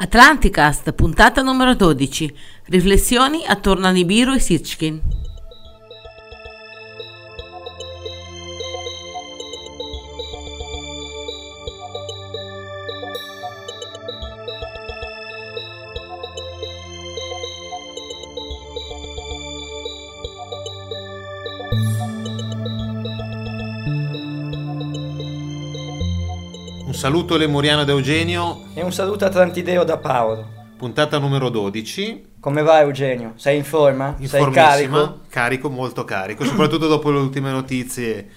Atlanticast, puntata numero 12. Riflessioni attorno a Nibiru e Sitchkin. Un saluto lemuriano da Eugenio e un saluto atlantideo da Paolo. Puntata numero 12. Come va Eugenio? Sei in forma? Sei carico? Carico, molto carico, soprattutto dopo le ultime notizie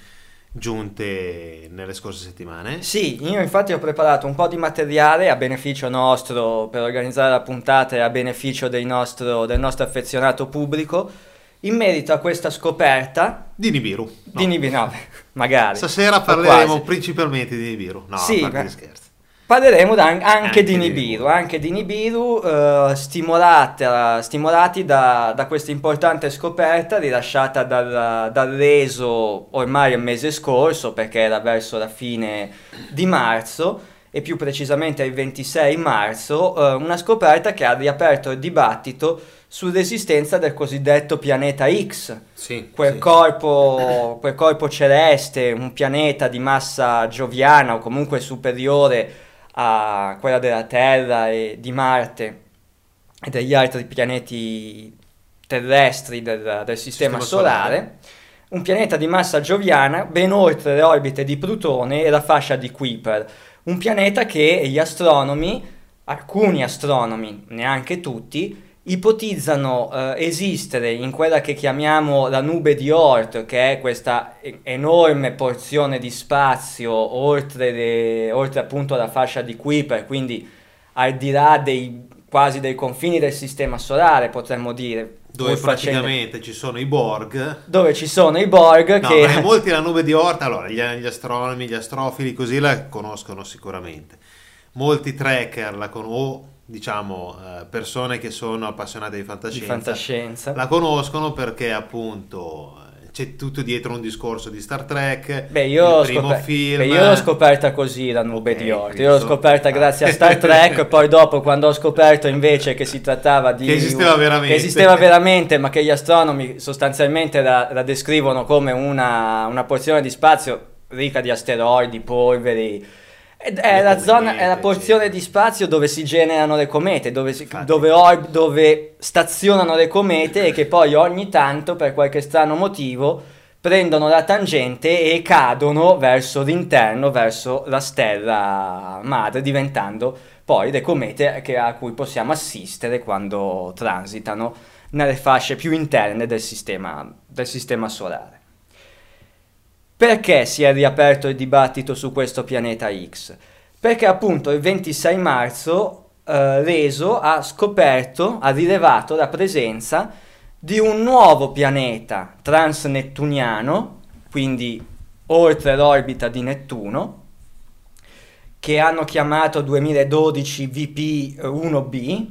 giunte nelle scorse settimane. Sì, io infatti ho preparato un po' di materiale a beneficio nostro per organizzare la puntata e a beneficio del nostro affezionato pubblico in merito a questa scoperta di Nibiru. No. Di Nibiru, no, magari. Stasera parleremo principalmente di Nibiru. No, sì, ma scherzi. Parleremo anche di Nibiru, stimolati da questa importante scoperta rilasciata dall'ESO ormai il mese scorso, perché era verso la fine di marzo, e più precisamente il 26 marzo, una scoperta che ha riaperto il dibattito sull'esistenza del cosiddetto pianeta X, quel corpo celeste, un pianeta di massa gioviana o comunque superiore a quella della Terra e di Marte e degli altri pianeti terrestri del sistema solare, un pianeta di massa gioviana ben oltre le orbite di Plutone e la fascia di Kuiper, un pianeta che alcuni astronomi, neanche tutti, ipotizzano esistere in quella che chiamiamo la Nube di Oort, che è questa enorme porzione di spazio oltre appunto la fascia di Kuiper, quindi al di là quasi dei confini del sistema solare, potremmo dire, dove praticamente ci sono i Borg. Che molti la Nube di Oort, allora gli astronomi, gli astrofili così la conoscono sicuramente, molti trekker la conoscono, persone che sono appassionate di fantascienza la conoscono perché appunto c'è tutto dietro un discorso di Star Trek. Io l'ho scoperta così la Nube di Oort, io l'ho scoperta grazie a Star Trek e poi dopo, quando ho scoperto invece che si trattava di che esisteva veramente ma che gli astronomi sostanzialmente la descrivono come una porzione di spazio ricca di asteroidi, polveri. È la porzione di spazio dove si generano le comete, dove stazionano le comete e che poi ogni tanto, per qualche strano motivo, prendono la tangente e cadono verso l'interno, verso la stella madre, diventando poi le comete a cui possiamo assistere quando transitano nelle fasce più interne del sistema solare. Perché si è riaperto il dibattito su questo pianeta X? Perché appunto il 26 marzo l'ESO ha rilevato la presenza di un nuovo pianeta transnettuniano, quindi oltre l'orbita di Nettuno, che hanno chiamato 2012 VP1b,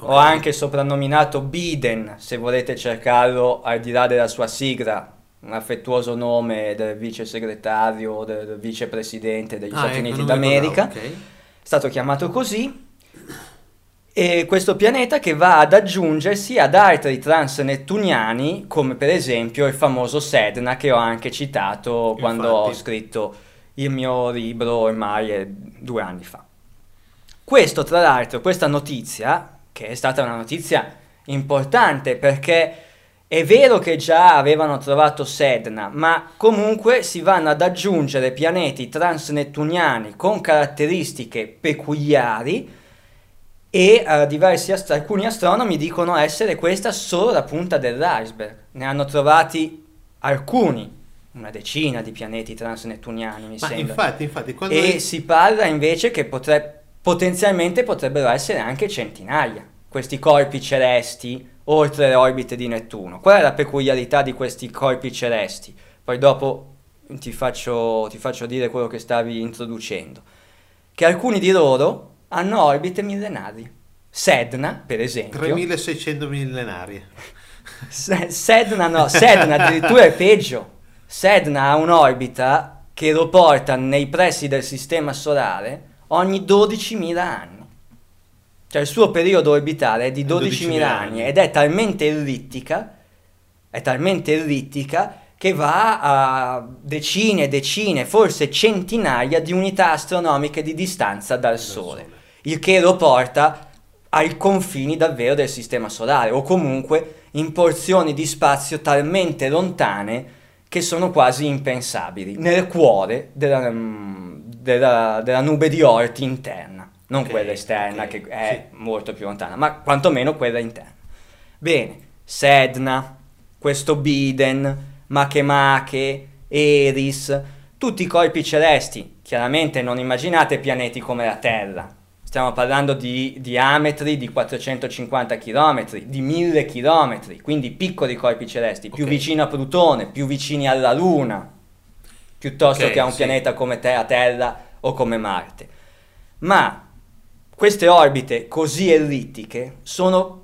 o anche soprannominato Biden, se volete cercarlo al di là della sua sigla, un affettuoso nome del vice segretario, del vicepresidente degli Stati Uniti d'America, è stato chiamato così, e questo pianeta che va ad aggiungersi ad altri transnettuniani, come per esempio il famoso Sedna, che ho anche citato quando ho scritto il mio libro ormai 2 anni fa. Questo, tra l'altro, questa notizia, che è stata una notizia importante perché è vero che già avevano trovato Sedna, ma comunque si vanno ad aggiungere pianeti transnettuniani con caratteristiche peculiari e alcuni astronomi dicono essere questa solo la punta dell'iceberg. Ne hanno trovati alcuni, una decina di pianeti transnettuniani mi sembra. Infatti, quando si parla invece che potenzialmente potrebbero essere anche centinaia questi corpi celesti oltre le orbite di Nettuno. Qual è la peculiarità di questi corpi celesti? Poi dopo ti faccio dire quello che stavi introducendo. Che alcuni di loro hanno orbite millenarie. Sedna, per esempio. 3600 millenarie. Sedna addirittura è peggio. Sedna ha un'orbita che lo porta nei pressi del sistema solare ogni 12.000 anni. Cioè il suo periodo orbitale è di 12.000 anni ed è talmente ellittica che va a decine e decine, forse centinaia di unità astronomiche di distanza dal Sole, il che lo porta ai confini davvero del sistema solare, o comunque in porzioni di spazio talmente lontane che sono quasi impensabili, nel cuore della nube di Oort interna, non quella esterna che è molto più lontana, ma quantomeno quella interna. Bene, Sedna, questo Biden, Makemake, Eris, tutti i corpi celesti. Chiaramente non immaginate pianeti come la Terra, stiamo parlando di diametri di 450 km, di 1000 km, quindi piccoli corpi celesti, più vicini a Plutone, più vicini alla Luna, piuttosto che a un pianeta come Terra o come Marte. Ma queste orbite così ellittiche sono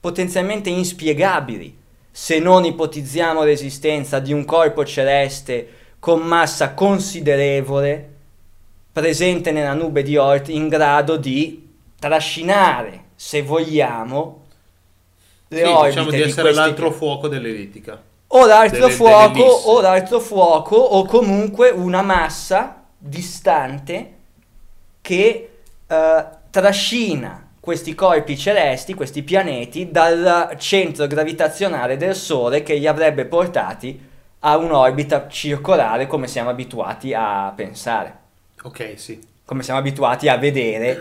potenzialmente inspiegabili se non ipotizziamo l'esistenza di un corpo celeste con massa considerevole presente nella nube di Oort, in grado di trascinare, se vogliamo, le orbite, diciamo, di essere questi... l'altro fuoco dell'ellittica, o l'altro fuoco o l'altro fuoco, o comunque una massa distante che trascina questi corpi celesti, questi pianeti, dal centro gravitazionale del Sole, che li avrebbe portati a un'orbita circolare come siamo abituati a pensare. Ok, sì. Come siamo abituati a vedere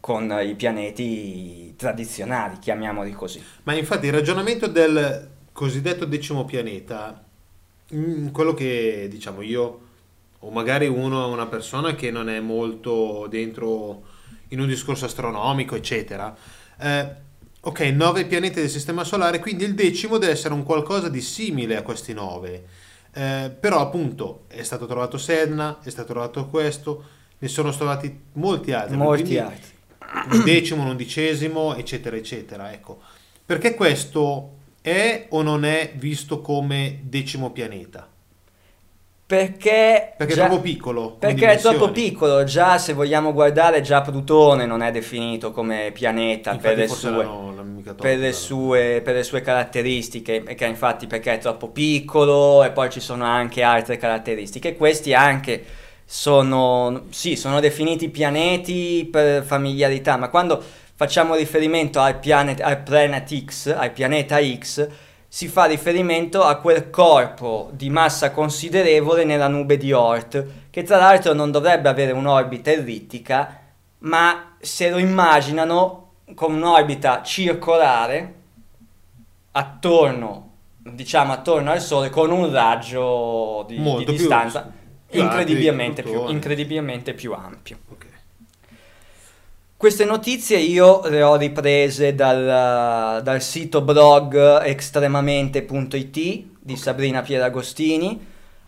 con i pianeti tradizionali, chiamiamoli così. Ma infatti il ragionamento del cosiddetto 10° pianeta, quello che diciamo io, o magari una persona che non è molto dentro... in un discorso astronomico eccetera, ok, 9 pianeti del sistema solare, quindi il 10° deve essere un qualcosa di simile a questi 9, però appunto è stato trovato Sedna, è stato trovato questo, ne sono trovati molti altri, un 10°, un 11°, eccetera eccetera. Ecco perché questo è o non è visto come 10° pianeta. Perché già, è troppo piccolo. Perché è troppo piccolo. Già, se vogliamo guardare, già Plutone non è definito come pianeta per le sue caratteristiche, perché infatti perché è troppo piccolo, e poi ci sono anche altre caratteristiche. Questi anche sono, sì, sono definiti pianeti per familiarità, ma quando facciamo riferimento al pianeta X, si fa riferimento a quel corpo di massa considerevole nella nube di Oort, che tra l'altro non dovrebbe avere un'orbita ellittica, ma se lo immaginano con un'orbita circolare attorno, diciamo attorno al Sole, con un raggio di distanza incredibilmente più ampio. Queste notizie io le ho riprese dal sito blog extremamente.it di Sabrina Pieragostini.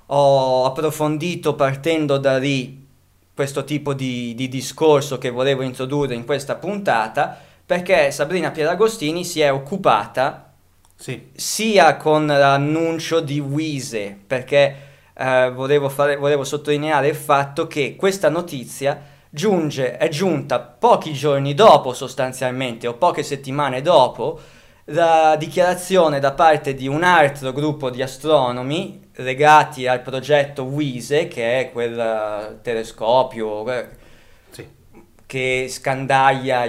Ho approfondito, partendo da lì, questo tipo di discorso che volevo introdurre in questa puntata, perché Sabrina Pieragostini si è occupata sia con l'annuncio di WISE, perché volevo sottolineare il fatto che questa notizia è giunta pochi giorni dopo, sostanzialmente, o poche settimane dopo, la dichiarazione da parte di un altro gruppo di astronomi legati al progetto WISE, che è quel telescopio che scandaglia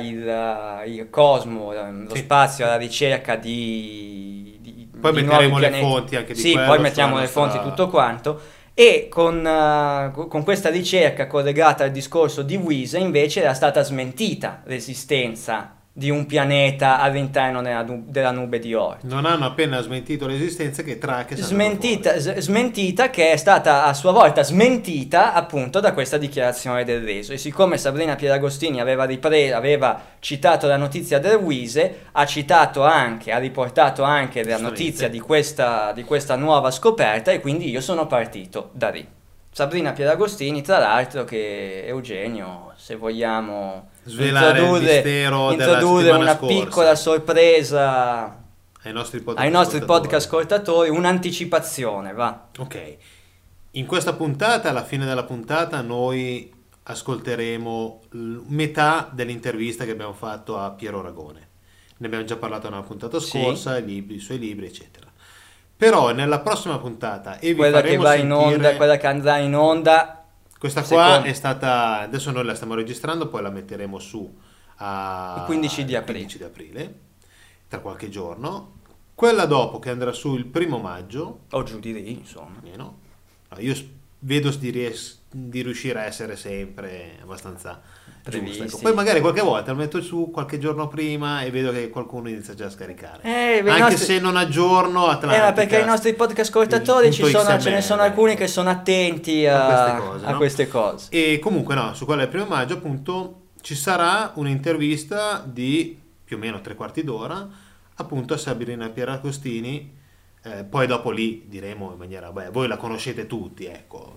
il cosmo, lo spazio, alla ricerca di poi di metteremo le fonti anche di quello, poi mettiamo le fonti, tutto quanto. E con questa ricerca collegata al discorso di WISE, invece, era stata smentita l'esistenza di un pianeta all'interno della nube di Oort. Non hanno appena smentito l'esistenza che è stata a sua volta smentita appunto da questa dichiarazione del reso. E siccome Sabrina Pieragostini aveva citato la notizia del WISE, ha riportato anche la notizia di questa nuova scoperta, e quindi io sono partito da lì. Sabrina Pieragostini, tra l'altro, che Eugenio, se vogliamo svelare il mistero introdurre una piccola sorpresa ai nostri podcast ascoltatori, un'anticipazione, va. Ok, in questa puntata, alla fine della puntata, noi ascolteremo metà dell'intervista che abbiamo fatto a Piero Ragone. Ne abbiamo già parlato nella puntata scorsa, sì. I suoi libri, eccetera. Però nella prossima puntata e quella vi faremo che va sentire... in onda, quella che andrà in onda. Questa qua è stata... Adesso noi la stiamo registrando, poi la metteremo su a... il 15 di aprile. Tra qualche giorno. Quella dopo che andrà su il 1° maggio. O giù di lì, insomma. Meno. Io vedo di riuscire a essere sempre abbastanza previsto. Ecco. Poi magari qualche volta lo metto su qualche giorno prima e vedo che qualcuno inizia già a scaricare, anche se non aggiorno Atlanticast, perché i nostri podcast ascoltatori ce ne sono alcuni che sono attenti a queste cose. E comunque su quella del 1° maggio appunto ci sarà un'intervista di più o meno 3/4 d'ora appunto a Sabrina Pieragostini. Poi dopo lì diremo in maniera, voi la conoscete tutti, ecco,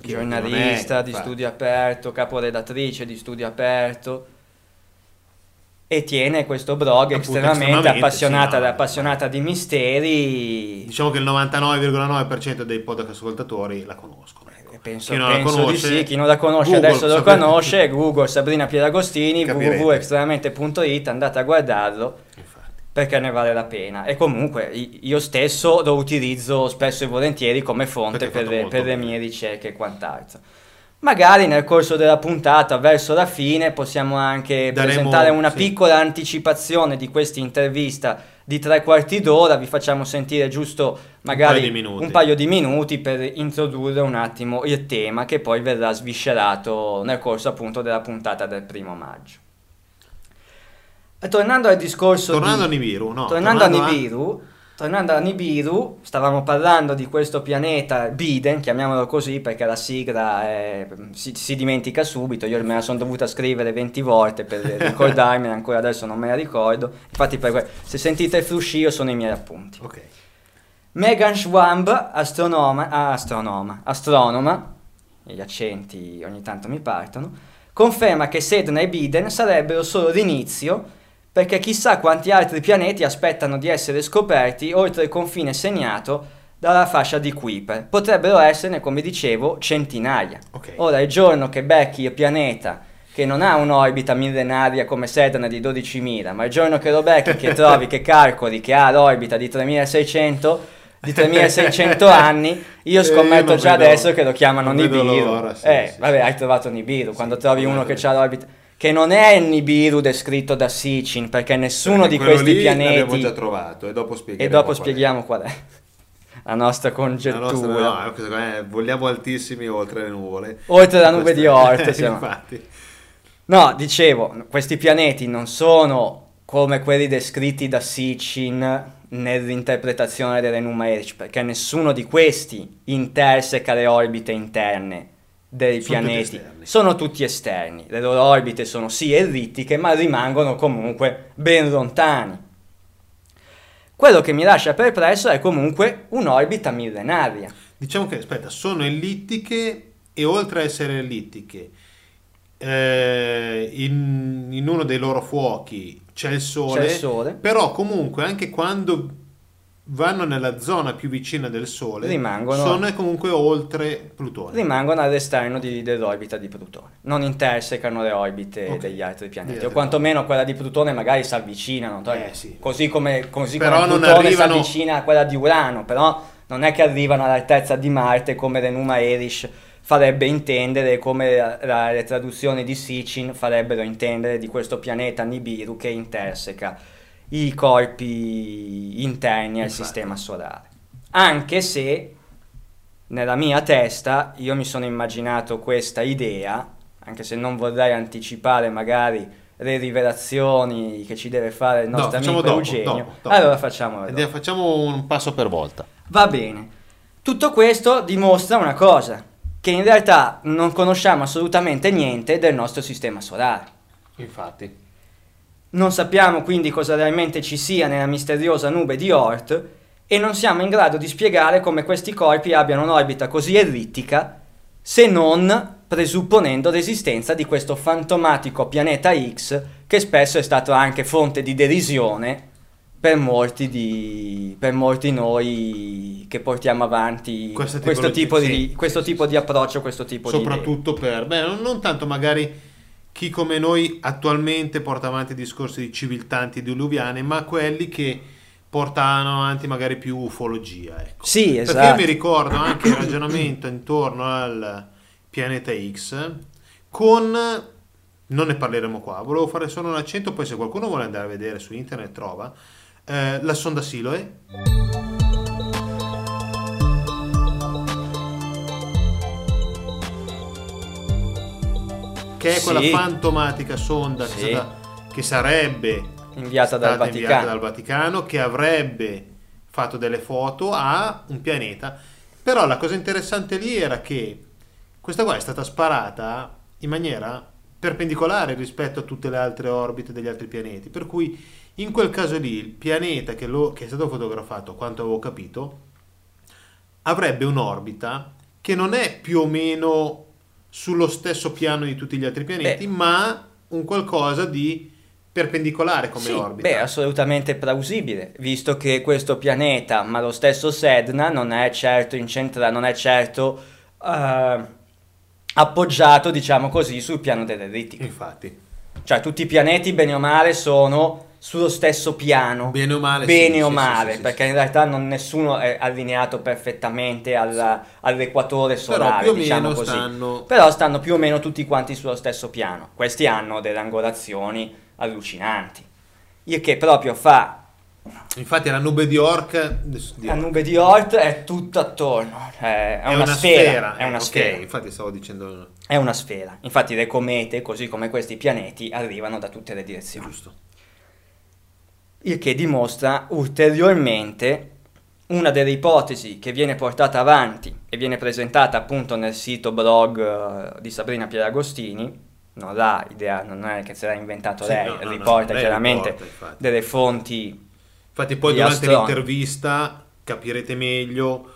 giornalista di Studio Aperto, caporedattrice di Studio Aperto, e tiene questo blog estremamente appassionata, appassionata di misteri. Diciamo che il 99,9% dei podcast ascoltatori la conoscono. Penso di sì, chi non la conosce Google, adesso lo conosce, Google Sabrina Pieragostini, www.extremamente.it, andate a guardarlo. Perché ne vale la pena. E comunque io stesso lo utilizzo spesso e volentieri come fonte per le mie ricerche e quant'altro. Magari nel corso della puntata, verso la fine, possiamo anche presentare una piccola anticipazione di questa intervista di 3/4 d'ora. Vi facciamo sentire giusto magari un paio di minuti per introdurre un attimo il tema, che poi verrà sviscerato nel corso appunto della puntata del 1° maggio. Tornando al discorso tornando a Nibiru, stavamo parlando di questo pianeta Biden, chiamiamolo così perché la sigla si dimentica subito. Io me la sono dovuta scrivere 20 volte per ricordarmela, ancora adesso non me la ricordo. Infatti se sentite il fruscio sono i miei appunti. Okay. Megan Schwamb, astronoma, gli accenti ogni tanto mi partono, conferma che Sedna e Biden sarebbero solo l'inizio, perché chissà quanti altri pianeti aspettano di essere scoperti oltre il confine segnato dalla fascia di Kuiper. Potrebbero esserne, come dicevo, centinaia. Okay. Ora, il giorno che becchi il pianeta, che non ha un'orbita millenaria come Sedna di 12.000, ma il giorno che lo becchi, che trovi, che calcoli, che ha l'orbita di 3.600 anni, io scommetto io già adesso che lo chiamano Nibiru. Sì. Hai trovato Nibiru, sì, quando trovi uno che ha l'orbita... Che non è il Nibiru descritto da Sitchin, perché nessuno di questi pianeti... l'abbiamo già trovato, e dopo spieghiamo qual è. La nostra congettura. Vogliamo altissimi oltre le nuvole. Oltre la nube di Oort, infatti. No, dicevo, questi pianeti non sono come quelli descritti da Sitchin nell'interpretazione dell'Enuma Elish, perché nessuno di questi interseca le orbite interne dei pianeti. Sono tutti esterni. Le loro orbite sono sì ellittiche, ma rimangono comunque ben lontani. Quello che mi lascia perplesso è comunque un'orbita millenaria. Diciamo che, sono ellittiche, e oltre a essere ellittiche, in uno dei loro fuochi c'è il sole, però comunque anche quando vanno nella zona più vicina del Sole sono comunque oltre Plutone, rimangono all'esterno dell'orbita di Plutone, non intersecano le orbite degli altri pianeti, o quantomeno quella di Plutone magari si avvicinano, così come Plutone si avvicina a quella di Urano, però non è che arrivano all'altezza di Marte come l'Enuma Elish farebbe intendere, come le traduzioni di Sitchin farebbero intendere di questo pianeta Nibiru che interseca i corpi interni al sistema solare. Anche se nella mia testa io mi sono immaginato questa idea, anche se non vorrei anticipare magari le rivelazioni che ci deve fare il nostro amico Eugenio. Dopo. Allora facciamo un passo per volta. Va bene. Tutto questo dimostra una cosa, che in realtà non conosciamo assolutamente niente del nostro sistema solare. Infatti. Non sappiamo quindi cosa realmente ci sia nella misteriosa nube di Oort, e non siamo in grado di spiegare come questi corpi abbiano un'orbita così ellittica, se non presupponendo l'esistenza di questo fantomatico pianeta X, che spesso è stato anche fonte di derisione per molti noi che portiamo avanti questo tipo di approccio, questo tipo soprattutto di idee. Per non tanto magari chi come noi attualmente porta avanti discorsi di civiltà antidiluviane, ma quelli che portano avanti magari più ufologia, ecco. Sì, esatto. Perché io mi ricordo anche il ragionamento intorno al pianeta X con... non ne parleremo qua, volevo fare solo un accento, poi se qualcuno vuole andare a vedere su internet trova la sonda Siloe. Che è quella fantomatica sonda che sarebbe inviata dal Vaticano, che avrebbe fatto delle foto a un pianeta. Però la cosa interessante lì era che questa qua è stata sparata in maniera perpendicolare rispetto a tutte le altre orbite degli altri pianeti, per cui in quel caso lì il pianeta che è stato fotografato, quanto avevo capito, avrebbe un'orbita che non è più o meno sullo stesso piano di tutti gli altri pianeti, ma un qualcosa di perpendicolare come orbita. Beh, assolutamente plausibile, visto che questo pianeta, ma lo stesso Sedna, non è certo appoggiato, diciamo così, sul piano dell'ellittico. Infatti. Cioè, tutti i pianeti, bene o male, sono sullo stesso piano. Bene o male. Perché in realtà nessuno è allineato perfettamente all'equatore solare, diciamo così. Però stanno più o meno tutti quanti sullo stesso piano. Questi hanno delle angolazioni allucinanti. Il che proprio fa... Infatti la Nube di Oort... La Nube di Oort è tutto attorno. È una sfera. È una sfera. Infatti stavo dicendo... È una sfera. Infatti le comete, così come questi pianeti, arrivano da tutte le direzioni. Giusto. Il che dimostra ulteriormente una delle ipotesi che viene portata avanti e viene presentata appunto nel sito blog di Sabrina Pieragostini. Non l'ha idea, non è che se l'ha inventato lei, riporta chiaramente delle fonti. Infatti poi durante l'intervista capirete meglio,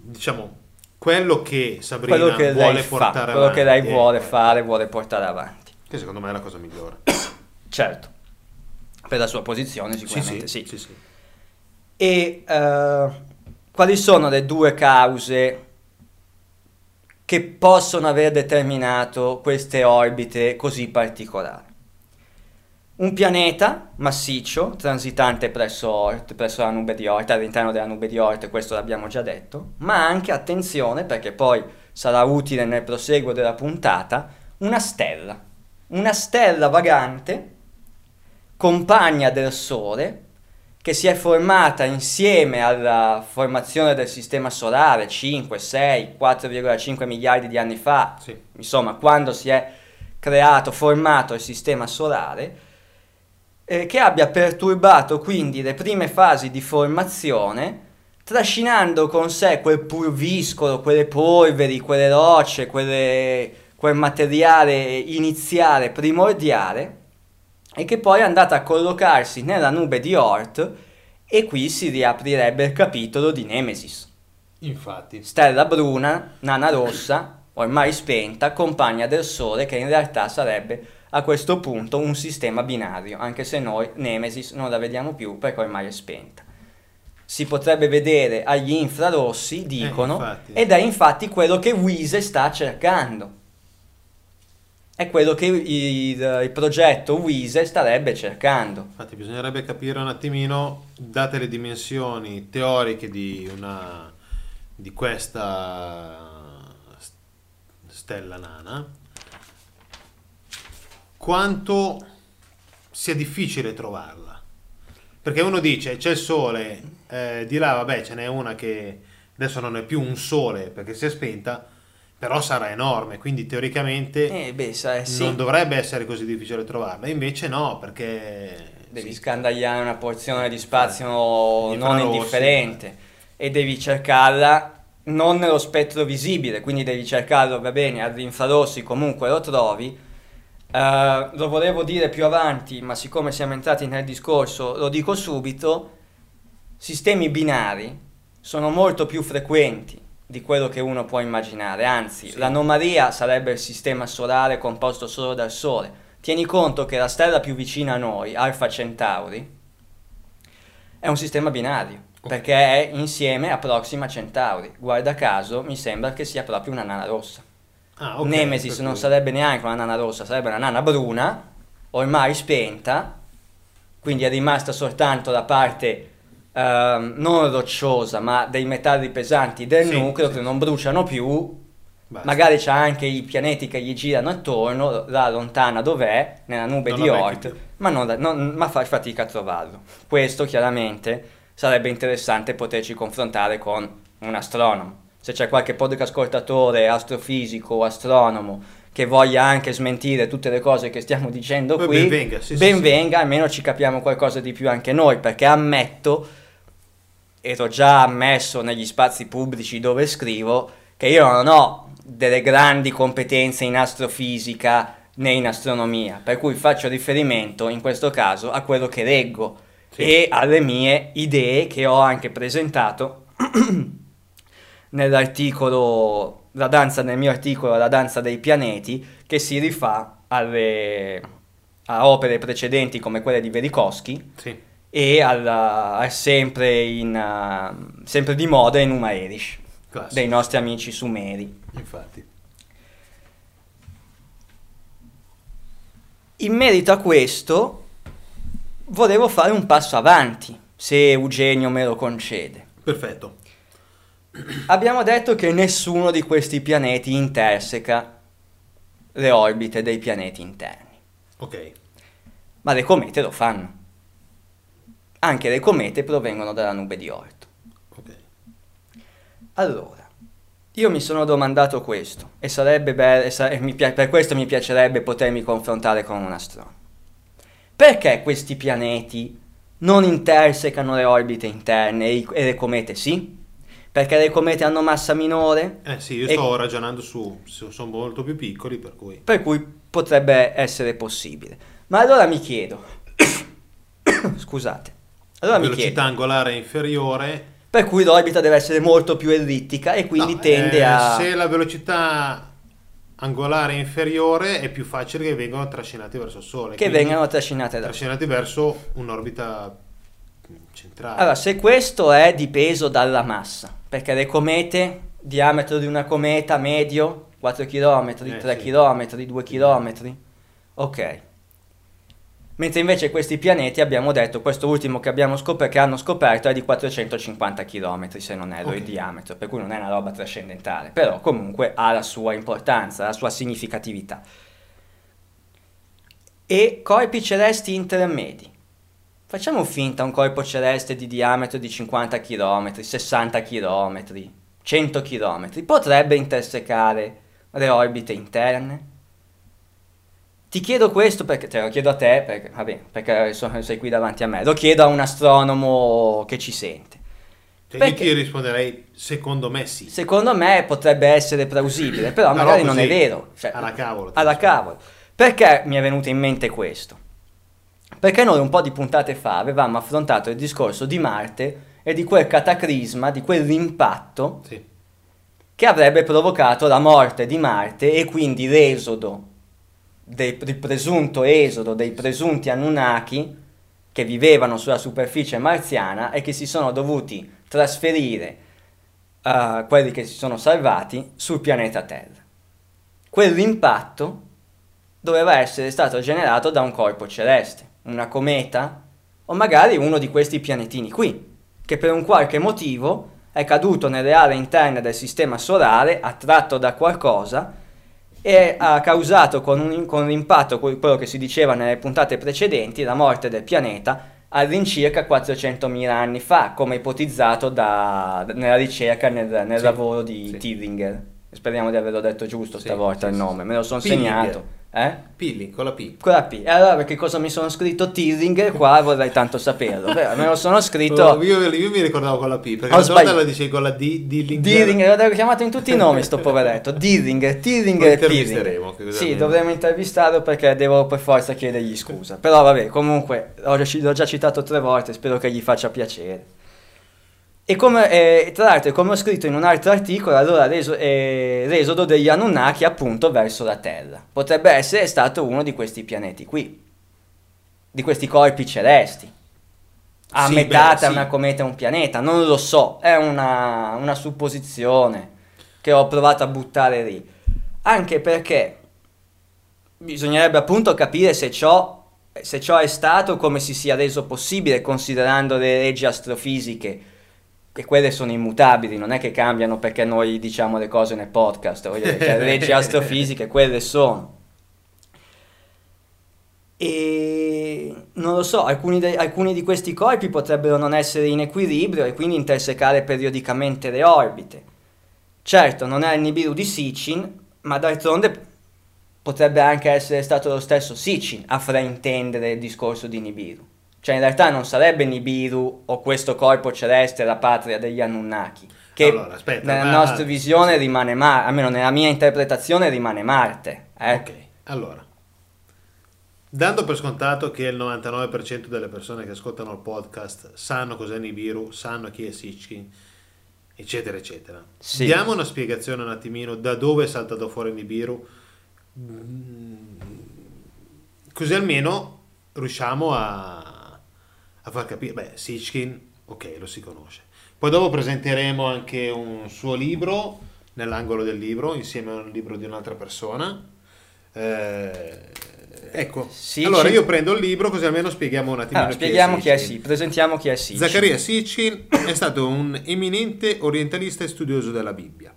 diciamo, quello che Sabrina vuole portare avanti. Che secondo me è la cosa migliore. Certo. Per la sua posizione sicuramente sì. E quali sono le due cause che possono aver determinato queste orbite così particolari? Un pianeta massiccio transitante presso la Nube di Oort, all'interno della Nube di Oort, questo l'abbiamo già detto, ma anche, attenzione, perché poi sarà utile nel proseguo della puntata, una stella vagante compagna del Sole, che si è formata insieme alla formazione del Sistema Solare 5, 6, 4,5 miliardi di anni fa, insomma, quando si è formato il Sistema Solare, che abbia perturbato quindi le prime fasi di formazione, trascinando con sé quel pulviscolo, quelle polveri, quelle rocce, quel materiale iniziale, primordiale, e che poi è andata a collocarsi nella Nube di Oort, e qui si riaprirebbe il capitolo di Nemesis. Infatti. Stella bruna, nana rossa, ormai spenta, compagna del Sole, che in realtà sarebbe a questo punto un sistema binario, anche se noi Nemesis non la vediamo più perché ormai è spenta. Si potrebbe vedere agli infrarossi, dicono, ed è infatti quello che WISE sta cercando. È quello che il progetto WISE starebbe cercando. Infatti bisognerebbe capire un attimino, date le dimensioni teoriche di questa stella nana, quanto sia difficile trovarla. Perché uno dice c'è il Sole, di là vabbè ce n'è una che adesso non è più un Sole perché si è spenta, però sarà enorme, quindi teoricamente non dovrebbe essere così difficile trovarla. Invece no, perché... Devi scandagliare una porzione di spazio non indifferente e devi cercarla non nello spettro visibile, quindi devi cercarlo, va bene, agli infrarossi comunque lo trovi. Lo volevo dire più avanti, ma siccome siamo entrati nel discorso lo dico subito, sistemi binari sono molto più frequenti di quello che uno può immaginare, anzi l'anomalia sarebbe il sistema solare composto solo dal Sole. Tieni conto che la stella più vicina a noi, Alfa Centauri, è un sistema binario, perché è insieme a Proxima Centauri. Guarda caso, mi sembra che sia proprio una nana rossa. Ah, okay, Nemesis non sarebbe neanche una nana rossa, sarebbe una nana bruna, ormai spenta, quindi è rimasta soltanto la parte non rocciosa, ma dei metalli pesanti del nucleo che non bruciano più. Basta. Magari c'ha anche i pianeti che gli girano attorno, la lontana dov'è, nella nube di Oort, ma fa fatica a trovarlo. Questo chiaramente sarebbe interessante poterci confrontare con un astronomo. Se c'è qualche podcast ascoltatore, astrofisico o astronomo che voglia anche smentire tutte le cose che stiamo dicendo qui, ben venga, almeno ci capiamo qualcosa di più anche noi, perché ammetto, e l'ho già ammesso negli spazi pubblici dove scrivo, che io non ho delle grandi competenze in astrofisica né in astronomia, per cui faccio riferimento in questo caso a quello che leggo e alle mie idee, che ho anche presentato nell'articolo La danza dei pianeti, che si rifà a opere precedenti come quelle di Velikovsky e è sempre di moda Enuma Elish dei nostri amici sumeri. Infatti. In merito a questo volevo fare un passo avanti, se Eugenio me lo concede. Perfetto. Abbiamo detto che nessuno di questi pianeti interseca le orbite dei pianeti interni. Ok. Ma le comete lo fanno. Anche le comete provengono dalla nube di Oort. Ok. Allora, io mi sono domandato questo, e sarebbe bello, per questo mi piacerebbe potermi confrontare con un astronomo. Perché questi pianeti non intersecano le orbite interne e le comete sì? Perché le comete hanno massa minore? Io sto ragionando su sono molto più piccoli, per cui potrebbe essere possibile. Ma allora mi chiedo, scusate, velocità angolare inferiore, per cui l'orbita deve essere molto più ellittica e quindi tende a... Se la velocità angolare inferiore è più facile che vengano trascinati verso il Sole. Che vengano trascinati verso un'orbita centrale. Allora, se questo è dipeso dalla massa, perché le comete, diametro di una cometa medio, 4 km, 3 km, 2 km, ok. Mentre invece questi pianeti, abbiamo detto, questo ultimo che hanno scoperto è di 450 km, se non erro, il diametro, per cui non è una roba trascendentale, però comunque ha la sua importanza, la sua significatività. E corpi celesti intermedi. Facciamo finta un corpo celeste di diametro di 50 km, 60 km, 100 km, potrebbe intersecare le orbite interne? Ti chiedo questo perché te lo chiedo a te, perché sei qui davanti a me, lo chiedo a un astronomo che ci sente. Perché io ti risponderei, secondo me sì. Secondo me potrebbe essere plausibile, però magari non è vero. Cioè, alla cavolo. Perché mi è venuto in mente questo? Perché noi un po' di puntate fa avevamo affrontato il discorso di Marte e di quel cataclisma, di quell'impatto che avrebbe provocato la morte di Marte e quindi l'esodo, il presunto esodo dei presunti Anunnaki che vivevano sulla superficie marziana e che si sono dovuti trasferire, quelli che si sono salvati, sul pianeta Terra. Quell'impatto doveva essere stato generato da un corpo celeste, una cometa o magari uno di questi pianetini qui, che per un qualche motivo è caduto nelle aree interne del sistema solare, attratto da qualcosa, e ha causato con l'impatto, quello che si diceva nelle puntate precedenti, la morte del pianeta all'incirca 400.000 anni fa, come ipotizzato nella ricerca, nel lavoro di Dilling. Speriamo di averlo detto giusto stavolta il nome, me lo sono segnato. Pilling, con la P. Con la P. E allora che cosa mi sono scritto? Tilling, qua vorrei tanto saperlo. Però me lo sono scritto. Io mi ricordavo con la P, perché la sorella la dicevi con la D, Dilling. L'avevo chiamato in tutti i nomi sto poveretto. Dilling. Sì, dovremmo intervistarlo perché devo per forza chiedergli scusa. Però vabbè, comunque l'ho già citato 3 volte, spero che gli faccia piacere. E tra l'altro, come ho scritto in un altro articolo, allora l'esodo degli Anunnaki appunto verso la Terra potrebbe essere stato uno di questi pianeti qui, di questi corpi celesti. a sì, metà tra una cometa e un pianeta, non lo so, è una supposizione che ho provato a buttare lì, anche perché bisognerebbe appunto capire se ciò è stato, come si sia reso possibile, considerando le leggi astrofisiche, che quelle sono immutabili, non è che cambiano perché noi diciamo le cose nel podcast, voglio dire, le leggi astrofisiche quelle sono. E non lo so, alcuni di questi corpi potrebbero non essere in equilibrio e quindi intersecare periodicamente le orbite. Certo, non è il Nibiru di Sitchin, ma d'altronde potrebbe anche essere stato lo stesso Sitchin a fraintendere il discorso di Nibiru. Cioè in realtà non sarebbe Nibiru o questo corpo celeste la patria degli Anunnaki, che allora, aspetta, nella nostra visione rimane Marte, almeno nella mia interpretazione rimane Marte. Ok, allora. Dando per scontato che il 99% delle persone che ascoltano il podcast sanno cos'è Nibiru, sanno chi è Sitchin, eccetera, eccetera. Sì. Diamo una spiegazione un attimino da dove è saltato fuori Nibiru, così almeno riusciamo a far capire. Beh, Sitchin, ok, lo si conosce. Poi dopo presenteremo anche un suo libro, nell'angolo del libro, insieme a un libro di un'altra persona. Ecco, Sitchin. Allora io prendo il libro così almeno spieghiamo un attimino presentiamo chi è Sitchin. Zaccaria Sitchin è stato un eminente orientalista e studioso della Bibbia.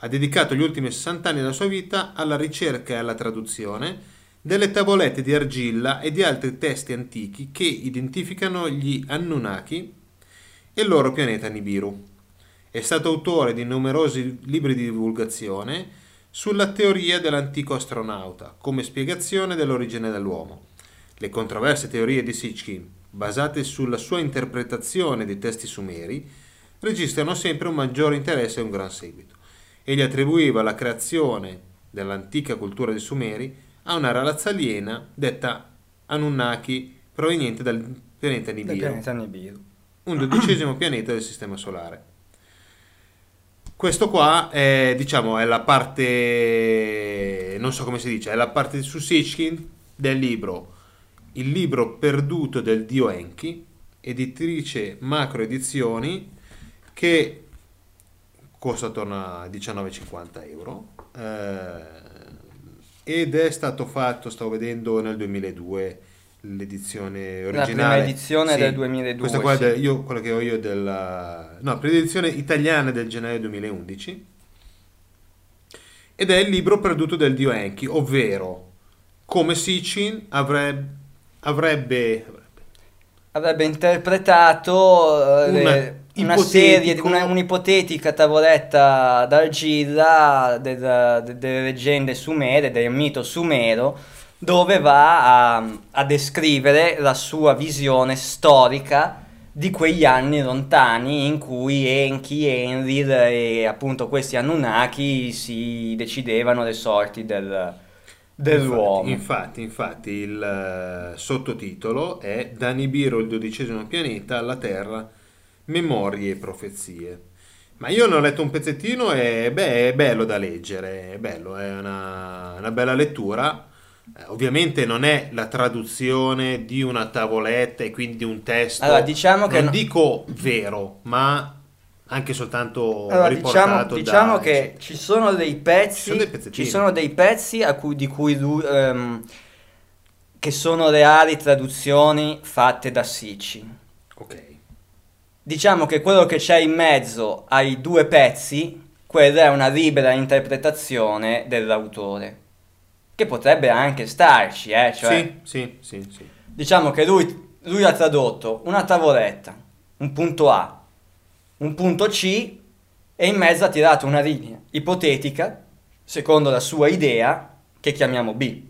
Ha dedicato gli ultimi 60 anni della sua vita alla ricerca e alla traduzione delle tavolette di argilla e di altri testi antichi che identificano gli Anunnaki e il loro pianeta Nibiru. È stato autore di numerosi libri di divulgazione sulla teoria dell'antico astronauta come spiegazione dell'origine dell'uomo, le controverse teorie di Sitchin, basate sulla sua interpretazione dei testi sumeri, registrano sempre un maggiore interesse e un gran seguito. Egli attribuiva la creazione dell'antica cultura dei Sumeri a una razza aliena detta Anunnaki proveniente dal pianeta Nibiru, un 12° pianeta del Sistema Solare. Questo qua è, diciamo, è la parte, non so come si dice, è la parte su Sitchin del libro Il libro perduto del dio Enki, editrice Macro Edizioni, che costa attorno a €19,50 ed è stato fatto, stavo vedendo, nel 2002 l'edizione originale, la prima edizione del 2002. Questa qua è quella che ho io la prima edizione italiana del gennaio 2011, ed è il libro perduto del dio Enki, ovvero come Sitchin avrebbe interpretato un'ipotetica tavoletta d'argilla delle leggende sumere, del mito sumero, dove va a descrivere la sua visione storica di quegli anni lontani in cui Enki, Enlil e appunto questi Anunnaki si decidevano le sorti dell'uomo. Infatti il sottotitolo è Da Nibiru, il 12° pianeta, alla Terra, memorie e profezie. Ma io ne ho letto un pezzettino e è bello da leggere, è bello, è una bella lettura. Ovviamente non è la traduzione di una tavoletta e quindi un testo, allora, diciamo che dico vero, ma anche soltanto riportato. Diciamo che ci sono dei pezzi di cui lui, che sono reali traduzioni fatte da Sitchin. Ok. Diciamo che quello che c'è in mezzo ai due pezzi, quella è una libera interpretazione dell'autore, che potrebbe anche starci, cioè, sì. Diciamo che lui ha tradotto una tavoletta, un punto A, un punto C, e in mezzo ha tirato una linea ipotetica, secondo la sua idea, che chiamiamo B.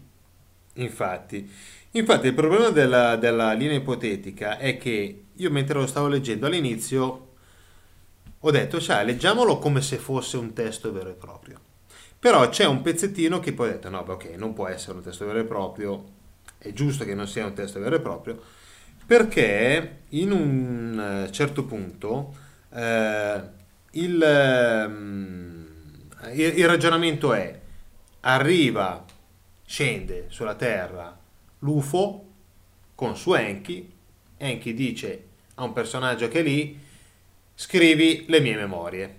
Infatti il problema della linea ipotetica è che io, mentre lo stavo leggendo all'inizio, ho detto, cioè, leggiamolo come se fosse un testo vero e proprio. Però c'è un pezzettino che poi ho detto, no, beh, ok, non può essere un testo vero e proprio, è giusto che non sia un testo vero e proprio, perché in un certo punto il ragionamento è, arriva, scende sulla Terra l'UFO con su Enki dice a un personaggio che è lì, scrivi le mie memorie.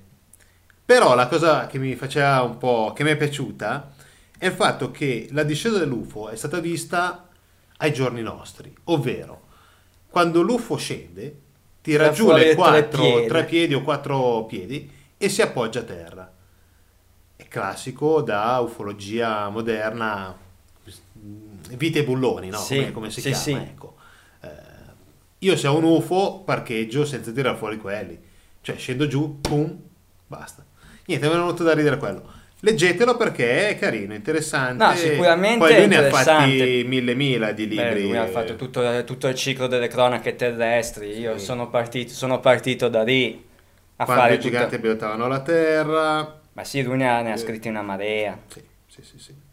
Però la cosa che mi faceva un po', che mi è piaciuta, è il fatto che la discesa dell'UFO è stata vista ai giorni nostri, ovvero quando l'UFO scende tira giù le tre piedi e si appoggia a terra. È classico da ufologia moderna, vite e bulloni, no? Sì, come si chiama? Sì. Ecco. Io se ho un UFO parcheggio senza tirare fuori quelli, cioè scendo giù, boom, basta. Niente, mi è venuto da ridere quello. Leggetelo perché è carino, interessante. No, sicuramente poi lui ne ha fatti millemila di libri. Beh, lui ha fatto tutto il ciclo delle cronache terrestri. Sì. Io sono partito da lì a quando fare i giganti abitavano la terra. Ma sì, lui ne ha scritti una marea. Sì.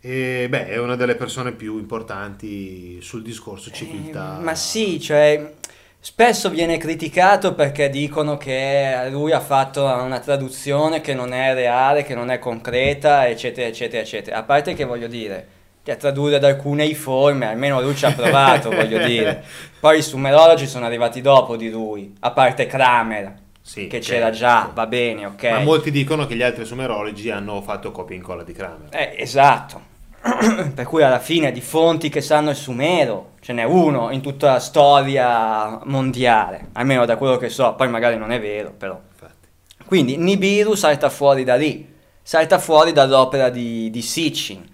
E beh, è una delle persone più importanti sul discorso civiltà. Ma sì, cioè spesso viene criticato perché dicono che lui ha fatto una traduzione che non è reale, che non è concreta, eccetera, eccetera, eccetera. A parte che, voglio dire, a tradurre ad alcune iforme, almeno lui ci ha provato, voglio dire. Poi i sumerologi sono arrivati dopo di lui, a parte Kramer, sì, che c'era già, sì. Va bene, ok. Ma molti dicono che gli altri sumerologi hanno fatto copia e incolla di Kramer. Esatto. Per cui alla fine di fonti che sanno il sumero ce n'è uno in tutta la storia mondiale, almeno da quello che so, poi magari non è vero, però. Infatti. Quindi Nibiru salta fuori da lì, salta fuori dall'opera di Sitchin.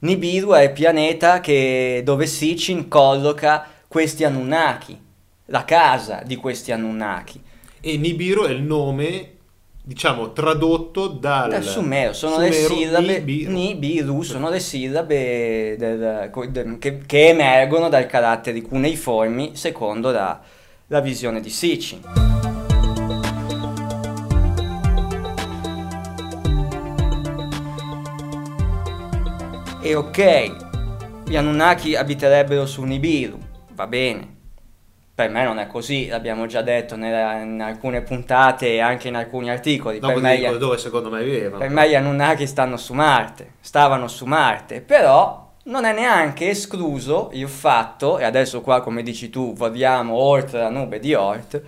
Nibiru è il pianeta dove Sitchin colloca questi Anunnaki, la casa di questi Anunnaki. E Nibiru è il nome, diciamo, tradotto dal sumero, sono sumero, le sillabe Nibiru, sono le sillabe che emergono dal carattere cuneiformi secondo la visione di Sitchin. E ok, gli Anunnaki abiterebbero su Nibiru, va bene. Per me non è così, l'abbiamo già detto in alcune puntate e anche in alcuni articoli. Per me dove secondo me vivevano. Per me gli Anunnaki stavano su Marte, però non è neanche escluso il fatto, e adesso qua come dici tu vogliamo oltre la nube di Oort,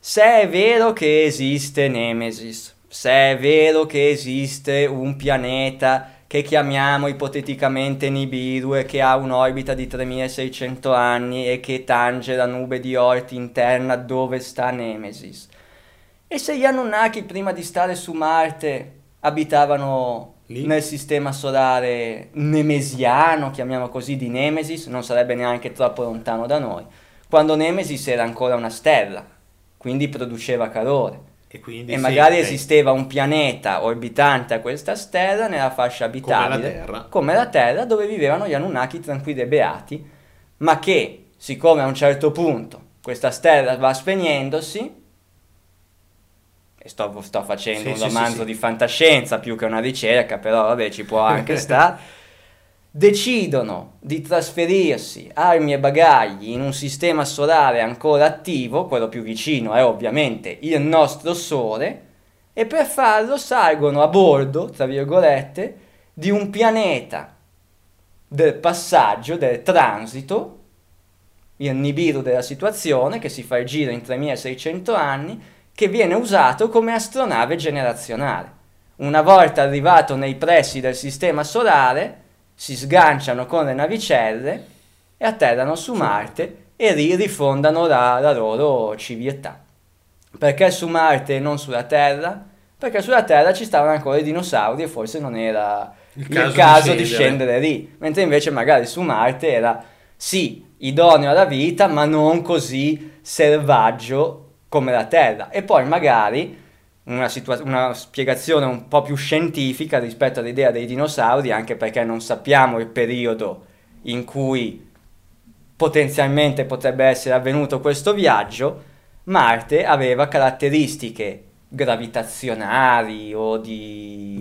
se è vero che esiste Nemesis, se è vero che esiste un pianeta che chiamiamo ipoteticamente Nibiru e che ha un'orbita di 3600 anni e che tange la nube di Oort interna dove sta Nemesis. E se gli Anunnaki prima di stare su Marte abitavano lì, nel sistema solare nemesiano, chiamiamo così, di Nemesis, non sarebbe neanche troppo lontano da noi, quando Nemesis era ancora una stella, quindi produceva calore. E magari esisteva un pianeta orbitante a questa stella nella fascia abitabile, come la Terra, dove vivevano gli Anunnaki tranquilli e beati, ma che, siccome a un certo punto questa stella va spegnendosi, e sto facendo un romanzo di fantascienza più che una ricerca, però vabbè, ci può anche stare, decidono di trasferirsi armi e bagagli in un sistema solare ancora attivo, quello più vicino è ovviamente il nostro Sole, e per farlo salgono a bordo, tra virgolette, di un pianeta del passaggio, del transito, il Nibiru della situazione, che si fa il giro in 3600 anni, che viene usato come astronave generazionale. Una volta arrivato nei pressi del sistema solare, si sganciano con le navicelle e atterrano su Marte e rifondano la loro civiltà. Perché su Marte e non sulla Terra? Perché sulla Terra ci stavano ancora i dinosauri e forse non era il caso di scendere lì, mentre invece magari su Marte era sì idoneo alla vita ma non così selvaggio come la Terra. E poi magari una spiegazione un po' più scientifica rispetto all'idea dei dinosauri, anche perché non sappiamo il periodo in cui potenzialmente potrebbe essere avvenuto questo viaggio. Marte aveva caratteristiche gravitazionali o di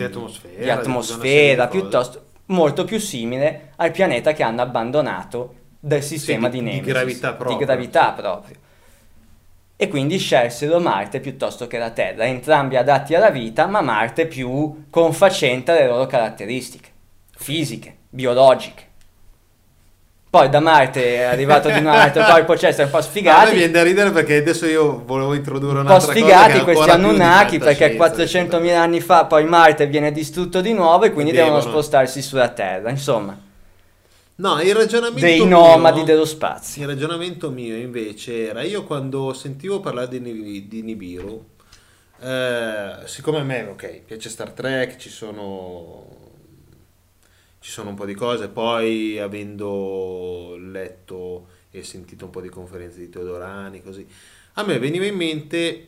atmosfera piuttosto molto più simile al pianeta che hanno abbandonato del sistema di Nemesis, di gravità proprio. E quindi scelsero Marte piuttosto che la Terra, entrambi adatti alla vita, ma Marte più confacente alle loro caratteristiche fisiche, biologiche. Poi da Marte è arrivato di un altro, poi il processo è un po' sfigati. Ma a me viene da ridere perché adesso io volevo introdurre un'altra cosa. Un po' sfigati questi Anunnaki perché 400.000 anni fa poi Marte viene distrutto di nuovo e quindi devono spostarsi sulla Terra, insomma. No, il ragionamento dei nomadi mio, dello spazio. Il ragionamento mio invece era, io quando sentivo parlare di Nibiru, siccome a me, ok, piace Star Trek, ci sono un po' di cose, poi avendo letto e sentito un po' di conferenze di Teodorani, così, a me veniva in mente,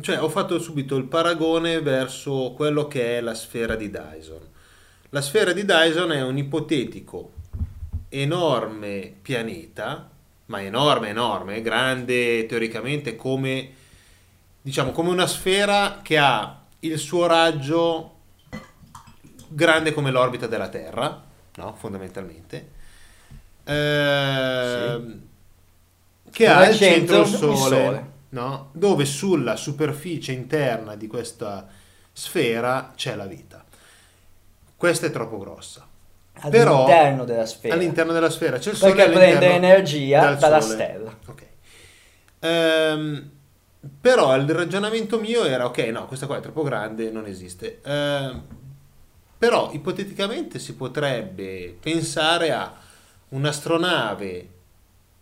cioè ho fatto subito il paragone verso quello che è la sfera di Dyson. La sfera di Dyson è un ipotetico enorme pianeta, ma enorme, enorme, grande teoricamente come, diciamo, come una sfera che ha il suo raggio grande come l'orbita della Terra, no? Fondamentalmente, sì, che ha al centro il Sole. No? Dove sulla superficie interna di questa sfera c'è la vita. Questa è troppo grossa. All'interno della sfera. All'interno della sfera c'è il Sole. Perché prende energia dalla stella. Ok. Però il ragionamento mio era, ok, no, questa qua è troppo grande, non esiste. Però ipoteticamente si potrebbe pensare a un'astronave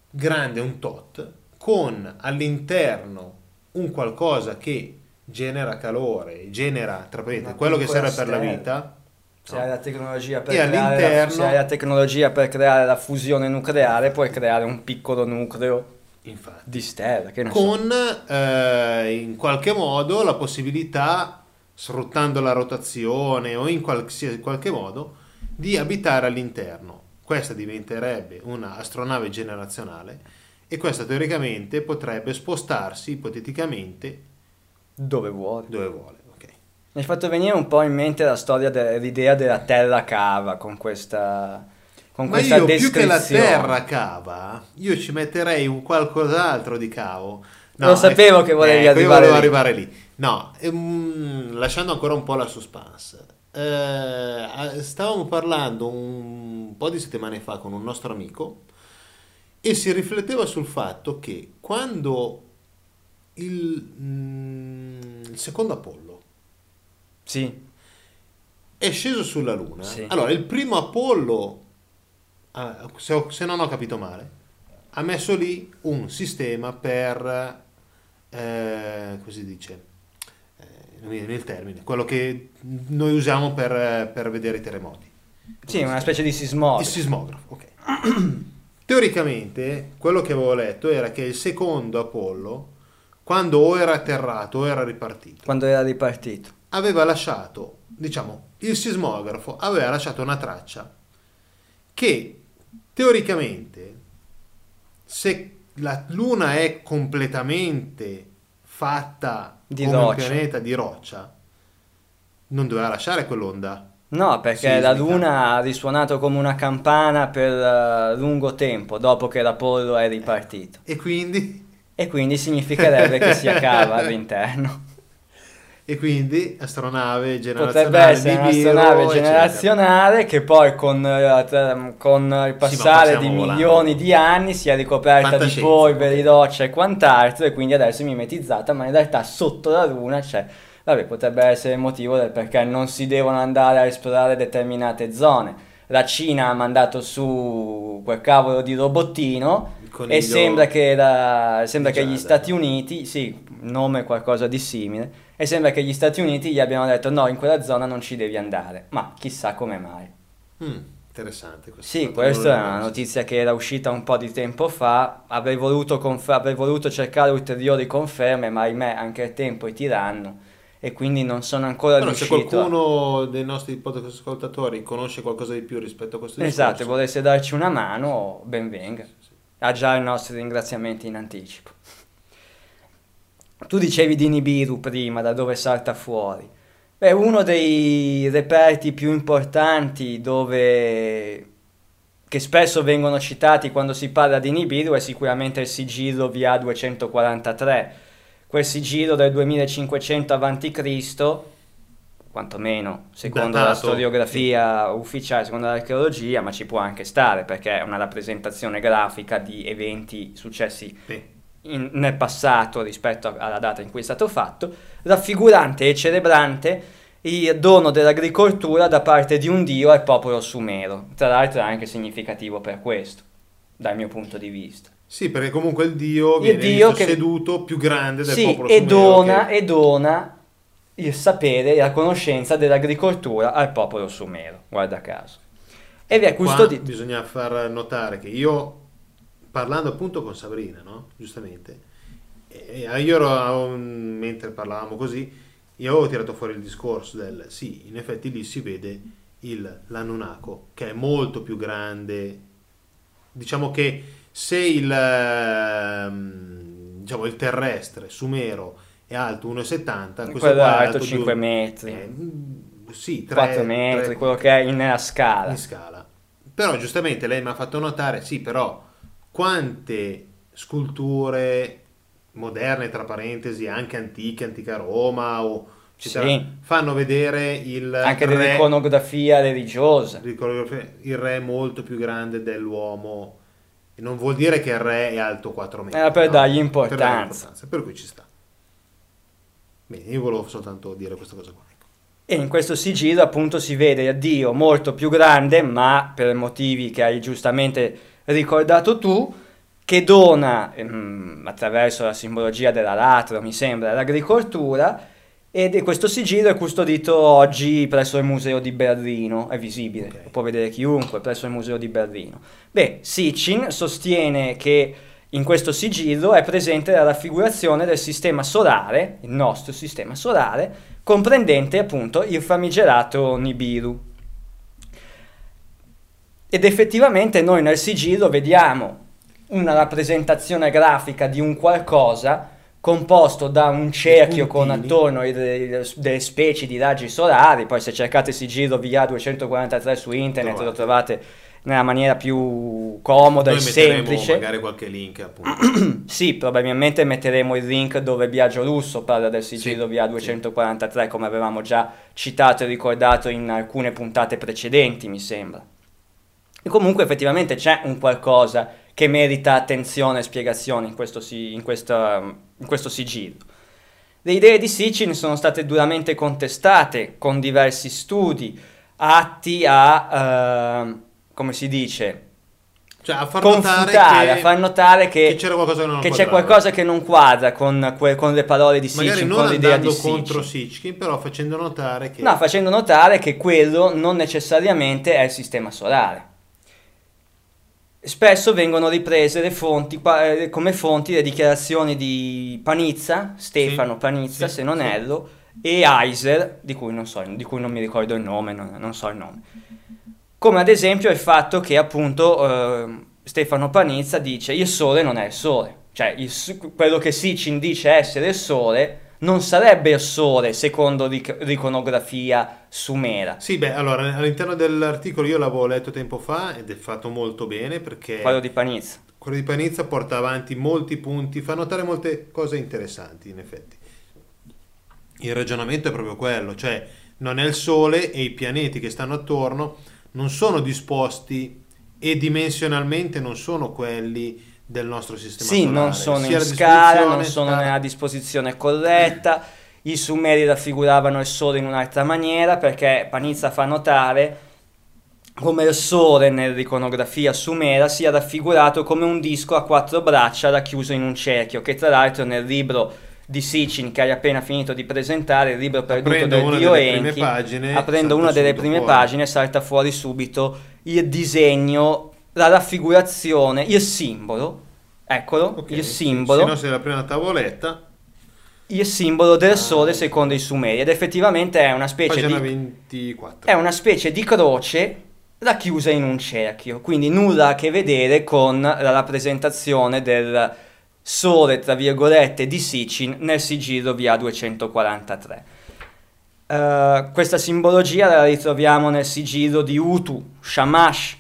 grande, un tot, con all'interno un qualcosa che genera calore, genera, tra parentesi, quello che serve per la vita. Se hai la tecnologia per creare la fusione nucleare, puoi creare un piccolo nucleo di stella. Con, in qualche modo, la possibilità, sfruttando la rotazione o in qualche modo, di abitare all'interno. Questa diventerebbe una astronave generazionale e questa teoricamente potrebbe spostarsi ipoteticamente dove vuole. Dove vuole. Okay. Mi hai fatto venire un po' in mente la storia dell'idea della terra cava con questa... Con ma io più che la terra cava, io ci metterei un qualcos'altro di cavo. No, lo sapevo che volevi arrivare lì. No, lasciando ancora un po' la suspense. Stavamo parlando un po' di settimane fa con un nostro amico e si rifletteva sul fatto che quando il secondo Apollo... Sì. È sceso sulla Luna. Sì. Allora, il primo Apollo... se non ho capito male, ha messo lì un sistema per, così dice, non mi viene il termine, quello che noi usiamo per vedere i terremoti. Sì, una specie di sismografo. Il sismografo, ok. Teoricamente, quello che avevo letto era che il secondo Apollo, quando o era atterrato o era ripartito. Quando era ripartito. Aveva lasciato, diciamo, il sismografo aveva lasciato una traccia che teoricamente, se la Luna è completamente fatta di come roccia, un pianeta di roccia, non doveva lasciare quell'onda. No, perché sismica. La Luna ha risuonato come una campana per lungo tempo dopo che l'Apollo è ripartito. E quindi? E quindi significherebbe che sia cava all'interno. E quindi astronave generazionale, potrebbe essere un'astronave generazionale che poi con il passare di milioni di anni sia ricoperta di polvere, roccia e quant'altro, e quindi adesso è mimetizzata, ma in realtà sotto la Luna c'è. Vabbè, potrebbe essere il motivo del perché non si devono andare a esplorare determinate zone. La Cina ha mandato su quel cavolo di robottino e sembra che gli Stati Uniti, sì, nome qualcosa di simile, e sembra che gli Stati Uniti gli abbiano detto no, in quella zona non ci devi andare, ma chissà come mai. Interessante questo. Sì, questa è una notizia che era uscita un po' di tempo fa, avrei voluto cercare ulteriori conferme, ma ahimè anche il tempo è tiranno e quindi non sono ancora riuscito. Se qualcuno dei nostri podcast ascoltatori conosce qualcosa di più rispetto a questo discorso, esatto, volesse darci una mano, ben venga. Sì. Ha già i nostri ringraziamenti in anticipo. Tu dicevi di Nibiru prima, da dove salta fuori. Beh, uno dei reperti più importanti che spesso vengono citati quando si parla di Nibiru è sicuramente il sigillo VA243, quel sigillo del 2500 a.C., quantomeno, secondo la storiografia ufficiale, secondo l'archeologia, ma ci può anche stare, perché è una rappresentazione grafica di eventi successi nel passato rispetto alla data in cui è stato fatto, raffigurante e celebrante il dono dell'agricoltura da parte di un dio al popolo sumero. Tra l'altro è anche significativo per questo, dal mio punto di vista. Sì, perché comunque il dio viene seduto più grande del popolo sumero. E dona il sapere e la conoscenza dell'agricoltura al popolo sumero, guarda caso. E vi è custodito. Qua bisogna far notare che io, parlando appunto con Sabrina, no? Giustamente, io ero, mentre parlavamo così, io avevo tirato fuori il discorso del sì, in effetti lì si vede l'Anunnaco, che è molto più grande. Diciamo che se il terrestre sumero è alto 1,70, questo qua è alto 5 metri, sì, 4 metri, quello che è nella scala. In scala. Però giustamente lei mi ha fatto notare, sì, però quante sculture moderne, tra parentesi, anche antica Roma, o fanno vedere anche dell'iconografia religiosa. Il re è molto più grande dell'uomo, e non vuol dire che il re è alto 4 metri. Era per dargli importanza. Per cui ci sta. Bene, io volevo soltanto dire questa cosa qua. E in questo sigillo appunto si vede Dio molto più grande, ma per motivi che hai giustamente ricordato tu, che dona attraverso la simbologia dell'aratro, mi sembra, l'agricoltura, ed questo sigillo è custodito oggi presso il Museo di Berlino, è visibile, lo può vedere chiunque presso il Museo di Berlino. Beh, Sitchin sostiene che in questo sigillo è presente la raffigurazione del sistema solare, il nostro sistema solare, comprendente appunto il famigerato Nibiru. Ed effettivamente noi nel sigillo vediamo una rappresentazione grafica di un qualcosa composto da un cerchio con attorno delle specie di raggi solari. Poi se cercate il sigillo VA243 su internet lo trovate nella maniera più comoda e semplice. Noi magari qualche link, appunto. Sì, probabilmente metteremo il link dove Biagio Russo parla del sigillo VA243, come avevamo già citato e ricordato in alcune puntate precedenti, mi sembra. E comunque effettivamente c'è un qualcosa che merita attenzione e spiegazione in questo sigillo. Le idee di Sitchin sono state duramente contestate con diversi studi atti a... come si dice? Cioè a far notare che c'era qualcosa che non quadrava. C'è qualcosa che non quadra con le parole di Sitchin, con l'idea di Sitchin. Magari non andando contro Sitchin, però facendo notare che... No, facendo notare che quello non necessariamente è il sistema solare. Spesso vengono riprese le fonti, come fonti le dichiarazioni di Panizza, Stefano Panizza, se non erro, e Heiser, di cui non mi ricordo il nome, non so il nome. Come ad esempio il fatto che appunto Stefano Panizza dice il sole non è il sole, cioè quello che Sitchin dice essere il sole non sarebbe il sole secondo l'iconografia sumera. Sì, beh, allora all'interno dell'articolo io l'avevo letto tempo fa ed è fatto molto bene, perché quello di Panizza porta avanti molti punti, fa notare molte cose interessanti. In effetti il ragionamento è proprio quello, cioè non è il sole e i pianeti che stanno attorno non sono disposti e dimensionalmente non sono quelli del nostro sistema solare. Sì, non sono in scala, non sono nella disposizione corretta. I sumeri raffiguravano il sole in un'altra maniera, perché Panizza fa notare come il sole nell'iconografia sumera sia raffigurato come un disco a 4 braccia racchiuso in un cerchio, che tra l'altro nel libro di Sitchin che hai appena finito di presentare, il libro perduto del dio Enki, aprendo una delle prime pagine salta fuori subito il disegno, la raffigurazione, il simbolo, eccolo, il simbolo, se no sei la prima tavoletta, il simbolo del sole secondo i sumeri, ed effettivamente è una specie pagina di 24. È una specie di croce racchiusa in un cerchio, quindi nulla a che vedere con la rappresentazione del sole, tra virgolette, di Sitchin nel sigillo VA243. Questa simbologia la ritroviamo nel sigillo di Utu, Shamash,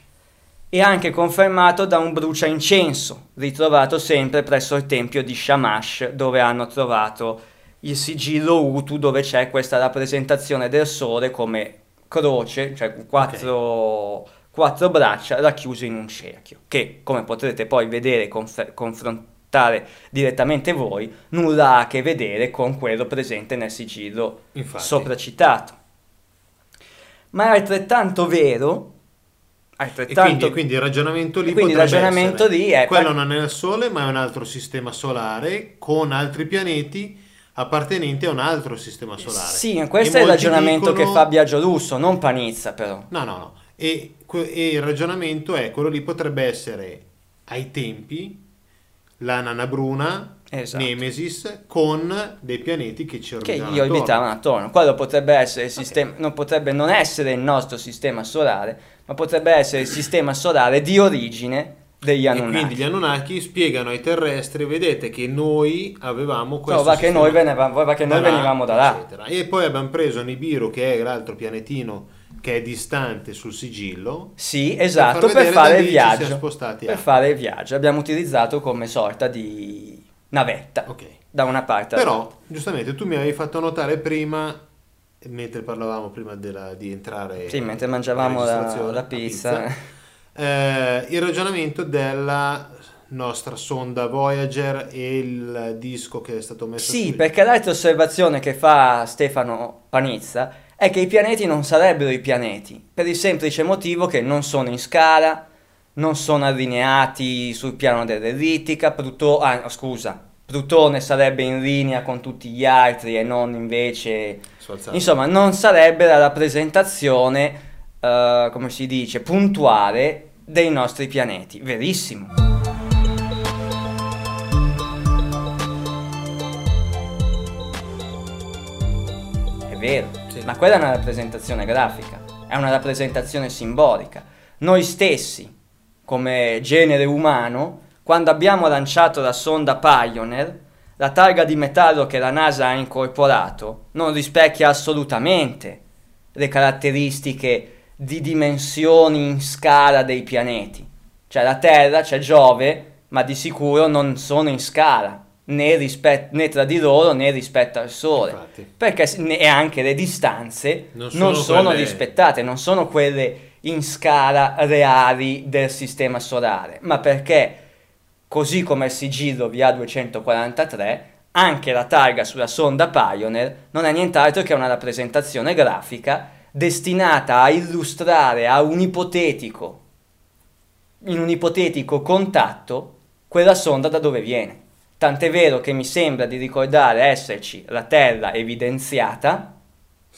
e anche confermato da un bruciaincenso ritrovato sempre presso il tempio di Shamash, dove hanno trovato il sigillo Utu, dove c'è questa rappresentazione del sole come croce, cioè con quattro braccia racchiuse in un cerchio, che come potrete poi vedere e confrontare direttamente voi, nulla ha a che vedere con quello presente nel sigillo sopracitato. Ma è altrettanto vero... E quindi il ragionamento lì è quello non è il Sole, ma è un altro sistema solare con altri pianeti appartenenti a un altro sistema solare. Sì, questo è il ragionamento che fa Biagio Russo, non Panizza, però. No. E il ragionamento è quello lì, potrebbe essere ai tempi la nana bruna, esatto, Nemesis, con dei pianeti che ci orbitavano, che gli orbitavano attorno. Quello potrebbe essere il sistema, okay, non potrebbe non essere il nostro sistema solare, ma potrebbe essere il sistema solare di origine degli Anunnaki. E quindi gli Anunnaki spiegano ai terrestri: vedete che noi avevamo questo sistema, che noi venivamo da là, eccetera. E poi abbiamo preso Nibiru, che è l'altro pianetino che è distante sul sigillo. Sì, esatto, per fare il viaggio abbiamo utilizzato come sorta di navetta, okay, da una parte all'altra. Giustamente tu mi avevi fatto notare prima, mentre parlavamo prima di entrare, sì, mentre mangiavamo la pizza. Il ragionamento della nostra sonda Voyager e il disco che è stato messo, sì, su, perché l'altra osservazione che fa Stefano Panizza è che i pianeti non sarebbero i pianeti per il semplice motivo che non sono in scala, non sono allineati sul piano dell'ellittica. Plutone sarebbe in linea con tutti gli altri e non invece... Insomma, non sarebbe la rappresentazione, come si dice, puntuale dei nostri pianeti. Verissimo. È vero, sì, ma quella è una rappresentazione grafica, è una rappresentazione simbolica. Noi stessi, come genere umano, quando abbiamo lanciato la sonda Pioneer, la targa di metallo che la NASA ha incorporato non rispecchia assolutamente le caratteristiche di dimensioni in scala dei pianeti. Cioè la Terra, c'è Giove, ma di sicuro non sono in scala, né tra di loro né rispetto al Sole. Infatti. Perché anche le distanze non sono rispettate, non sono quelle in scala reali del sistema solare, ma perché... Così come il sigillo VA243, anche la targa sulla sonda Pioneer non è nient'altro che una rappresentazione grafica destinata a illustrare a un ipotetico contatto quella sonda da dove viene. Tant'è vero che mi sembra di ricordare esserci la Terra evidenziata,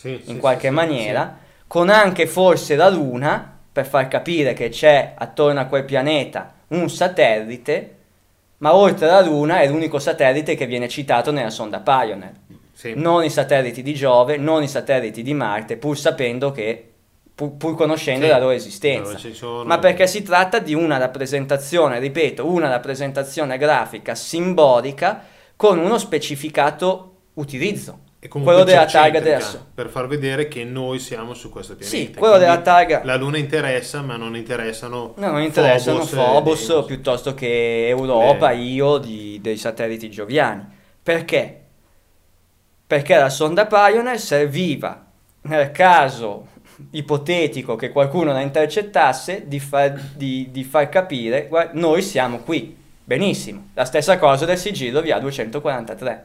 in qualche maniera. Con anche forse la Luna, per far capire che c'è attorno a quel pianeta un satellite, ma oltre alla Luna è l'unico satellite che viene citato nella sonda Pioneer, sì, non i satelliti di Giove, non i satelliti di Marte, pur conoscendo sì, la loro esistenza, ma perché si tratta di una rappresentazione, ripeto, una rappresentazione grafica simbolica con uno specificato utilizzo. E quello della targa adesso, per far vedere che noi siamo su questo pianeta. Sì, quello della targa. La Luna interessa, ma non interessano Phobos o piuttosto che Europa, dei satelliti gioviani. Perché? Perché la sonda Pioneer serviva, nel caso ipotetico che qualcuno la intercettasse, di far capire: guarda, noi siamo qui. Benissimo. La stessa cosa del sigillo VA243.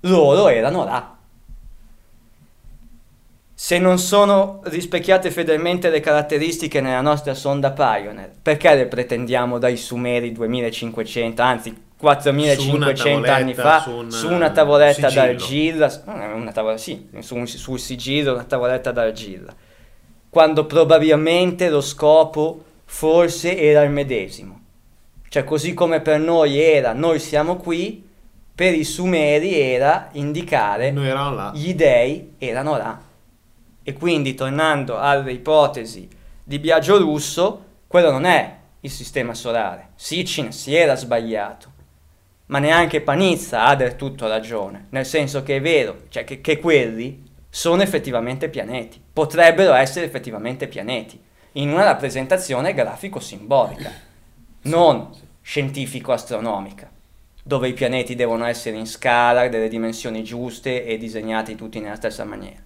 Loro erano là. Se non sono rispecchiate fedelmente le caratteristiche nella nostra sonda Pioneer, perché le pretendiamo dai Sumeri 2500, anzi 4500 anni fa, su una tavoletta d'argilla, sul sigillo, una tavoletta d'argilla, quando probabilmente lo scopo forse era il medesimo. Cioè, così come per noi era "noi siamo qui", per i Sumeri era indicare gli dei erano là. E quindi, tornando alle ipotesi di Biagio Russo, quello non è il sistema solare. Sitchin si era sbagliato, ma neanche Panizza ha del tutto ragione, nel senso che è vero, cioè che quelli sono effettivamente pianeti, potrebbero essere effettivamente pianeti, in una rappresentazione grafico-simbolica, non scientifico-astronomica. dove i pianeti devono essere in scala, delle dimensioni giuste e disegnati tutti nella stessa maniera.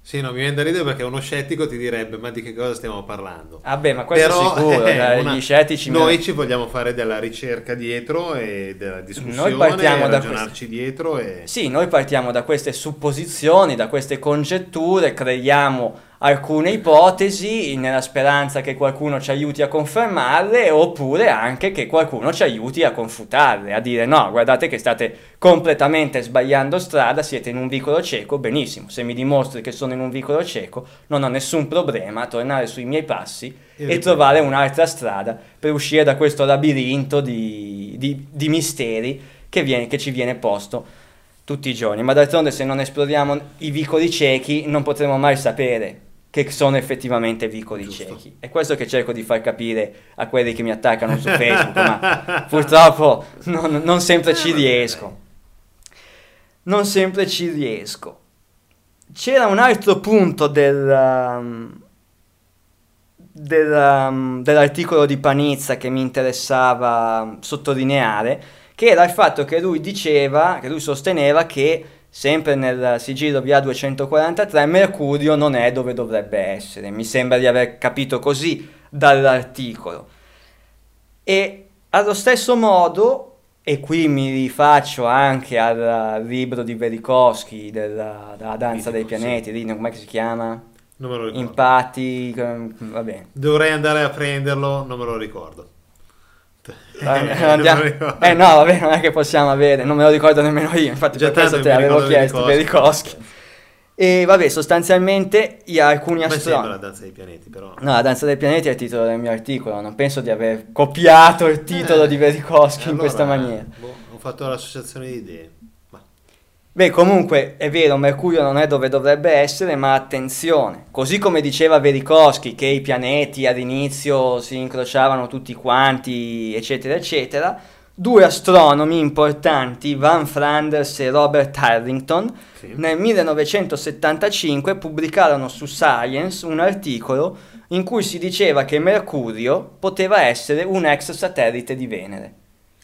Sì, no, mi viene da ridere perché uno scettico ti direbbe: ma di che cosa stiamo parlando? Vabbè, ma questo però, è sicuro, gli scettici... Noi ci vogliamo fare della ricerca dietro e della discussione, noi partiamo e ragionarci dietro e... Sì, noi partiamo da queste supposizioni, da queste congetture, creiamo alcune ipotesi nella speranza che qualcuno ci aiuti a confermarle, oppure anche che qualcuno ci aiuti a confutarle, a dire: no, guardate che state completamente sbagliando strada, siete in un vicolo cieco. Benissimo, se mi dimostri che sono in un vicolo cieco non ho nessun problema a tornare sui miei passi e trovare un'altra strada per uscire da questo labirinto di misteri che ci viene posto tutti i giorni. Ma d'altronde, se non esploriamo i vicoli ciechi non potremo mai sapere che sono effettivamente vicoli ciechi. È questo che cerco di far capire a quelli che mi attaccano su Facebook, ma purtroppo non sempre ci riesco. Non sempre ci riesco. C'era un altro punto dell'articolo di Panizza che mi interessava sottolineare, che era il fatto che lui diceva, che lui sosteneva che, sempre nel sigillo VA243, Mercurio non è dove dovrebbe essere. Mi sembra di aver capito così dall'articolo. E allo stesso modo, e qui mi rifaccio anche al libro di Velikovsky, della danza dei pianeti, lì, come si chiama? Non me lo ricordo. Impatti, va bene. Dovrei andare a prenderlo, non me lo ricordo. No, vabbè, non è che possiamo avere, non me lo ricordo nemmeno io, infatti già per questo te l'avevo chiesto, Velikovsky. E vabbè, sostanzialmente alcuni astronomi... la danza dei pianeti, però. No, la danza dei pianeti è il titolo del mio articolo, non penso di aver copiato il titolo di Velikovsky allora, in questa maniera. Boh, ho fatto l'associazione di idee. Ma... Beh, comunque è vero, Mercurio non è dove dovrebbe essere, ma attenzione, così come diceva Velikovsky che i pianeti all'inizio si incrociavano tutti quanti, eccetera, eccetera, due astronomi importanti, Van Flanders e Robert Harrington, sì, nel 1975 pubblicarono su Science un articolo in cui si diceva che Mercurio poteva essere un ex satellite di Venere.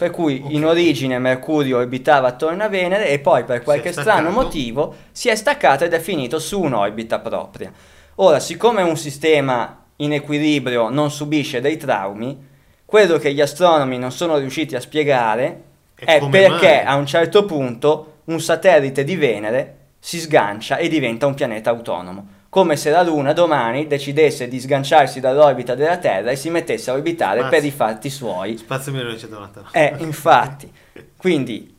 Per cui in origine Mercurio orbitava attorno a Venere e poi per qualche strano motivo si è staccato ed è finito su un'orbita propria. Ora, siccome un sistema in equilibrio non subisce dei traumi, quello che gli astronomi non sono riusciti a spiegare è perché a un certo punto un satellite di Venere si sgancia e diventa un pianeta autonomo. Come se la Luna domani decidesse di sganciarsi dall'orbita della Terra e si mettesse a orbitare per i fatti suoi. Spazio 1999. Infatti. Quindi,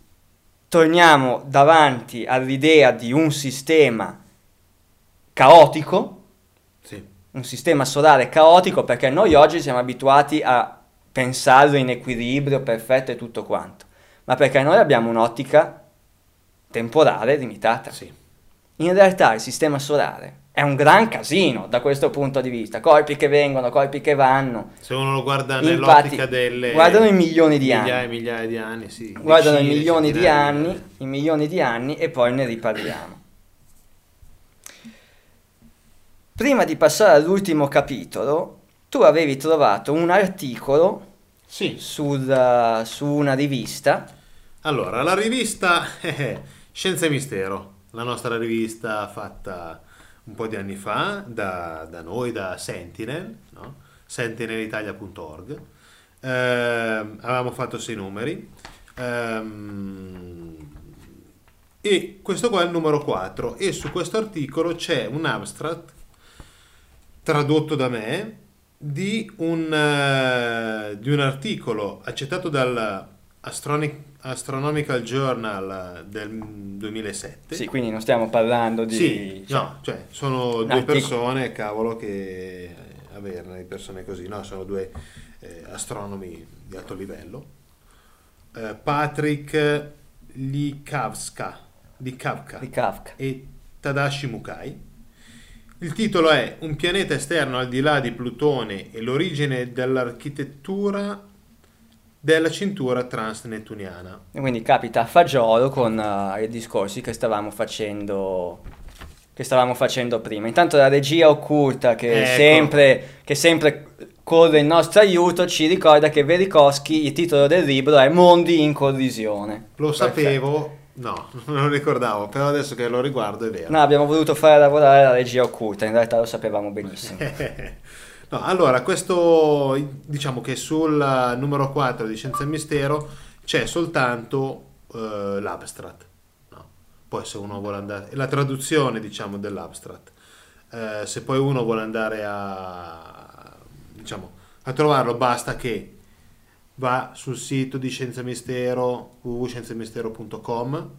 torniamo davanti all'idea di un sistema caotico, sì, un sistema solare caotico, perché noi oggi siamo abituati a pensarlo in equilibrio, perfetto e tutto quanto, ma perché noi abbiamo un'ottica temporale limitata. Sì. In realtà il sistema solare è un gran casino da questo punto di vista, corpi che vengono, corpi che vanno. Se uno lo guarda nell'ottica delle... Guardano i milioni di anni. Migliaia e migliaia di anni, sì. Guardano i milioni di anni, e poi ne riparliamo. Prima di passare all'ultimo capitolo, tu avevi trovato un articolo, sì, su una rivista. Allora, la rivista Scienza e Mistero, la nostra rivista fatta un po' di anni fa, da noi, da Sentinel, no? sentinelitalia.org, avevamo fatto 6 numeri, e questo qua è il numero 4, e su questo articolo c'è un abstract, tradotto da me, di un articolo accettato dal Astronomical Journal del 2007. Sì, quindi non stiamo parlando di... Sì, cioè, no, cioè sono due persone, cavolo, che averne persone così, no, sono due astronomi di alto livello, Patrick Likavka e Tadashi Mukai. Il titolo è Un pianeta esterno al di là di Plutone e l'origine dell'architettura della cintura transnettuniana. E quindi capita a fagiolo con i discorsi che stavamo facendo prima. Intanto la regia occulta che sempre con il nostro aiuto ci ricorda che Velikovsky, il titolo del libro è Mondi in collisione. Lo perfetto. Sapevo, no, non lo ricordavo, però adesso che lo riguardo è vero. No, abbiamo voluto fare lavorare la regia occulta, in realtà lo sapevamo benissimo. No, allora, questo, diciamo che sul numero 4 di Scienza e Mistero c'è soltanto l'abstract, no? Poi se uno vuole andare, la traduzione diciamo dell'abstract, se poi uno vuole andare a, diciamo, a trovarlo basta che va sul sito di Scienza e Mistero, www.scienzaemistero.com,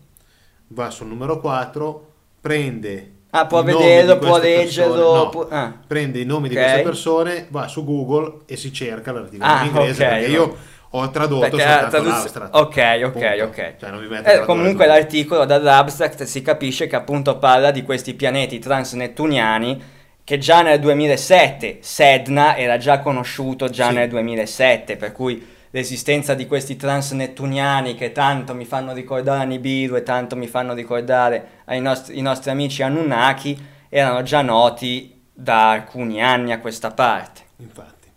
va sul numero 4, prende... Ah, può vederlo, può leggerlo, no, può... Ah. Prende i nomi, okay, di queste persone, va su Google e si cerca l'articolo in inglese, okay, perché io ho tradotto soltanto l'abstract. Ok, ok, ok. Cioè, non mi metto comunque l'articolo dall'abstract si capisce che appunto parla di questi pianeti transnettuniani che già nel 2007, Sedna era già conosciuto già nel 2007, per cui l'esistenza di questi transnettuniani che tanto mi fanno ricordare a Nibiru e tanto mi fanno ricordare ai i nostri amici Anunnaki erano già noti da alcuni anni a questa parte. Infatti.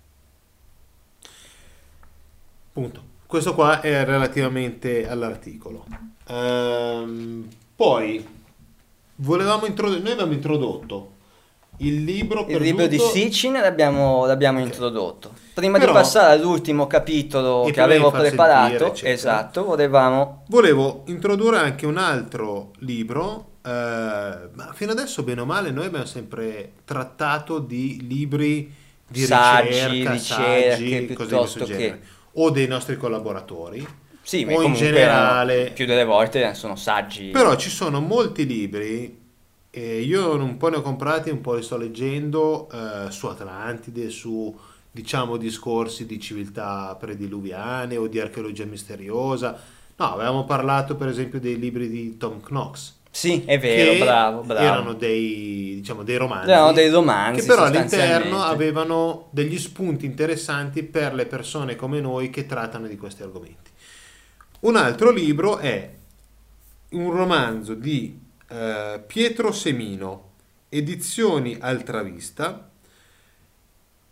Punto. Questo qua è relativamente all'articolo. Poi volevamo noi abbiamo introdotto il libro perduto. Il libro di Sitchin l'abbiamo okay, introdotto. Prima però, di passare all'ultimo capitolo che avevo preparato, sentire, esatto, volevo introdurre anche un altro libro, ma fino adesso bene o male noi abbiamo sempre trattato di libri di saggi, piuttosto cose che... o dei nostri collaboratori, sì, o in generale... più delle volte sono saggi. Però ci sono molti libri, io un po' ne ho comprati, un po' li sto leggendo, su Atlantide, su... diciamo discorsi di civiltà prediluviane o di archeologia misteriosa. No, avevamo parlato per esempio dei libri di Tom Knox. Sì, è vero, bravo, bravo. Erano dei, diciamo, dei romanzi. Erano dei romanzi che però all'interno avevano degli spunti interessanti per le persone come noi che trattano di questi argomenti. Un altro libro è un romanzo di Pietro Semino, edizioni Altravista.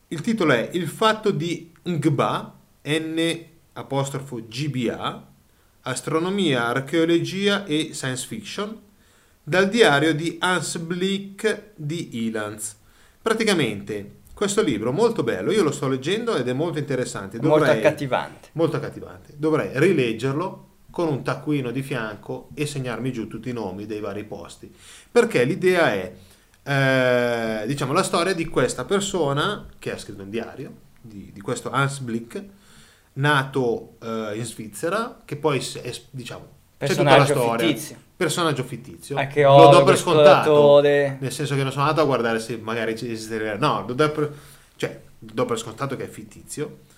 Il titolo è Il fatto di Ngba, N'(GBA), astronomia, archeologia e science fiction, dal diario di Hans Bleck di Ilanz. Praticamente questo libro molto bello, io lo sto leggendo ed è molto interessante. Molto accattivante. Dovrei rileggerlo con un taccuino di fianco e segnarmi giù tutti i nomi dei vari posti. Perché l'idea è... diciamo la storia di questa persona che ha scritto un diario di questo Hans Bleck, nato in Svizzera, che poi è, diciamo, c'è tutta la storia, personaggio fittizio, lo do per scontato, nel senso che non sono andato a guardare se magari ci esiste, no, do per scontato che è fittizio,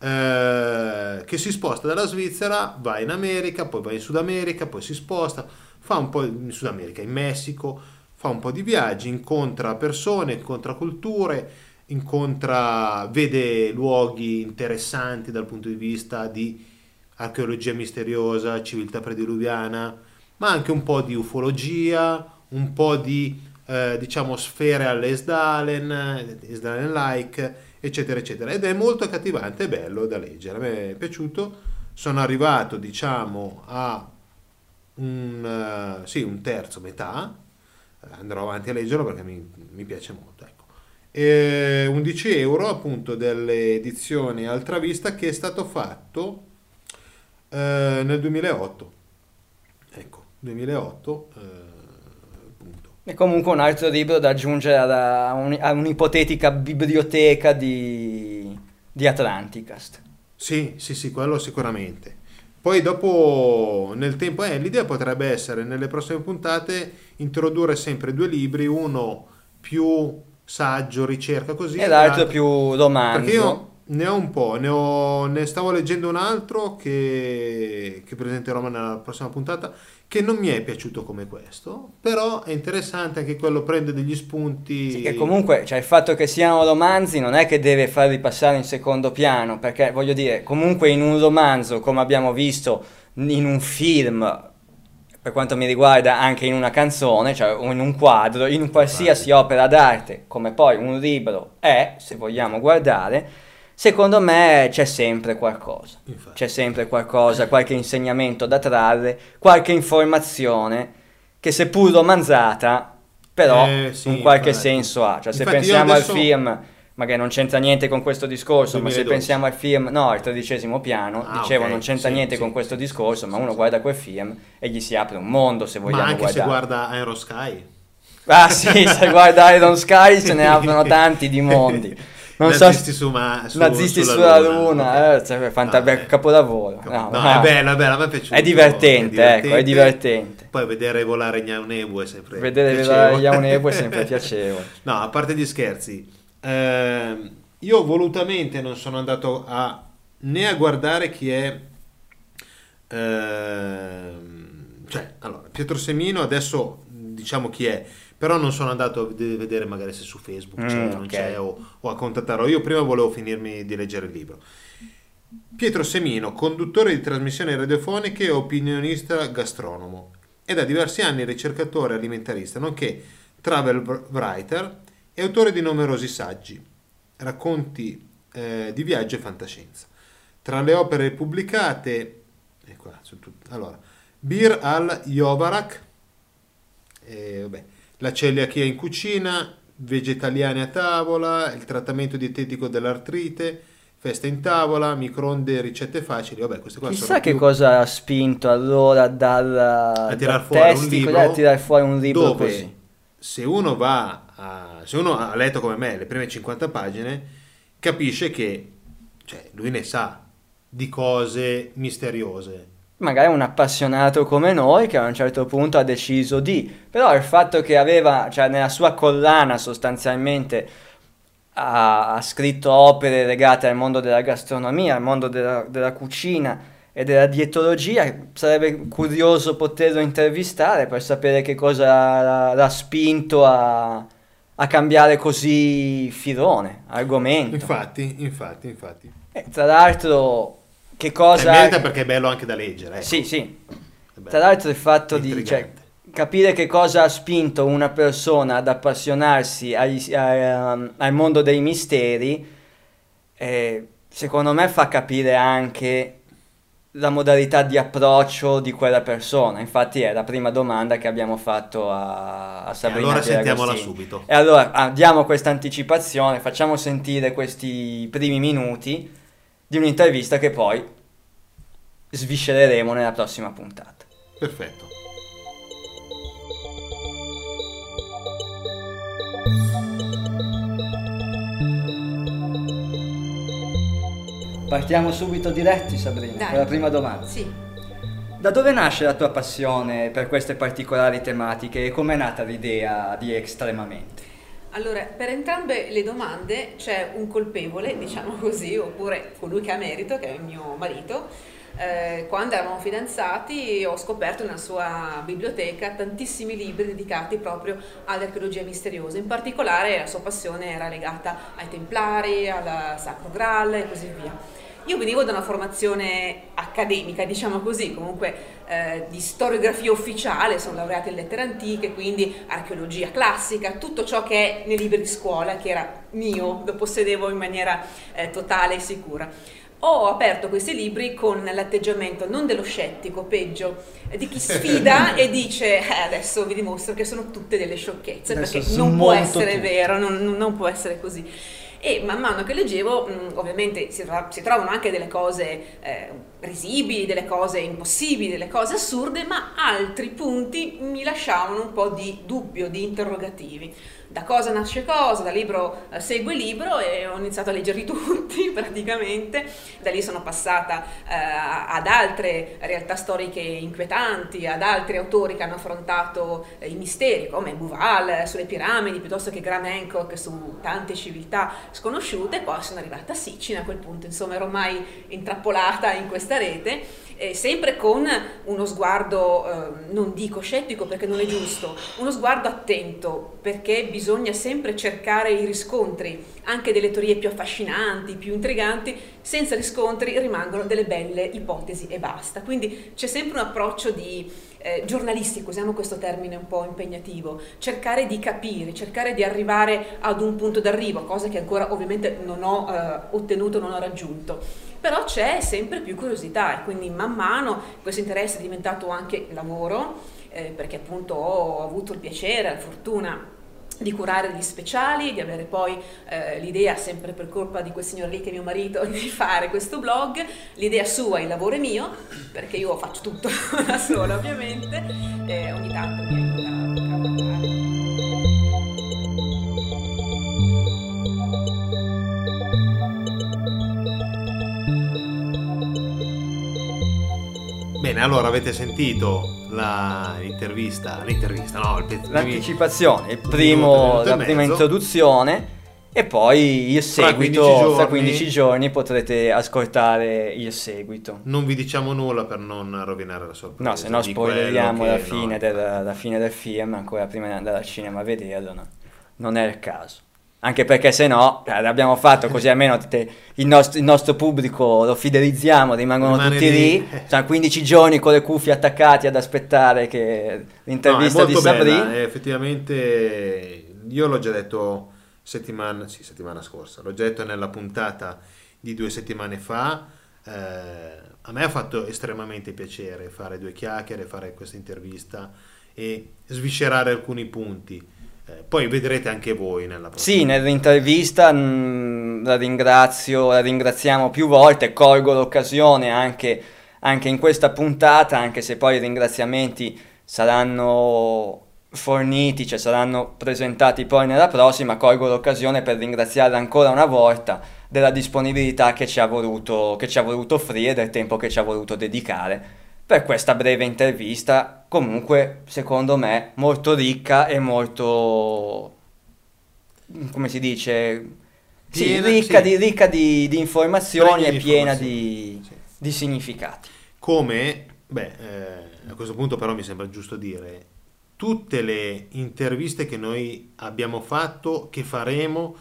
che si sposta dalla Svizzera, va in America, poi va in Sud America, poi si sposta, fa un po' in Sud America, in Messico, fa un po' di viaggi, incontra persone, incontra culture, vede luoghi interessanti dal punto di vista di archeologia misteriosa, civiltà prediluviana, ma anche un po' di ufologia, un po' di, diciamo, sfere all'Esdalen-like, eccetera, eccetera. Ed è molto accattivante e bello da leggere, a me è piaciuto. Sono arrivato, diciamo, a un terzo, metà, andrò avanti a leggerlo perché mi piace molto, ecco. E €11 appunto delle edizioni Altravista, che è stato fatto nel 2008, ecco, 2008 appunto. E comunque un altro libro da aggiungere a un'ipotetica biblioteca di Atlanticast. Sì, quello sicuramente. Poi dopo, nel tempo, l'idea potrebbe essere, nelle prossime puntate, introdurre sempre due libri, uno più saggio, ricerca, così. E l'altro più romanzo. Perché io ne ho un po', ne stavo leggendo un altro che presenterò nella prossima puntata, che non mi è piaciuto come questo, però è interessante anche quello, prende degli spunti. Sì, che comunque, cioè, il fatto che siano romanzi non è che deve farli passare in secondo piano, perché voglio dire, comunque in un romanzo, come abbiamo visto in un film, per quanto mi riguarda anche in una canzone, cioè in un quadro, in qualsiasi opera d'arte, come poi un libro è, se vogliamo guardare, Secondo me c'è sempre qualcosa. Infatti. C'è sempre qualcosa, qualche insegnamento da trarre, qualche informazione che seppur romanzata, però sì, in qualche senso ha. Cioè, se infatti pensiamo adesso... al film, magari non c'entra niente con questo discorso, 2012. Ma se pensiamo al film, no, al tredicesimo piano, dicevo, okay, non c'entra niente con questo discorso, ma uno guarda quel film e gli si apre un mondo, se vogliamo guardare. Ma anche se guarda Iron Sky. Ah sì, se guarda Iron Sky se ne aprono tanti di mondi. Non nazisti so, nazisti sulla luna, cioè, capolavoro. No, no, è bella, bella, mi è piaciuta. È divertente. Poi vedere volare gli Aunebu è sempre piacevole. No, a parte gli scherzi, io volutamente non sono andato a né a guardare chi è, cioè, allora, Pietro Semino adesso diciamo chi è, però non sono andato a vedere magari se su Facebook c'è, non c'è, o a contattarlo. Io prima volevo finirmi di leggere il libro. Pietro Semino, conduttore di trasmissioni radiofoniche e opinionista gastronomo, è da diversi anni ricercatore alimentarista, nonché travel writer e autore di numerosi saggi, racconti di viaggio e fantascienza. Tra le opere pubblicate, ecco, allora, Bir al-Yovarak, vabbè, la celiachia in cucina, vegetariani a tavola, il trattamento dietetico dell'artrite, festa in tavola, microonde, ricette facili. Vabbè, queste qua chissà sono che più... cosa ha spinto allora a tirar fuori un libro dove, così. Se uno va a, se uno ha letto come me le prime 50 pagine, capisce che, cioè, lui ne sa di cose misteriose. Magari un appassionato come noi che a un certo punto ha deciso di, però il fatto che aveva, cioè, nella sua collana sostanzialmente ha scritto opere legate al mondo della gastronomia, al mondo della cucina e della dietologia, sarebbe curioso poterlo intervistare per sapere che cosa l'ha spinto a cambiare così filone, argomento. Infatti. E tra l'altro... Che cosa... merita, perché è bello anche da leggere. Ecco. Sì. Tra l'altro il fatto di, cioè, capire che cosa ha spinto una persona ad appassionarsi al mondo dei misteri, secondo me fa capire anche la modalità di approccio di quella persona. Infatti è la prima domanda che abbiamo fatto a Sabrina. E allora sentiamola subito. E allora diamo questa anticipazione, facciamo sentire questi primi minuti di un'intervista che poi sviscereremo nella prossima puntata. Perfetto. Partiamo subito diretti, Sabrina, dai, con la prima domanda. Sì. Da dove nasce la tua passione per queste particolari tematiche e com'è nata l'idea di Estremamente? Allora, per entrambe le domande c'è un colpevole, diciamo così, oppure colui che ha merito, che è mio marito. Quando eravamo fidanzati ho scoperto nella sua biblioteca tantissimi libri dedicati proprio all'archeologia misteriosa. In particolare la sua passione era legata ai Templari, al Sacro Graal e così via. Io venivo da una formazione accademica, diciamo così, comunque di storiografia ufficiale, sono laureata in lettere antiche, quindi archeologia classica, tutto ciò che è nei libri di scuola, che era mio, lo possedevo in maniera totale e sicura. Ho aperto questi libri con l'atteggiamento non dello scettico, peggio, di chi sfida e dice adesso vi dimostro che sono tutte delle sciocchezze, adesso perché non può essere vero, non può essere così. E man mano che leggevo, ovviamente si trovano anche delle cose risibili, delle cose impossibili, delle cose assurde, ma altri punti mi lasciavano un po' di dubbio, di interrogativi. Da cosa nasce cosa, da libro segue libro, e ho iniziato a leggerli tutti praticamente. Da lì sono passata ad altre realtà storiche inquietanti, ad altri autori che hanno affrontato i misteri, come Buval sulle piramidi, piuttosto che Graham Hancock su tante civiltà sconosciute. Poi sono arrivata a Sitchin, a quel punto insomma ero ormai intrappolata in questa rete. sempre con uno sguardo, non dico scettico perché non è giusto, uno sguardo attento, perché bisogna sempre cercare i riscontri, anche delle teorie più affascinanti, più intriganti, senza riscontri rimangono delle belle ipotesi e basta. Quindi c'è sempre un approccio di... giornalistico, usiamo questo termine un po' impegnativo, cercare di capire, cercare di arrivare ad un punto d'arrivo, cosa che ancora ovviamente non ho ottenuto, non ho raggiunto, però c'è sempre più curiosità e quindi man mano questo interesse è diventato anche lavoro, perché appunto ho avuto il piacere, la fortuna di curare gli speciali, di avere poi l'idea, sempre per colpa di quel signor lì che è mio marito, di fare questo blog, l'idea sua, il lavoro è mio, perché io faccio tutto da sola ovviamente, e ogni tanto mi aiuta a lavorare. Bene, allora avete sentito l'anticipazione, la prima introduzione e poi il seguito. Tra 15 giorni potrete ascoltare il seguito. Non vi diciamo nulla per non rovinare la sorpresa. No, se no spoileriamo la fine del film ancora prima di andare al cinema a vederlo, no? Non è il caso. Anche perché se no l'abbiamo fatto così, almeno il nostro pubblico lo fidelizziamo, rimane tutti lì. Tra 15 giorni con le cuffie attaccate ad aspettare che l'intervista di Sabrina. Effettivamente io l'ho già detto settimana scorsa, l'ho già detto nella puntata di 2 settimane fa, a me ha fatto estremamente piacere fare 2 chiacchiere, fare questa intervista e sviscerare alcuni punti. Poi vedrete anche voi nella prossima. Sì, nell'intervista la ringraziamo più volte, colgo l'occasione anche in questa puntata, anche se poi i ringraziamenti saranno forniti, cioè saranno presentati poi nella prossima, colgo l'occasione per ringraziarla ancora una volta della disponibilità che ci ha voluto offrire, del tempo che ci ha voluto dedicare per questa breve intervista, comunque secondo me molto ricca e molto, come si dice, ricca di informazioni e piena di significati. Come, a questo punto però mi sembra giusto dire, tutte le interviste che noi abbiamo fatto, che faremo,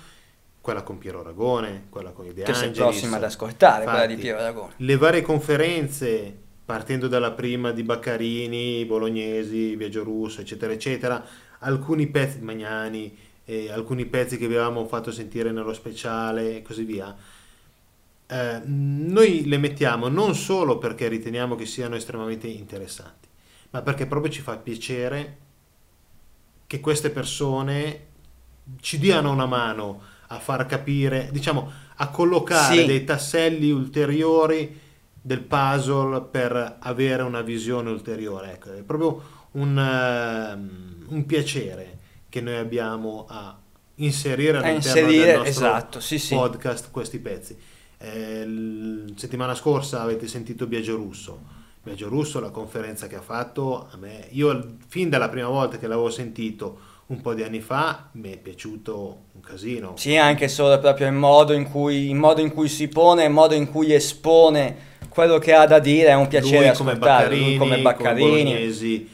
quella con Piero Ragone, quella con i De Angelis, che sei prossima ad ascoltare, infatti, quella di Piero Ragone, le varie conferenze, partendo dalla prima di Baccarini, Bolognesi, Biagio Russo, eccetera, eccetera, alcuni pezzi di Magnani, alcuni pezzi che avevamo fatto sentire nello speciale e così via. Noi le mettiamo non solo perché riteniamo che siano estremamente interessanti, ma perché proprio ci fa piacere che queste persone ci diano una mano a far capire, diciamo, a collocare dei tasselli ulteriori del puzzle per avere una visione ulteriore. Ecco, è proprio un piacere che noi abbiamo a inserire all'interno del nostro podcast questi pezzi. Settimana scorsa avete sentito Biagio Russo, la conferenza che ha fatto, a me, io fin dalla prima volta che l'avevo sentito un po' di anni fa, mi è piaciuto un casino. Sì, anche solo proprio il modo in cui si pone, il modo in cui espone quello che ha da dire, è un piacere ascoltarlo. Lui come Baccarini, con Bolognesi,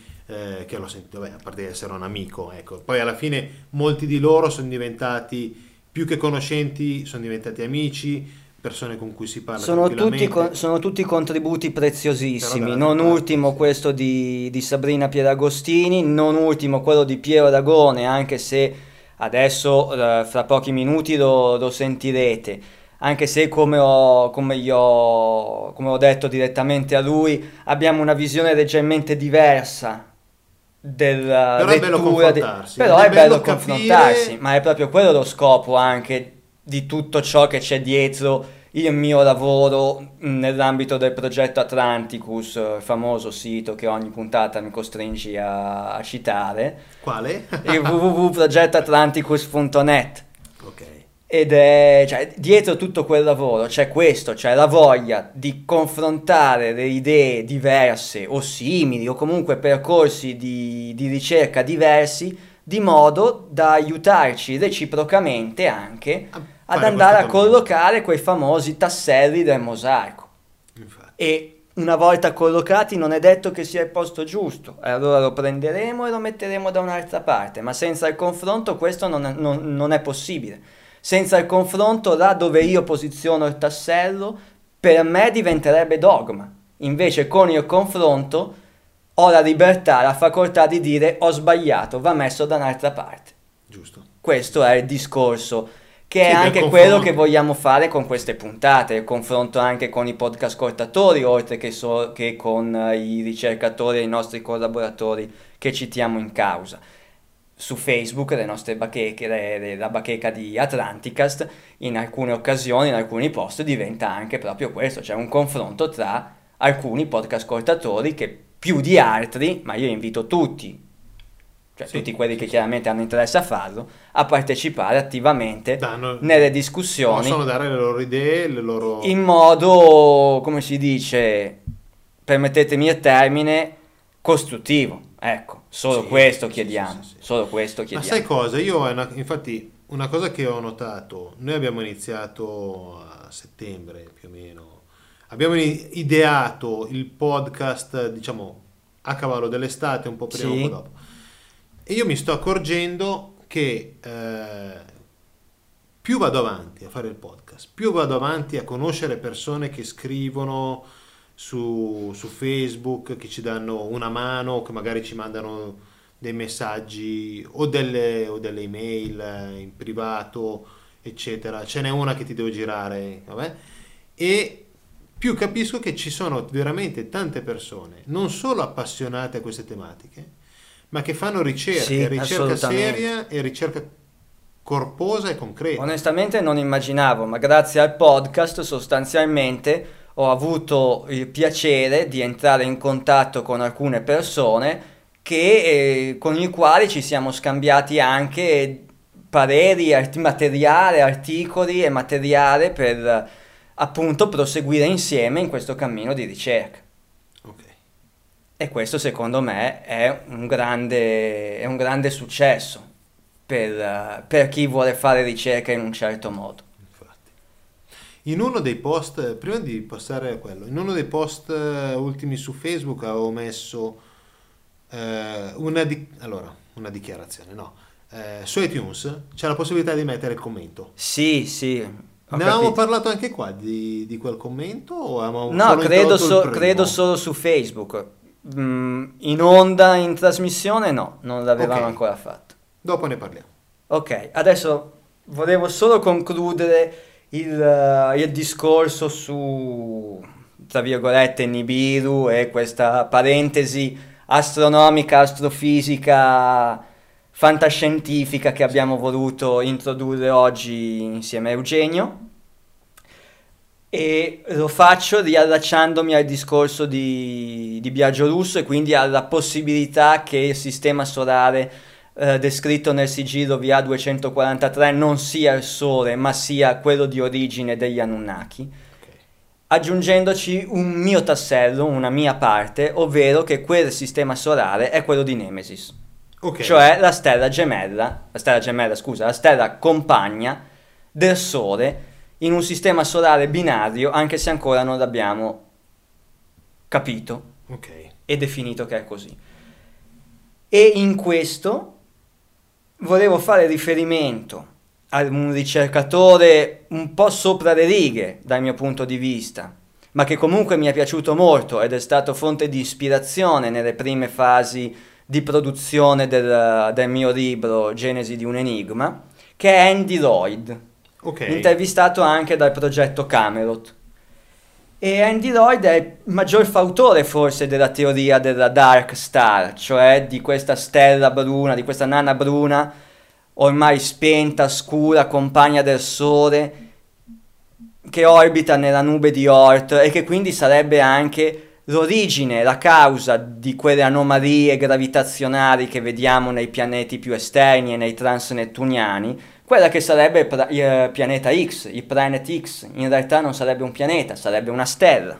che l'ho sentito, a parte di essere un amico, ecco. Poi alla fine molti di loro sono diventati più che conoscenti, sono diventati amici, persone con cui si parla tranquillamente. Sono tutti contributi preziosissimi, non ultimo questo di Sabrina Pieragostini, non ultimo quello di Piero Ragone, anche se adesso fra pochi minuti lo sentirete, anche se come ho detto direttamente a lui, abbiamo una visione leggermente diversa della lettura, però è bello confrontarsi, ma è proprio quello lo scopo anche di tutto ciò che c'è dietro il mio lavoro nell'ambito del progetto Atlanticus, il famoso sito che ogni puntata mi costringi a citare. Quale? Il www.progettoatlanticus.net. Ok. Ed è, cioè, dietro tutto quel lavoro c'è questo, cioè la voglia di confrontare le idee diverse o simili o comunque percorsi di ricerca diversi, di modo da aiutarci reciprocamente anche ad andare a collocare quei famosi tasselli del mosaico. Infatti. E una volta collocati non è detto che sia il posto giusto, e allora lo prenderemo e lo metteremo da un'altra parte, ma senza il confronto questo non è possibile. Senza il confronto, là dove io posiziono il tassello, per me diventerebbe dogma. Invece con il confronto ho la libertà, la facoltà di dire ho sbagliato, va messo da un'altra parte. Giusto. Questo è il discorso, che sì, è anche quello che vogliamo fare con queste puntate, il confronto anche con i podcast ascoltatori, oltre che con i ricercatori e i nostri collaboratori che citiamo in causa. Su Facebook le nostre bacheche, la bacheca di Atlanticast, in alcune occasioni, in alcuni post diventa anche proprio questo, cioè un confronto tra alcuni podcast ascoltatori che più di altri, ma io invito tutti, cioè sì, tutti quelli che chiaramente hanno interesse a farlo, a partecipare attivamente nelle discussioni. Possono dare le loro idee, le loro... in modo, come si dice, permettetemi il termine, costruttivo. Ecco, solo questo chiediamo, solo questo chiediamo. Ma sai cosa? Io, infatti, una cosa che ho notato, noi abbiamo iniziato a settembre più o meno, abbiamo ideato il podcast, diciamo, a cavallo dell'estate, un po' prima, un po' dopo. E io mi sto accorgendo che più vado avanti a fare il podcast, più vado avanti a conoscere persone che scrivono su Facebook, che ci danno una mano, che magari ci mandano dei messaggi o delle email in privato, eccetera. Ce n'è una che ti devo girare, vabbè. E più capisco che ci sono veramente tante persone, non solo appassionate a queste tematiche, ma che fanno ricerca, ricerca seria e ricerca corposa e concreta. Onestamente non immaginavo, ma grazie al podcast sostanzialmente ho avuto il piacere di entrare in contatto con alcune persone con i quali ci siamo scambiati anche pareri, articoli e materiale per appunto proseguire insieme in questo cammino di ricerca. E questo secondo me è un grande successo per chi vuole fare ricerca in un certo modo. Infatti. In uno dei post, prima di passare a quello, in uno dei post ultimi su Facebook avevo messo una dichiarazione, no? Su iTunes c'è la possibilità di mettere il commento. Sì. Ne avevamo parlato anche qua di quel commento? O no, credo solo su Facebook. In onda, in trasmissione no, non l'avevamo ancora fatto. Dopo ne parliamo. Ok, adesso volevo solo concludere il discorso su, tra virgolette, Nibiru e questa parentesi astronomica, astrofisica, fantascientifica che abbiamo voluto introdurre oggi insieme a Eugenio. E lo faccio riallacciandomi al discorso di Biagio Russo e quindi alla possibilità che il sistema solare descritto nel sigillo VA243 non sia il Sole, ma sia quello di origine degli Anunnaki, aggiungendoci un mio tassello, una mia parte, ovvero che quel sistema solare è quello di Nemesis, cioè la stella compagna del Sole, in un sistema solare binario, anche se ancora non l'abbiamo capito e definito che è così. E in questo volevo fare riferimento a un ricercatore un po' sopra le righe dal mio punto di vista, ma che comunque mi è piaciuto molto ed è stato fonte di ispirazione nelle prime fasi di produzione del mio libro Genesi di un enigma, che è Andy Lloyd. Intervistato anche dal progetto Camelot, e Andy Lloyd è il maggior fautore forse della teoria della Dark Star, cioè di questa stella bruna, di questa nana bruna ormai spenta, scura, compagna del Sole, che orbita nella nube di Oort e che quindi sarebbe anche l'origine, la causa di quelle anomalie gravitazionali che vediamo nei pianeti più esterni e nei transnettuniani. Quella che sarebbe il pianeta X, il Planet X, in realtà non sarebbe un pianeta, sarebbe una stella.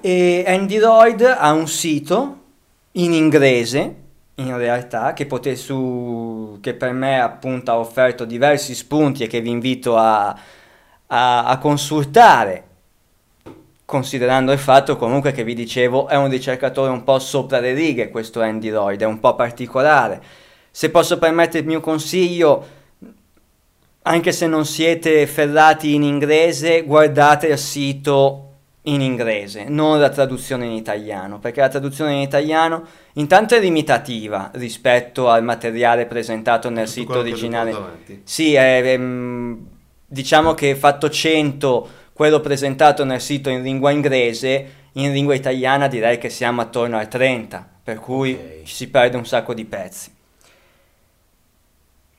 E Andy Lloyd ha un sito in inglese, in realtà, che per me appunto ha offerto diversi spunti e che vi invito a consultare considerando il fatto comunque che vi dicevo è un ricercatore un po' sopra le righe questo Andy Lloyd, è un po' particolare. Se posso permettermi un consiglio, anche se non siete ferrati in inglese, guardate il sito in inglese, non la traduzione in italiano, perché la traduzione in italiano intanto è limitativa rispetto al materiale presentato nel sito originale. Sì, diciamo che fatto 100... quello presentato nel sito in lingua inglese, in lingua italiana direi che siamo attorno ai 30, per cui okay, si perde un sacco di pezzi.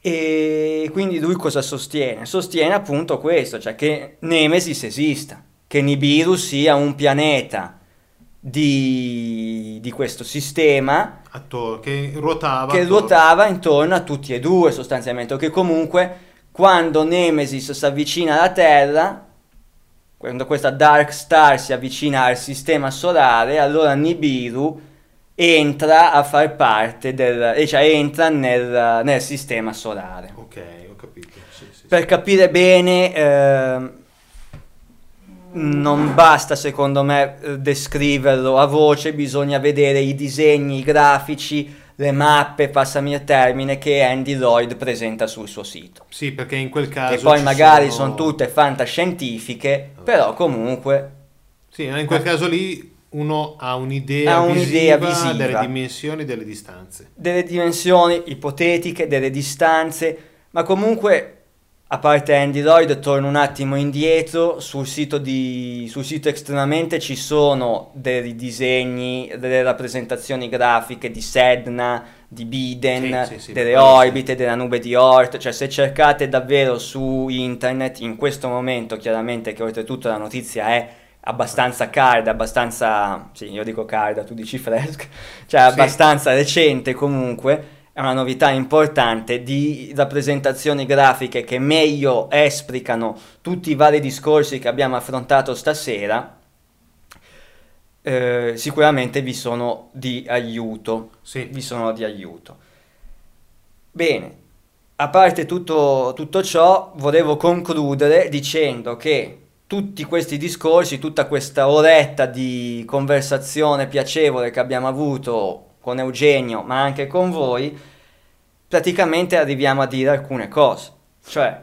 E quindi lui cosa sostiene? Sostiene appunto questo, cioè che Nemesis esista, che Nibiru sia un pianeta di questo sistema che ruotava intorno a tutti e due sostanzialmente, o che comunque quando Nemesis si avvicina alla Terra, quando questa Dark Star si avvicina al sistema solare, allora Nibiru entra a far parte del, cioè entra nel sistema solare. Ok, ho capito. Sì, sì, per capire bene, non basta secondo me descriverlo a voce, bisogna vedere i disegni, i grafici, le mappe, passami il termine, che Andy Lloyd presenta sul suo sito. Sì, perché in quel caso... E poi magari sono tutte fantascientifiche, allora, però comunque... Sì, in quel caso lì uno ha un'idea visiva delle dimensioni, delle distanze. Delle dimensioni ipotetiche, delle distanze, ma comunque, a parte Andy Lloyd, torno un attimo indietro, sul sito estremamente ci sono dei disegni, delle rappresentazioni grafiche di Sedna, di Biden, delle orbite, della Nube di Oort, cioè se cercate davvero su internet, in questo momento chiaramente che oltretutto la notizia è abbastanza calda, abbastanza, sì io dico calda, tu dici fresca, cioè abbastanza recente comunque, è una novità importante di rappresentazioni grafiche che meglio esplicano tutti i vari discorsi che abbiamo affrontato stasera, sicuramente vi sono di aiuto. Sì. Vi sono di aiuto. Bene, a parte tutto ciò, volevo concludere dicendo che tutti questi discorsi, tutta questa oretta di conversazione piacevole che abbiamo avuto con Eugenio, ma anche con voi, praticamente arriviamo a dire alcune cose, cioè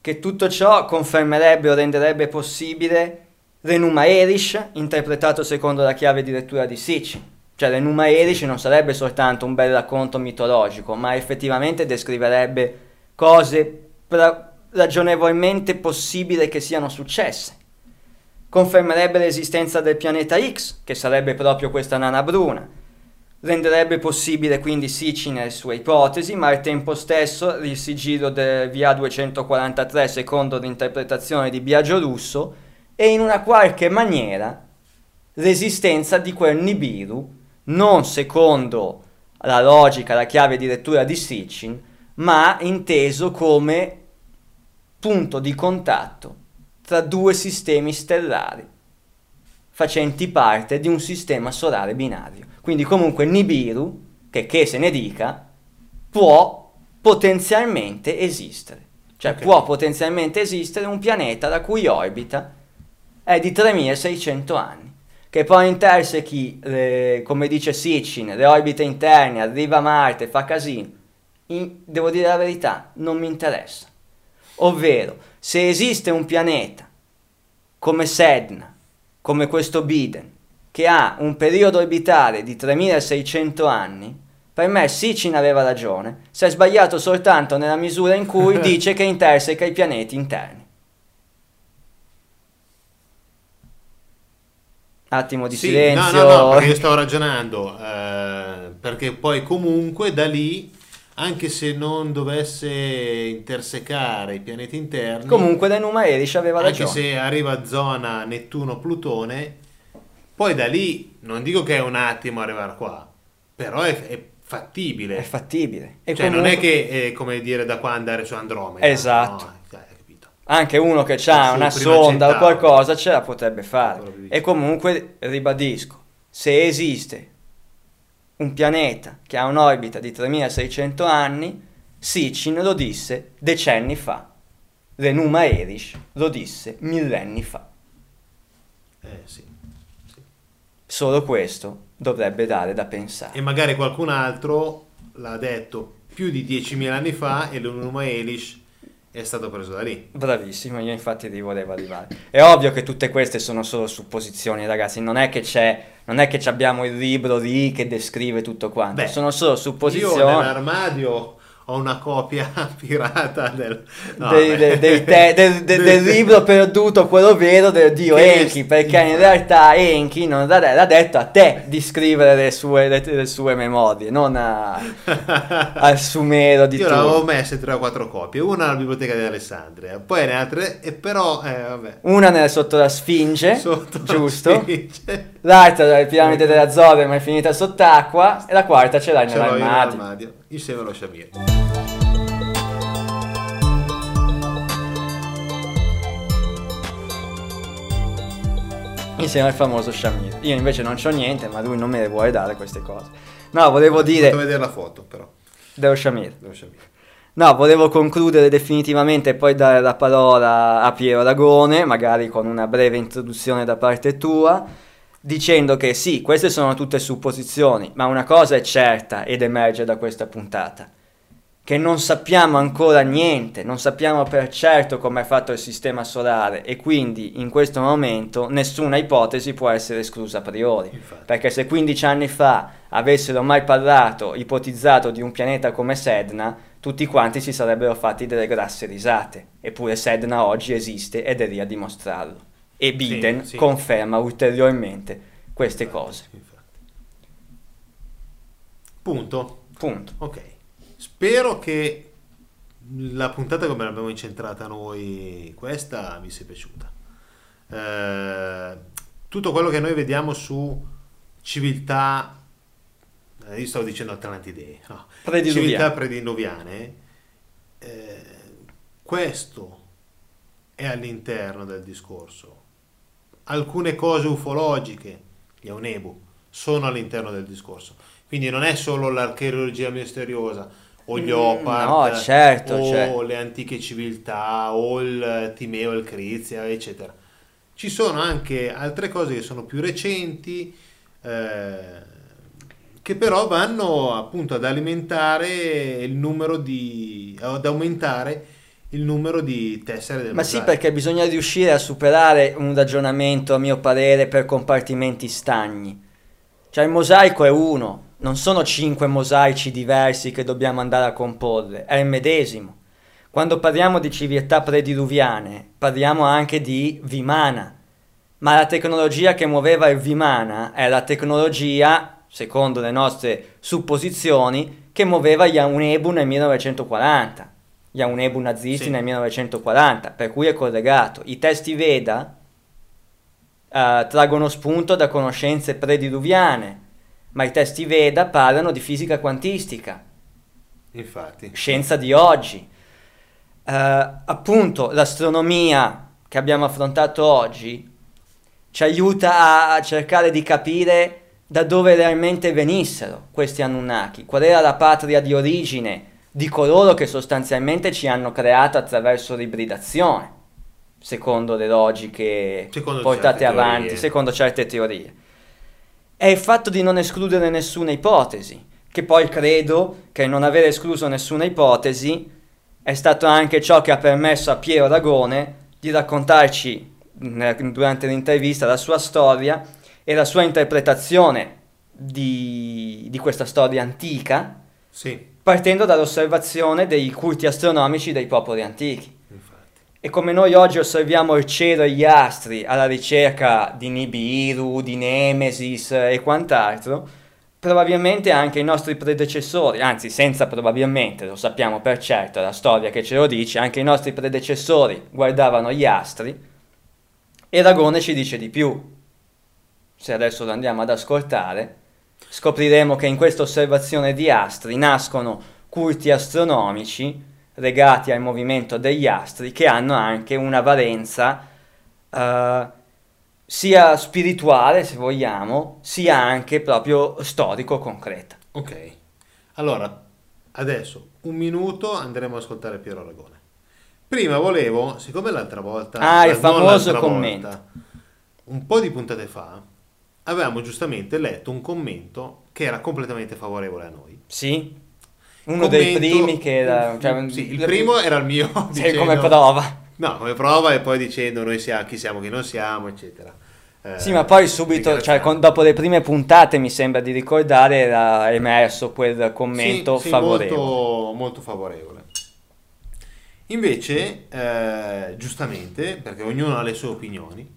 che tutto ciò confermerebbe o renderebbe possibile l'Enuma Elish, interpretato secondo la chiave di lettura di Sitchin. Cioè l'Enuma Elish non sarebbe soltanto un bel racconto mitologico, ma effettivamente descriverebbe cose ragionevolmente possibile che siano successe. Confermerebbe l'esistenza del pianeta X, che sarebbe proprio questa nana bruna. Renderebbe possibile quindi Sitchin e le sue ipotesi, ma al tempo stesso il sigillo del VA243 secondo l'interpretazione di Biagio Russo e in una qualche maniera l'esistenza di quel Nibiru non secondo la logica, la chiave di lettura di Sitchin, ma inteso come punto di contatto tra due sistemi stellari facenti parte di un sistema solare binario. Quindi comunque Nibiru, che se ne dica, può potenzialmente esistere. Cioè okay, può potenzialmente esistere un pianeta la cui orbita è di 3600 anni, che poi intersechi, come dice Sitchin, le orbite interne, arriva a Marte, fa casino. Devo dire la verità, non mi interessa. Ovvero, se esiste un pianeta come Sedna, come questo Biden, che ha un periodo orbitale di 3600 anni, per me Sitchin aveva ragione, si è sbagliato soltanto nella misura in cui dice che interseca i pianeti interni. Attimo di silenzio. No, perché io stavo ragionando, perché poi comunque da lì, anche se non dovesse intersecare i pianeti interni, comunque l'Enuma Elish aveva ragione. Anche se arriva a zona Nettuno-Plutone, poi da lì, non dico che è un attimo arrivare qua, però è fattibile. È fattibile. E cioè comunque non è che, è come dire, da qua andare su Andromeda. Esatto. No, capito. Anche uno che ha una sonda o qualcosa ce la potrebbe fare. E comunque, ribadisco, se esiste un pianeta che ha un'orbita di 3600 anni, Sitchin lo disse decenni fa, l'Enuma Elish lo disse millenni fa. Sì. Solo questo dovrebbe dare da pensare. E magari qualcun altro l'ha detto più di 10.000 anni fa e l'Enuma Elish è stato preso da lì. Bravissimo, io infatti li volevo arrivare. È ovvio che tutte queste sono solo supposizioni, ragazzi, non è che abbiamo il libro lì che descrive tutto quanto. Beh, sono solo supposizioni. Io nell'armadio ho una copia pirata del, del libro perduto, quello vero, del dio Enki, perché in realtà Enki non l'ha detto a te di scrivere le sue memorie, non al sumero di Io l'avevo messo 3 o 4 copie, una alla biblioteca di Alessandria, poi le altre, e però vabbè. Una sotto la Sfinge, giusto? L'altra della piramide delle Azzorre, ma è finita sott'acqua, e la quarta ce l'hai nell'armadio. Insieme allo Shamir. Insieme al famoso Shamir. Io invece non c'ho niente, ma lui non me le vuole dare queste cose. No, volevo dire... Devo vedere la foto, però. Dello Shamir. No, volevo concludere definitivamente e poi dare la parola a Piero Ragone, magari con una breve introduzione da parte tua, dicendo che sì, queste sono tutte supposizioni, ma una cosa è certa ed emerge da questa puntata, che non sappiamo ancora niente, non sappiamo per certo come è fatto il sistema solare, e quindi in questo momento nessuna ipotesi può essere esclusa a priori. Infatti. Perché se 15 anni fa avessero mai parlato, ipotizzato di un pianeta come Sedna, tutti quanti si sarebbero fatti delle grasse risate, eppure Sedna oggi esiste ed è lì a dimostrarlo. E Biden conferma ulteriormente queste cose. Punto. Ok. Spero che la puntata come l'abbiamo incentrata noi, questa, vi sia piaciuta. Tutto quello che noi vediamo su civiltà, io stavo dicendo Atlantide, no, civiltà prediluviane, questo è all'interno del discorso. Alcune cose ufologiche, gli Aunebu, sono all'interno del discorso. Quindi non è solo l'archeologia misteriosa, o gli Opart, certo. Le antiche civiltà, o il Timeo, il Crizia, eccetera. Ci sono anche altre cose che sono più recenti, che però vanno appunto ad alimentare il numero di... ad aumentare il numero di tessere del mosaico. Sì, perché bisogna riuscire a superare un ragionamento, a mio parere, per compartimenti stagni. Cioè il mosaico è uno, non sono 5 mosaici diversi che dobbiamo andare a comporre, è il medesimo. Quando parliamo di civiltà prediluviane, parliamo anche di Vimana, ma la tecnologia che muoveva il Vimana è la tecnologia, secondo le nostre supposizioni, che muoveva gli Aunebu nel 1940. Gli Aunebu nazisti nel 1940, per cui è collegato. I testi Veda traggono spunto da conoscenze prediluviane, ma i testi Veda parlano di fisica quantistica, infatti, scienza di oggi. Appunto, l'astronomia che abbiamo affrontato oggi ci aiuta a cercare di capire da dove realmente venissero questi Anunnaki, qual era la patria di origine di coloro che sostanzialmente ci hanno creato attraverso l'ibridazione, secondo le logiche portate avanti, secondo certe teorie. È il fatto di non escludere nessuna ipotesi, che poi credo che non aver escluso nessuna ipotesi è stato anche ciò che ha permesso a Piero Ragone di raccontarci durante l'intervista la sua storia e la sua interpretazione di questa storia antica. Sì. Partendo dall'osservazione dei culti astronomici dei popoli antichi. Infatti. E come noi oggi osserviamo il cielo e gli astri alla ricerca di Nibiru, di Nemesis e quant'altro, probabilmente anche i nostri predecessori, anzi senza probabilmente, lo sappiamo per certo, è la storia che ce lo dice, anche i nostri predecessori guardavano gli astri, e Ragone ci dice di più. Se adesso lo andiamo ad ascoltare, scopriremo che in questa osservazione di astri nascono culti astronomici legati al movimento degli astri, che hanno anche una valenza sia spirituale, se vogliamo, sia anche proprio storico-concreta. Ok, allora adesso un minuto andremo ad ascoltare Piero Ragone. Prima volevo, siccome l'altra volta... il famoso commento. un po' di puntate fa avevamo giustamente letto un commento che era completamente favorevole a noi. Sì, uno dei primi che era, cioè, sì, il primo era il mio, sì, dicendo, come prova. No, come prova, e poi dicendo noi siamo, chi siamo, chi non siamo, eccetera. Sì, ma poi subito, cioè, dopo le prime puntate, mi sembra di ricordare, era emerso quel commento, sì, favorevole. Sì, molto, molto favorevole. Invece, giustamente, perché ognuno ha le sue opinioni,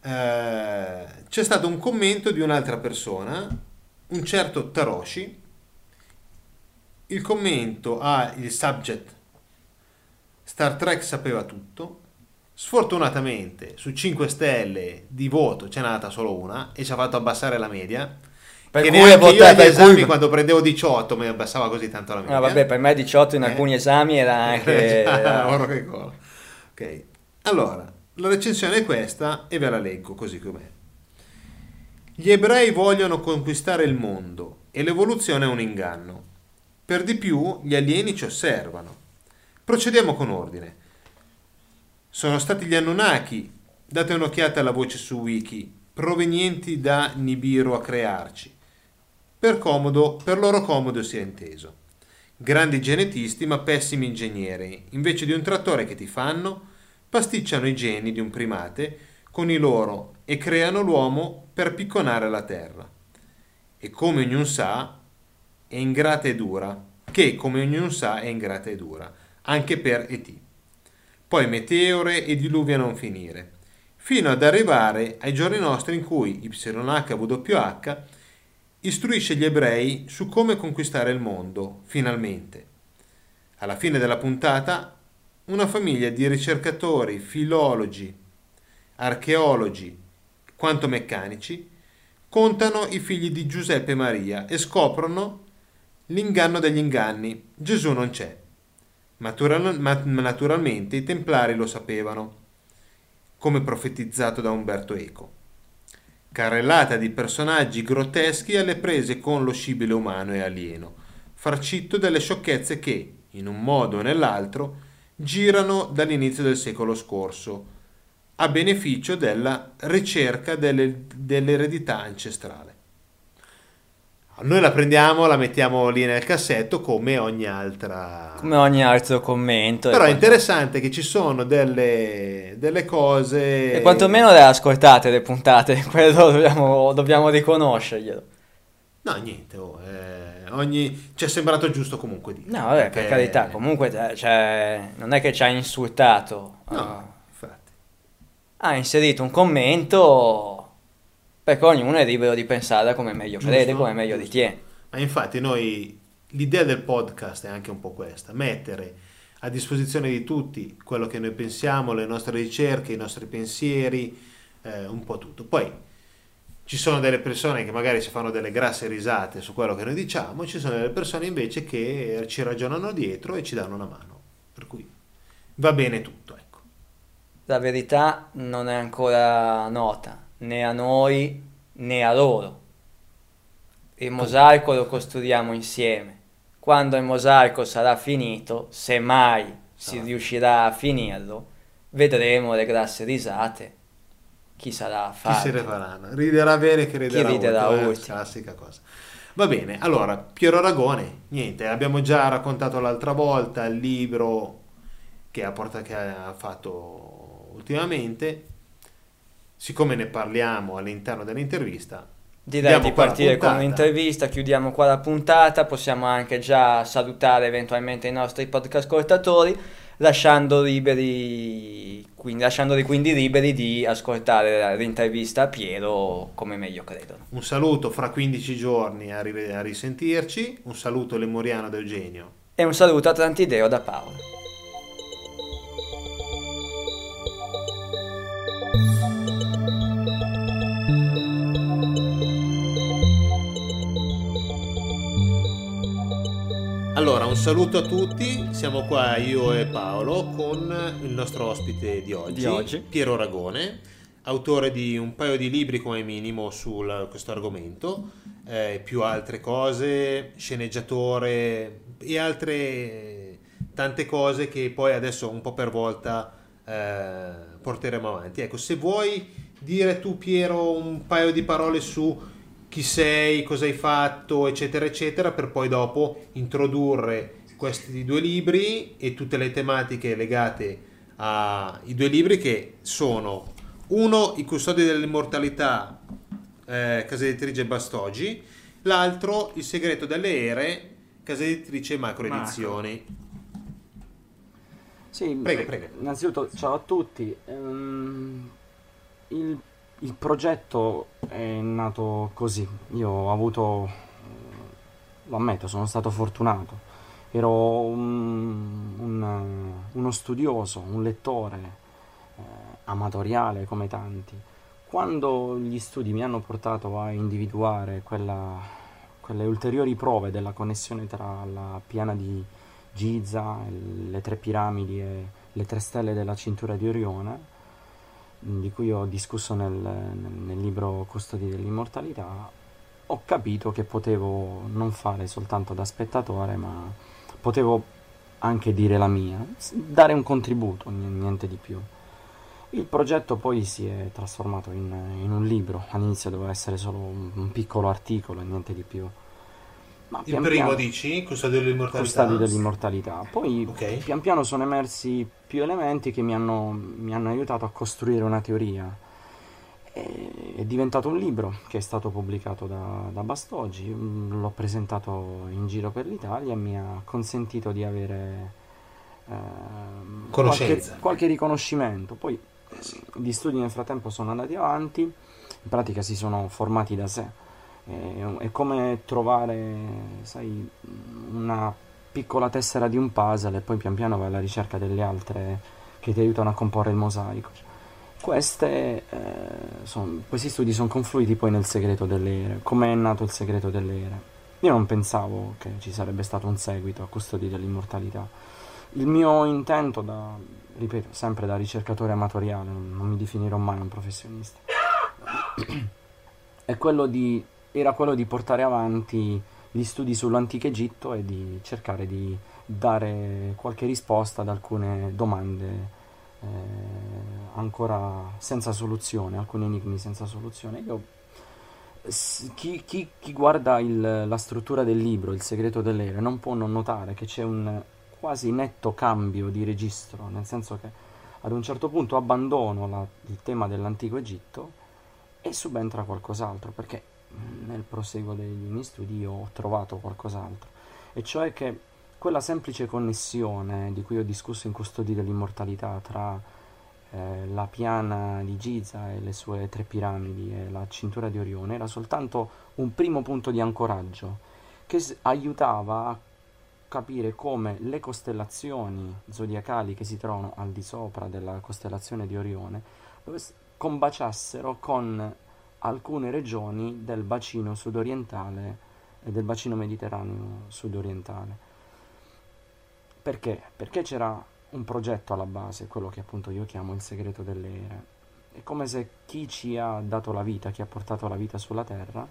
c'è stato un commento di un'altra persona, un certo Taroshi. Il commento ha il subject Star Trek sapeva tutto. Sfortunatamente su 5 stelle di voto c'è nata solo una e ci ha fatto abbassare la media. Per che cui neanche io agli esami, quando prendevo 18, mi abbassava così tanto la media. No, vabbè, per me 18 in alcuni esami era anche... oro che cola. Ok, allora, la recensione è questa e ve la leggo così com'è. Gli ebrei vogliono conquistare il mondo e l'evoluzione è un inganno. Per di più, gli alieni ci osservano. Procediamo con ordine. Sono stati gli Anunnaki, date un'occhiata alla voce su Wiki, provenienti da Nibiru a crearci. Per loro comodo si è inteso. Grandi genetisti ma pessimi ingegneri, invece di un trattore che ti fanno, pasticciano i geni di un primate con i loro e creano l'uomo per picconare la terra. E come ognuno sa, è ingrata e dura, anche per E.T. Poi meteore e diluvi a non finire, fino ad arrivare ai giorni nostri in cui YHWH istruisce gli ebrei su come conquistare il mondo, finalmente. Alla fine della puntata, una famiglia di ricercatori, filologi, archeologi, quanto meccanici, contano i figli di Giuseppe e Maria e scoprono l'inganno degli inganni, Gesù non c'è. Ma naturalmente i templari lo sapevano, come profetizzato da Umberto Eco. Carrellata di personaggi grotteschi alle prese con lo scibile umano e alieno, farcito delle sciocchezze che, in un modo o nell'altro, girano dall'inizio del secolo scorso, a beneficio della ricerca dell'eredità ancestrale. Noi la prendiamo, la mettiamo lì nel cassetto come ogni altra... come ogni altro commento. Però è interessante che ci sono delle cose... E quantomeno le ascoltate le puntate, quello dobbiamo riconoscerglielo. No, niente, ci è sembrato giusto comunque dire. No, vabbè, perché... per carità, comunque cioè, non è che ci ha insultato. No, infatti. Ha inserito un commento... perché ognuno è libero di pensare come meglio crede, come meglio ritiene. Ma infatti noi, l'idea del podcast è anche un po' questa, mettere a disposizione di tutti quello che noi pensiamo, le nostre ricerche, i nostri pensieri, un po' tutto. Poi ci sono delle persone che magari si fanno delle grasse risate su quello che noi diciamo, ci sono delle persone invece che ci ragionano dietro e ci danno una mano, per cui va bene tutto, ecco. La verità non è ancora nota, né a noi né a loro. Il mosaico lo costruiamo insieme. Quando il mosaico sarà finito, se mai si riuscirà a finirlo, vedremo le grasse risate. Chi sarà a farlo? Chi se ne faranno? Riderà bene che riderà ultimo. Classica cosa. Va bene, allora, Piero Ragone, niente, abbiamo già raccontato l'altra volta il libro che ha fatto ultimamente. Siccome ne parliamo all'interno dell'intervista, direi di partire con l'intervista, chiudiamo qua la puntata, possiamo anche già salutare eventualmente i nostri podcast ascoltatori, lasciandoli quindi liberi di ascoltare l'intervista a Piero come meglio credono. Un saluto fra 15 giorni, a risentirci, un saluto lemuriano da Eugenio. E un saluto atlantideo da Paolo. Allora, un saluto a tutti, siamo qua io e Paolo con il nostro ospite di oggi. Piero Ragone, autore di un paio di libri come minimo su questo argomento, più altre cose, sceneggiatore e altre tante cose che poi adesso un po' per volta porteremo avanti. Ecco, se vuoi dire tu, Piero, un paio di parole su chi sei, cosa hai fatto, eccetera eccetera, per poi dopo introdurre questi due libri e tutte le tematiche legate ai due libri, che sono uno I Custodi dell'Immortalità, casa editrice Bastoggi, l'altro Il Segreto delle Ere, casa editrice Macro Edizioni. Sì, prego. Innanzitutto ciao a tutti. Il progetto è nato così. Io ho avuto, lo ammetto, sono stato fortunato. Ero uno studioso, un lettore amatoriale come tanti. Quando gli studi mi hanno portato a individuare quelle ulteriori prove della connessione tra la piana di Giza, le tre piramidi e le tre stelle della cintura di Orione, di cui ho discusso nel libro Custodi dell'Immortalità, ho capito che potevo non fare soltanto da spettatore, ma potevo anche dire la mia, dare un contributo, niente di più. Il progetto poi si è trasformato in un libro. All'inizio doveva essere solo un piccolo articolo e niente di più. Ma il primo, dici? Custodi dell'Immortalità. Custodi dell'Immortalità. Poi pian piano sono emersi più elementi che mi hanno aiutato a costruire una teoria. È diventato un libro che è stato pubblicato da Bastoggi. L'ho presentato in giro per l'Italia e mi ha consentito di avere qualche riconoscimento. Poi gli studi nel frattempo sono andati avanti, in pratica si sono formati da sé. È come trovare, sai, una piccola tessera di un puzzle e poi pian piano vai alla ricerca delle altre che ti aiutano a comporre il mosaico. Questi studi sono confluiti poi nel Segreto delle Ere. Come è nato il Segreto delle Ere? Io non pensavo che ci sarebbe stato un seguito a Custodi dell'Immortalità. Il mio intento, ripeto, sempre da ricercatore amatoriale, non mi definirò mai un professionista, era quello di portare avanti gli studi sull'antico Egitto e di cercare di dare qualche risposta ad alcune domande ancora senza soluzione, alcuni enigmi senza soluzione. Chi guarda la struttura del libro, Il Segreto delle Ere, non può non notare che c'è un quasi netto cambio di registro, nel senso che ad un certo punto abbandono il tema dell'antico Egitto e subentra qualcos'altro, perché nel proseguo dei miei studi ho trovato qualcos'altro, e cioè che quella semplice connessione di cui ho discusso in Custodi dell'Immortalità tra la piana di Giza e le sue tre piramidi e la cintura di Orione era soltanto un primo punto di ancoraggio che aiutava a capire come le costellazioni zodiacali che si trovano al di sopra della costellazione di Orione combaciassero con alcune regioni del bacino sudorientale e del bacino mediterraneo sudorientale. Perché? Perché c'era un progetto alla base, quello che appunto io chiamo Il Segreto delle Ere. È come se chi ci ha dato la vita, chi ha portato la vita sulla Terra,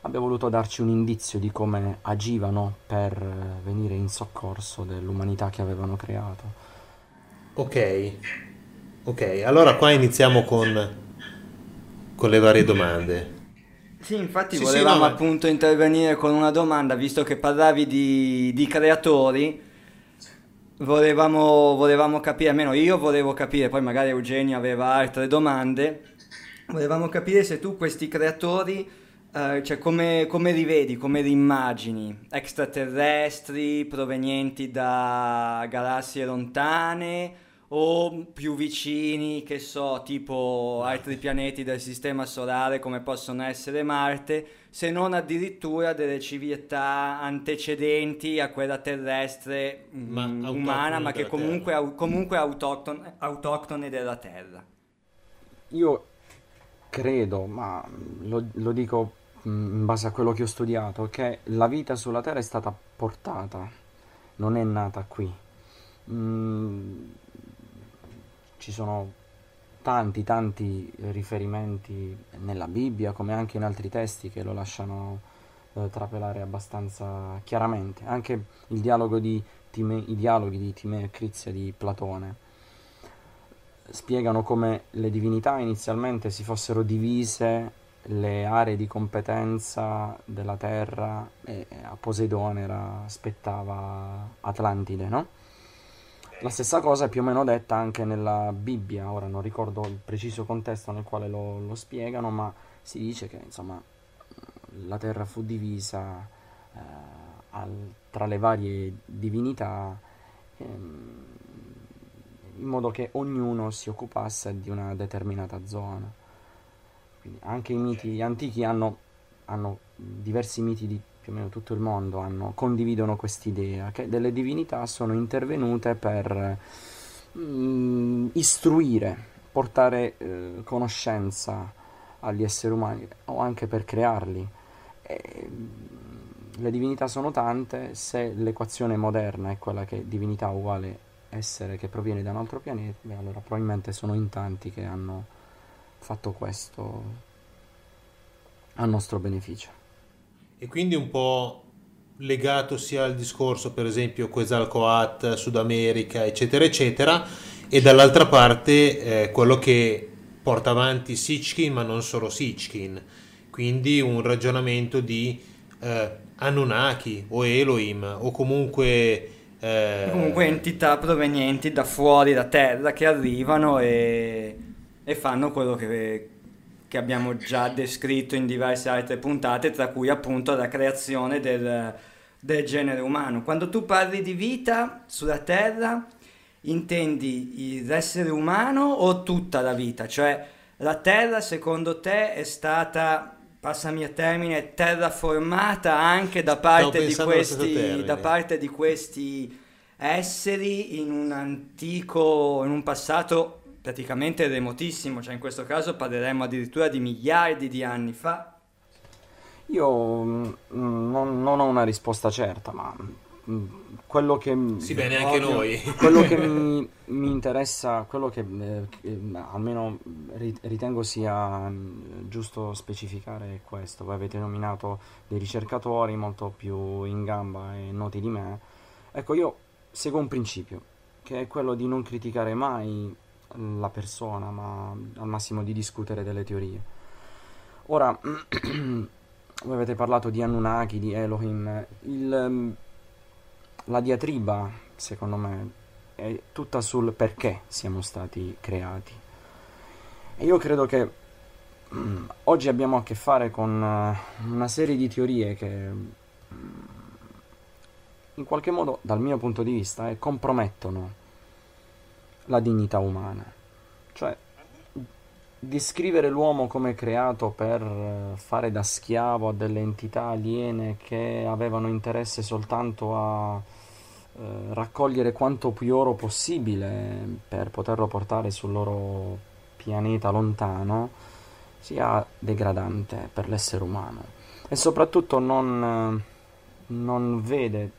abbia voluto darci un indizio di come agivano per venire in soccorso dell'umanità che avevano creato. Ok, allora qua iniziamo con le varie domande. Sì, infatti volevamo appunto intervenire con una domanda, visto che parlavi di creatori. Volevamo capire, almeno io volevo capire, poi magari Eugenio aveva altre domande. Volevamo capire se tu questi creatori, cioè come li vedi, come li immagini? Extraterrestri, provenienti da galassie lontane, o più vicini, che so, tipo altri pianeti del sistema solare come possono essere Marte, se non addirittura delle civiltà antecedenti a quella terrestre umana, ma che comunque autoctone della Terra. Io credo, ma lo dico in base a quello che ho studiato, che la vita sulla Terra è stata portata, non è nata qui. Ci sono tanti riferimenti nella Bibbia, come anche in altri testi, che lo lasciano trapelare abbastanza chiaramente. Anche i dialoghi di Timea e Crizia di Platone. spiegano come le divinità inizialmente si fossero divise le aree di competenza della terra e a Poseidone spettava Atlantide, no? La stessa cosa è più o meno detta anche nella Bibbia, ora non ricordo il preciso contesto nel quale lo spiegano, ma si dice che insomma la terra fu divisa tra le varie divinità in modo che ognuno si occupasse di una determinata zona. Quindi anche i miti antichi hanno diversi miti di più o meno tutto il mondo, condividono quest'idea che delle divinità sono intervenute per istruire, portare conoscenza agli esseri umani o anche per crearli. E le divinità sono tante. Se l'equazione moderna è quella che divinità uguale essere che proviene da un altro pianeta, beh, allora probabilmente sono in tanti che hanno fatto questo a nostro beneficio. E quindi un po' legato sia al discorso, per esempio, Quetzalcoatl, Sud America, eccetera, eccetera, e dall'altra parte quello che porta avanti Sitchkin, ma non solo Sitchkin, quindi un ragionamento di Anunnaki o Elohim o comunque entità provenienti da fuori da terra che arrivano e fanno quello che abbiamo già descritto in diverse altre puntate, tra cui appunto la creazione del genere umano. Quando tu parli di vita sulla Terra, intendi l'essere umano o tutta la vita? Cioè, la Terra secondo te è stata, passami a termine, terraformata anche da parte di questi esseri in un antico, in un passato praticamente remotissimo, cioè in questo caso parleremo addirittura di miliardi di anni fa? Io non ho una risposta certa, ma quello che... Sì, bene, anche noi. Quello che mi interessa, quello che almeno ritengo sia giusto specificare è questo. Voi avete nominato dei ricercatori molto più in gamba e noti di me. Ecco, io seguo un principio, che è quello di non criticare mai la persona, ma al massimo di discutere delle teorie. Ora voi avete parlato di Anunnaki, di Elohim. La diatriba secondo me è tutta sul perché siamo stati creati, e io credo che oggi abbiamo a che fare con una serie di teorie che in qualche modo, dal mio punto di vista, compromettono la dignità umana. Cioè, descrivere l'uomo come creato per fare da schiavo a delle entità aliene che avevano interesse soltanto a raccogliere quanto più oro possibile per poterlo portare sul loro pianeta lontano, sia degradante per l'essere umano, e soprattutto non vede,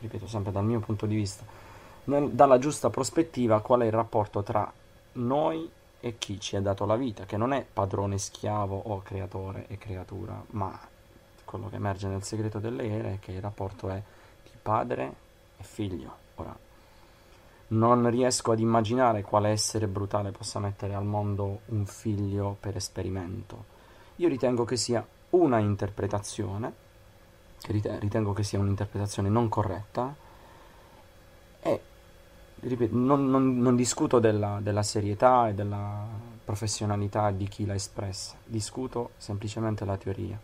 ripeto sempre dal mio punto di vista, dalla giusta prospettiva qual è il rapporto tra noi e chi ci ha dato la vita, che non è padrone schiavo o creatore e creatura, ma quello che emerge nel segreto delle ere è che il rapporto è di padre e figlio. Ora, non riesco ad immaginare quale essere brutale possa mettere al mondo un figlio per esperimento. Io ritengo che sia una interpretazione, ritengo che sia un'interpretazione non corretta, e ripeto, non discuto della serietà e della professionalità di chi l'ha espressa, discuto semplicemente la teoria.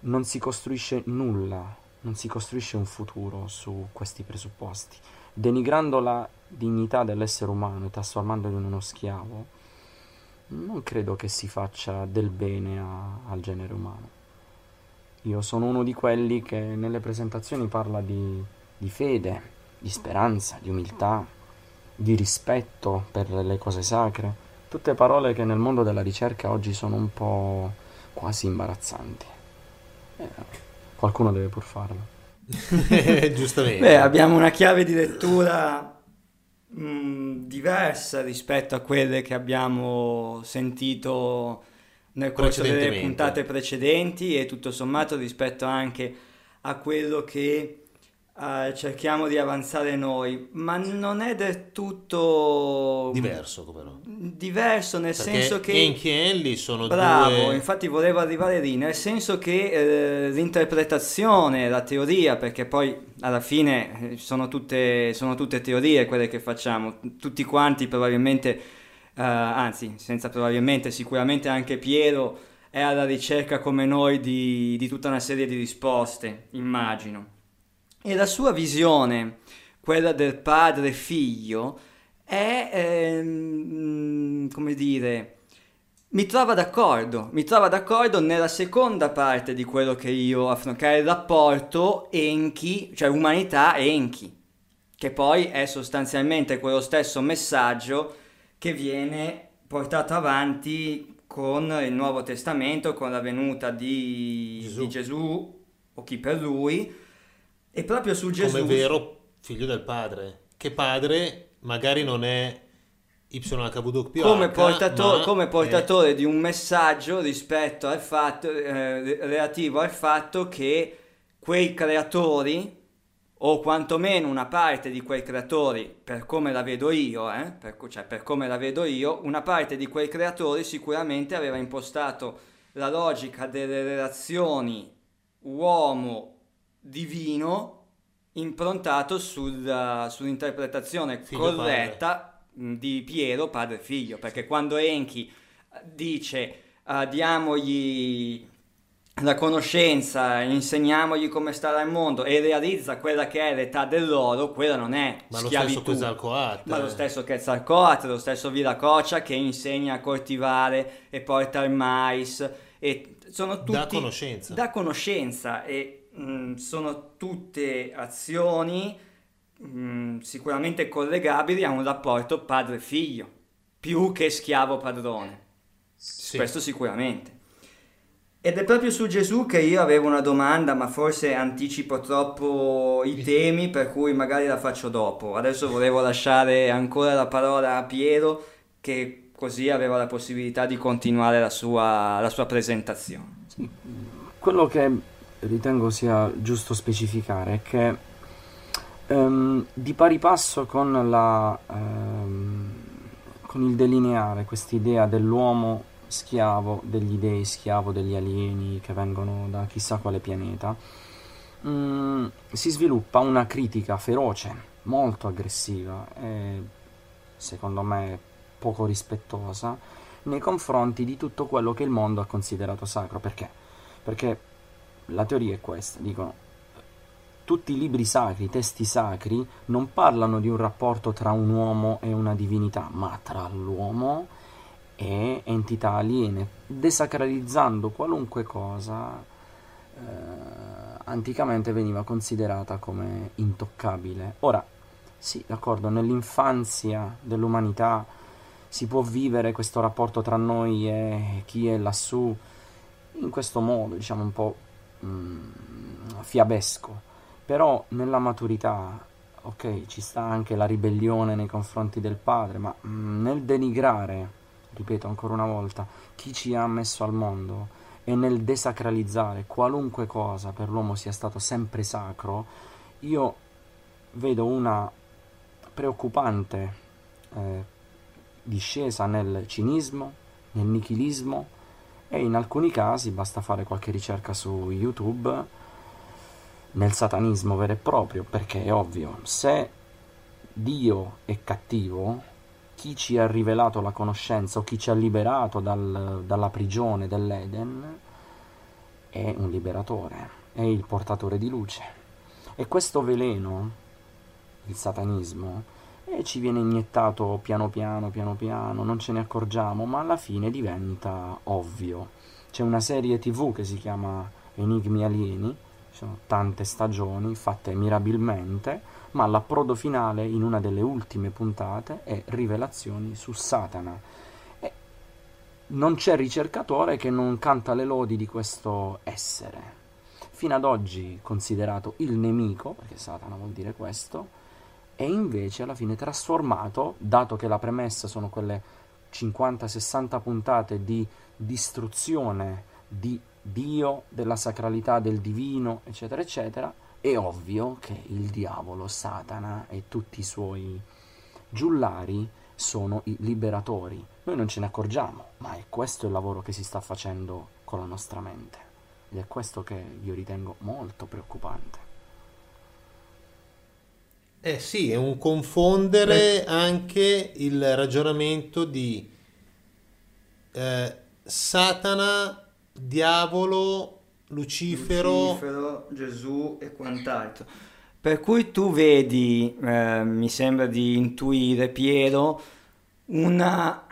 Non si costruisce nulla, non si costruisce un futuro su questi presupposti. Denigrando la dignità dell'essere umano e trasformandolo in uno schiavo, non credo che si faccia del bene al genere umano. Io sono uno di quelli che nelle presentazioni parla di fede, di speranza, di umiltà, di rispetto per le cose sacre, tutte parole che nel mondo della ricerca oggi sono un po' quasi imbarazzanti. Qualcuno deve pur farlo. Giustamente. Beh, abbiamo una chiave di lettura diversa rispetto a quelle che abbiamo sentito nel corso delle puntate precedenti, e tutto sommato rispetto anche a quello che cerchiamo di avanzare noi, ma non è del tutto diverso, però. Diverso nel perché senso che Enki e Ellie sono due... infatti volevo arrivare lì, nel senso che l'interpretazione, la teoria, perché poi alla fine sono tutte teorie quelle che facciamo, tutti quanti probabilmente, anzi senza probabilmente, sicuramente anche Piero è alla ricerca come noi di tutta una serie di risposte, immagino. E la sua visione, quella del padre-figlio, è, come dire, mi trova d'accordo nella seconda parte di quello che io affronto, che è il rapporto Enki, cioè umanità e Enki, che poi è sostanzialmente quello stesso messaggio che viene portato avanti con il Nuovo Testamento, con la venuta di Gesù o chi per lui, e proprio su Gesù come vero figlio del padre, che padre magari non è YHWH come portatore di un messaggio rispetto al fatto relativo al fatto che quei creatori, o quantomeno una parte di quei creatori, per come la vedo io, una parte di quei creatori sicuramente aveva impostato la logica delle relazioni uomo divino improntato sull'interpretazione corretta di Piero padre figlio, perché quando Enki dice diamogli la conoscenza, insegniamogli come stare al mondo, e realizza quella che è l'età dell'oro, quella non è schiavitù, ma lo stesso Quetzalcoatl, lo stesso Viracocha che insegna a coltivare e porta il mais, e sono tutti da conoscenza e sono tutte azioni sicuramente collegabili a un rapporto padre-figlio, più che schiavo-padrone, sì. Questo sicuramente. Ed è proprio su Gesù che io avevo una domanda, ma forse anticipo troppo i temi, per cui magari la faccio dopo. Adesso volevo lasciare ancora la parola a Piero, che così aveva la possibilità di continuare la sua presentazione. Quello che ritengo sia giusto specificare che di pari passo con il delineare quest'idea dell'uomo schiavo degli dei, schiavo degli alieni che vengono da chissà quale pianeta, si sviluppa una critica feroce, molto aggressiva e secondo me poco rispettosa nei confronti di tutto quello che il mondo ha considerato sacro. Perché la teoria è questa, dicono tutti i libri sacri, i testi sacri non parlano di un rapporto tra un uomo e una divinità, ma tra l'uomo e entità aliene, desacralizzando qualunque cosa anticamente veniva considerata come intoccabile. Ora, sì, d'accordo, nell'infanzia dell'umanità si può vivere questo rapporto tra noi e chi è lassù in questo modo, diciamo un po' fiabesco, però nella maturità, ok, ci sta anche la ribellione nei confronti del padre, ma nel denigrare, ripeto ancora una volta, chi ci ha messo al mondo e nel desacralizzare qualunque cosa per l'uomo sia stato sempre sacro, io vedo una preoccupante discesa nel cinismo, nel nichilismo. E in alcuni casi, basta fare qualche ricerca su YouTube, nel satanismo vero e proprio, perché è ovvio, se Dio è cattivo, chi ci ha rivelato la conoscenza o chi ci ha liberato dalla prigione dell'Eden è un liberatore, è il portatore di luce. E questo veleno, il satanismo, ci viene iniettato piano piano, non ce ne accorgiamo, ma alla fine diventa ovvio. C'è una serie TV che si chiama Enigmi alieni, ci sono tante stagioni fatte mirabilmente, ma l'approdo finale in una delle ultime puntate è Rivelazioni su Satana, e non c'è ricercatore che non canta le lodi di questo essere, fino ad oggi considerato il nemico, perché Satana vuol dire questo, e invece alla fine trasformato, dato che la premessa sono quelle 50-60 puntate di distruzione di Dio, della sacralità, del divino, eccetera, eccetera, è ovvio che il diavolo, Satana e tutti i suoi giullari sono i liberatori. Noi non ce ne accorgiamo, ma è questo il lavoro che si sta facendo con la nostra mente, ed è questo che io ritengo molto preoccupante. Eh sì, è un confondere anche il ragionamento di Satana, diavolo, Lucifero, Gesù e quant'altro. Per cui tu vedi, mi sembra di intuire, Piero, una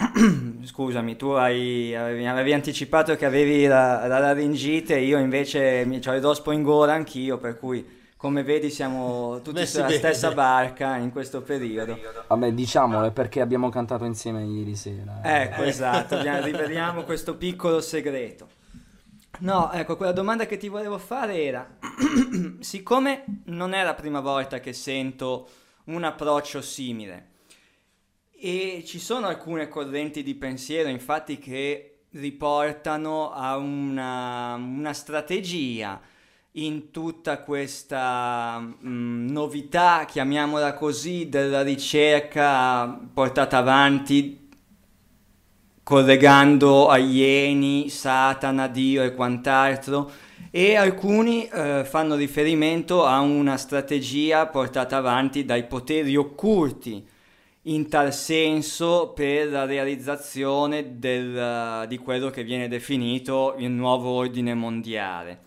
scusami, tu avevi anticipato che avevi la laringite, io invece mi c'ho il rospo in gola anch'io, per cui come vedi siamo tutti sulla stessa barca in questo periodo. Vabbè, diciamolo, perché abbiamo cantato insieme ieri sera. Ecco, esatto, riveliamo questo piccolo segreto. No, ecco, quella domanda che ti volevo fare era, siccome non è la prima volta che sento un approccio simile e ci sono alcune correnti di pensiero infatti che riportano a una strategia in tutta questa novità, chiamiamola così, della ricerca portata avanti collegando alieni, Satana, Dio e quant'altro, e alcuni fanno riferimento a una strategia portata avanti dai poteri occulti in tal senso per la realizzazione di quello che viene definito il nuovo ordine mondiale.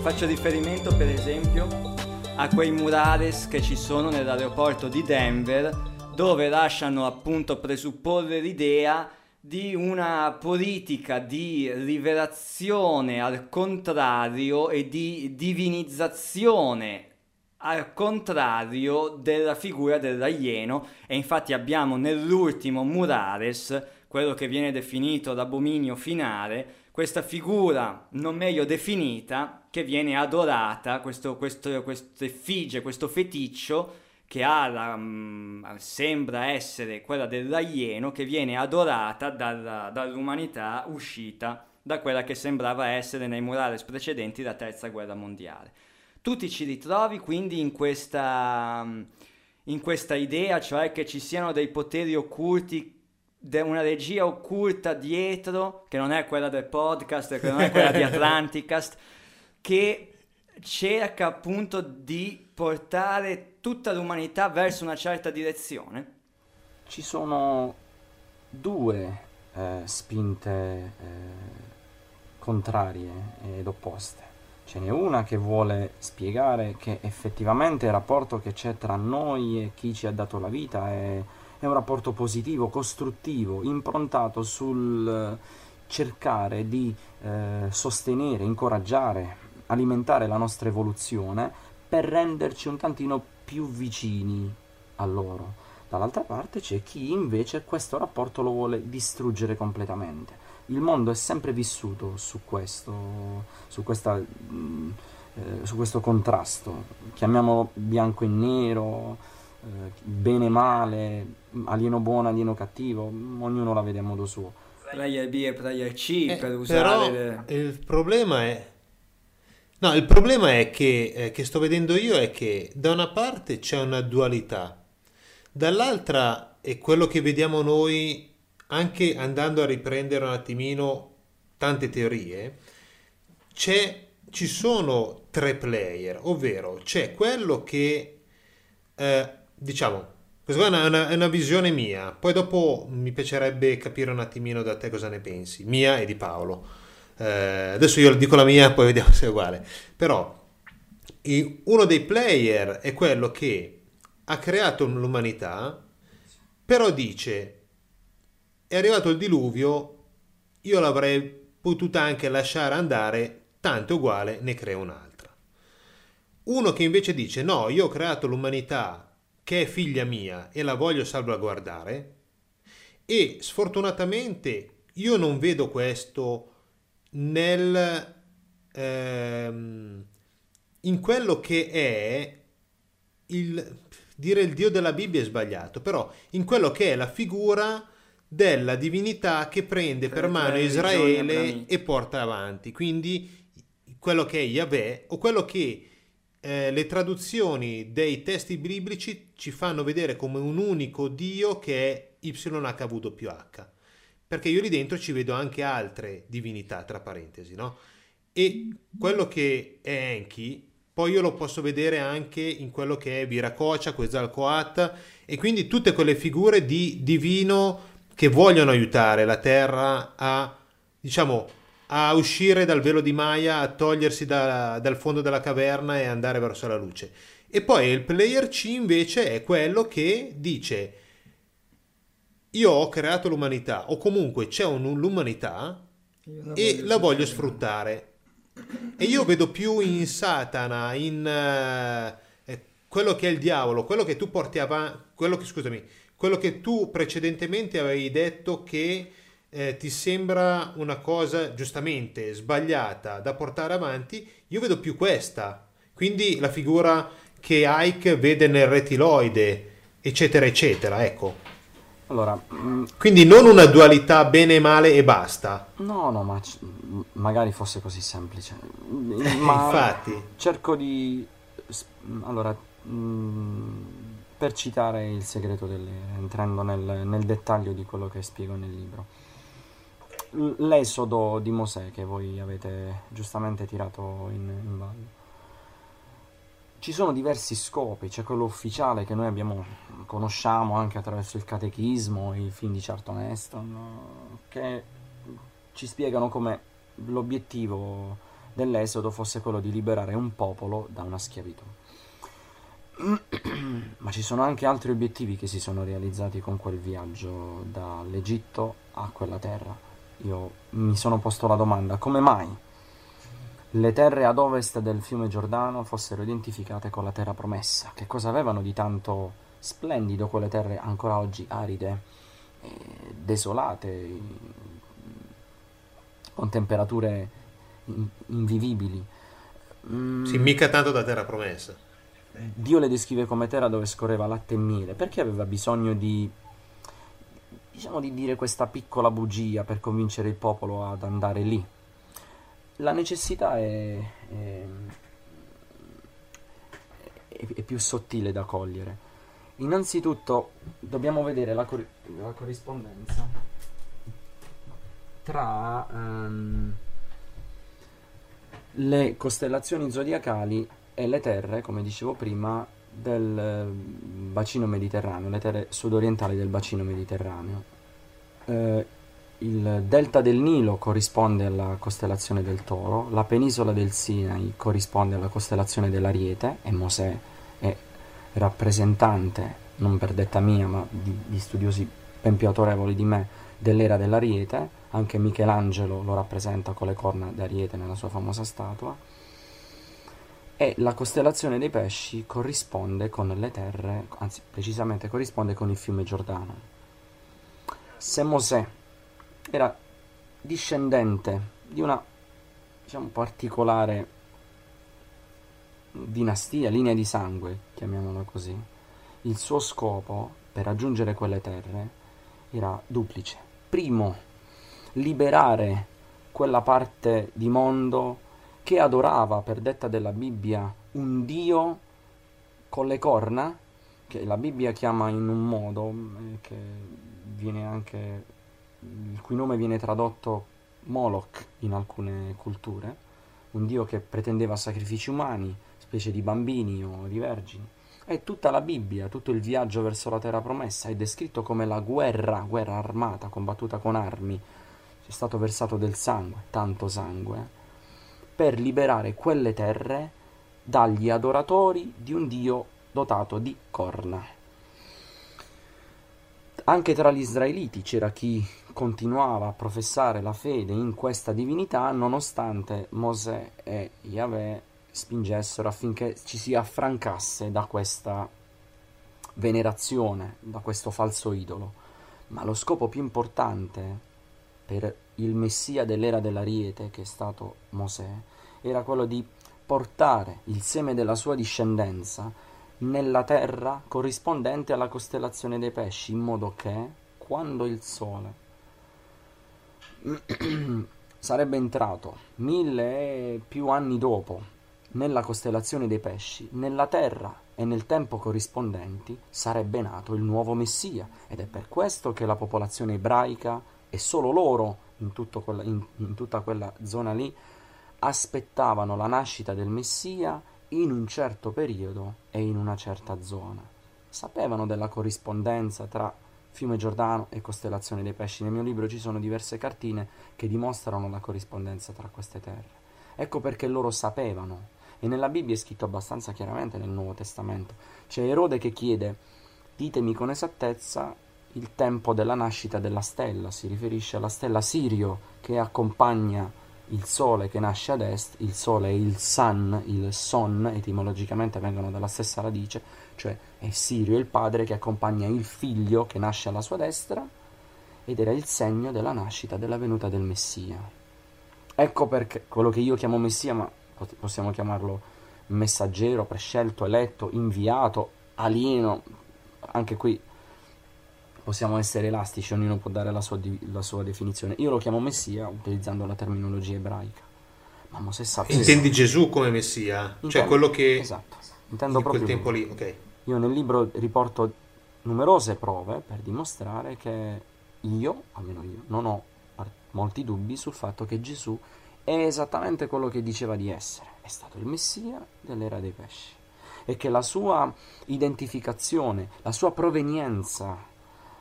Faccio riferimento per esempio a quei murales che ci sono nell'aeroporto di Denver, dove lasciano appunto presupporre l'idea di una politica di rivelazione al contrario e di divinizzazione al contrario della figura dell'alieno, e infatti abbiamo nell'ultimo murales, quello che viene definito l'abominio finale, questa figura non meglio definita che viene adorata, questa effigie, questo feticcio che ha sembra essere quella dell'alieno, che viene adorata dall'umanità uscita da quella che sembrava essere nei murales precedenti la terza guerra mondiale. Tu ti ci ritrovi quindi in questa idea, cioè che ci siano dei poteri occulti, una regia occulta dietro, che non è quella del podcast, che non è quella di Atlanticast, che cerca appunto di portare tutta l'umanità verso una certa direzione? Ci sono due spinte contrarie ed opposte. Ce n'è una che vuole spiegare che effettivamente il rapporto che c'è tra noi e chi ci ha dato la vita è un rapporto positivo, costruttivo, improntato sul cercare di sostenere, incoraggiare, alimentare la nostra evoluzione per renderci un tantino più vicini a loro. Dall'altra parte c'è chi invece questo rapporto lo vuole distruggere completamente. Il mondo è sempre vissuto su questo contrasto, chiamiamolo bianco e nero, bene male, alieno buono, alieno cattivo, ognuno la vede a modo suo. Player B e player C, per usare però il problema è che sto vedendo io è che da una parte c'è una dualità, dall'altra è quello che vediamo noi, anche andando a riprendere un attimino tante teorie, ci sono tre player, ovvero c'è quello che diciamo, questa è una visione mia, poi dopo mi piacerebbe capire un attimino da te cosa ne pensi, mia e di Paolo. Adesso io dico la mia, poi vediamo se è uguale. Però uno dei player è quello che ha creato l'umanità, però dice: è arrivato il diluvio, io l'avrei potuta anche lasciare andare, tanto uguale, ne creo un'altra. Uno che invece dice: no, io ho creato l'umanità che è figlia mia e la voglio salvaguardare, e sfortunatamente io non vedo questo in quello che è il Dio della Bibbia è sbagliato, però in quello che è la figura della divinità che prende per mano Israele e porta avanti. Quindi quello che è Yahweh, o quello che le traduzioni dei testi biblici ci fanno vedere come un unico Dio, che è YHWH, perché io lì dentro ci vedo anche altre divinità, tra parentesi, no? E quello che è Enki poi io lo posso vedere anche in quello che è Viracocha, Quetzalcoatl, e quindi tutte quelle figure di divino che vogliono aiutare la Terra a, diciamo, a uscire dal velo di Maya, a togliersi dal fondo della caverna e andare verso la luce. E poi il player C invece è quello che dice: io ho creato l'umanità, o comunque c'è l'umanità e la voglio sfruttare. E io vedo più in Satana, in quello che è il diavolo, quello che tu porti avanti, quello che tu precedentemente avevi detto che ti sembra una cosa giustamente sbagliata da portare avanti. Io vedo più questa, quindi la figura che Ike vede nel Retiloide, eccetera eccetera, ecco. Allora, quindi non una dualità bene e male e basta. No, no, ma magari fosse così semplice. Ma infatti cerco di... Allora, per citare il segreto delle... entrando nel dettaglio di quello che spiego nel libro, l'esodo di Mosè che voi avete giustamente tirato in ballo. Ci sono diversi scopi, c'è quello ufficiale che noi conosciamo anche attraverso il catechismo, i film di Charlton Heston, che ci spiegano come l'obiettivo dell'esodo fosse quello di liberare un popolo da una schiavitù. Ma ci sono anche altri obiettivi che si sono realizzati con quel viaggio dall'Egitto a quella terra. Io mi sono posto la domanda: come mai le terre ad ovest del fiume Giordano fossero identificate con la terra promessa? Che cosa avevano di tanto splendido quelle terre ancora oggi aride, desolate, con temperature invivibili? Sì, mica tanto da terra promessa. Dio le descrive come terra dove scorreva latte e miele. Perché aveva bisogno di dire questa piccola bugia per convincere il popolo ad andare lì? La necessità è più sottile da cogliere. Innanzitutto dobbiamo vedere la corrispondenza tra le costellazioni zodiacali e le terre, come dicevo prima, del bacino mediterraneo, le terre sudorientali del bacino mediterraneo. Il delta del Nilo corrisponde alla costellazione del Toro, la penisola del Sinai corrisponde alla costellazione dell'Ariete, e Mosè è rappresentante, non per detta mia, ma di studiosi ben più autorevoli di me, dell'era dell'Ariete. Anche Michelangelo lo rappresenta con le corna d'Ariete nella sua famosa statua. E la costellazione dei Pesci corrisponde con le terre, anzi precisamente corrisponde con il fiume Giordano. Se Mosè era discendente di una, diciamo, particolare dinastia, linea di sangue, chiamiamola così, il suo scopo per raggiungere quelle terre era duplice. Primo, liberare quella parte di mondo che adorava, per detta della Bibbia, un dio con le corna, che la Bibbia chiama in un modo che viene anche... il cui nome viene tradotto Moloch in alcune culture, un dio che pretendeva sacrifici umani, specie di bambini o di vergini. E tutta la Bibbia, tutto il viaggio verso la terra promessa è descritto come la guerra armata, combattuta con armi. C'è stato versato del sangue, tanto sangue, per liberare quelle terre dagli adoratori di un dio dotato di corna. Anche tra gli israeliti c'era chi continuava a professare la fede in questa divinità, nonostante Mosè e Yahweh spingessero affinché ci si affrancasse da questa venerazione, da questo falso idolo. Ma lo scopo più importante per il Messia dell'era dell'Ariete, che è stato Mosè, era quello di portare il seme della sua discendenza nella terra corrispondente alla costellazione dei Pesci, in modo che quando il Sole sarebbe entrato 1000 e più anni dopo nella costellazione dei Pesci, nella Terra e nel tempo corrispondenti sarebbe nato il nuovo Messia, ed è per questo che la popolazione ebraica, e solo loro in tutta quella zona lì, aspettavano la nascita del Messia in un certo periodo e in una certa zona. Sapevano della corrispondenza tra Fiume Giordano e costellazione dei Pesci. Nel mio libro ci sono diverse cartine che dimostrano la corrispondenza tra queste terre. Ecco perché loro sapevano. E nella Bibbia è scritto abbastanza chiaramente, nel Nuovo Testamento. C'è Erode che chiede: ditemi con esattezza il tempo della nascita della stella. Si riferisce alla stella Sirio che accompagna il Sole che nasce ad est. Il Sole e il Sun, il Son, etimologicamente vengono dalla stessa radice, cioè è Sirio il padre che accompagna il figlio che nasce alla sua destra, ed era il segno della nascita, della venuta del Messia. Ecco perché quello che io chiamo Messia, ma possiamo chiamarlo messaggero, prescelto, eletto, inviato, alieno, anche qui possiamo essere elastici, ognuno può dare la sua definizione. Io lo chiamo Messia utilizzando la terminologia ebraica. Ma Mosè sapeva. Intendi Gesù come Messia? Intendo, cioè quello che... Esatto, intendo in proprio quel tempo lì, okay. Io nel libro riporto numerose prove per dimostrare che io, almeno io, non ho molti dubbi sul fatto che Gesù è esattamente quello che diceva di essere. È stato il Messia dell'era dei Pesci, e che la sua identificazione, la sua provenienza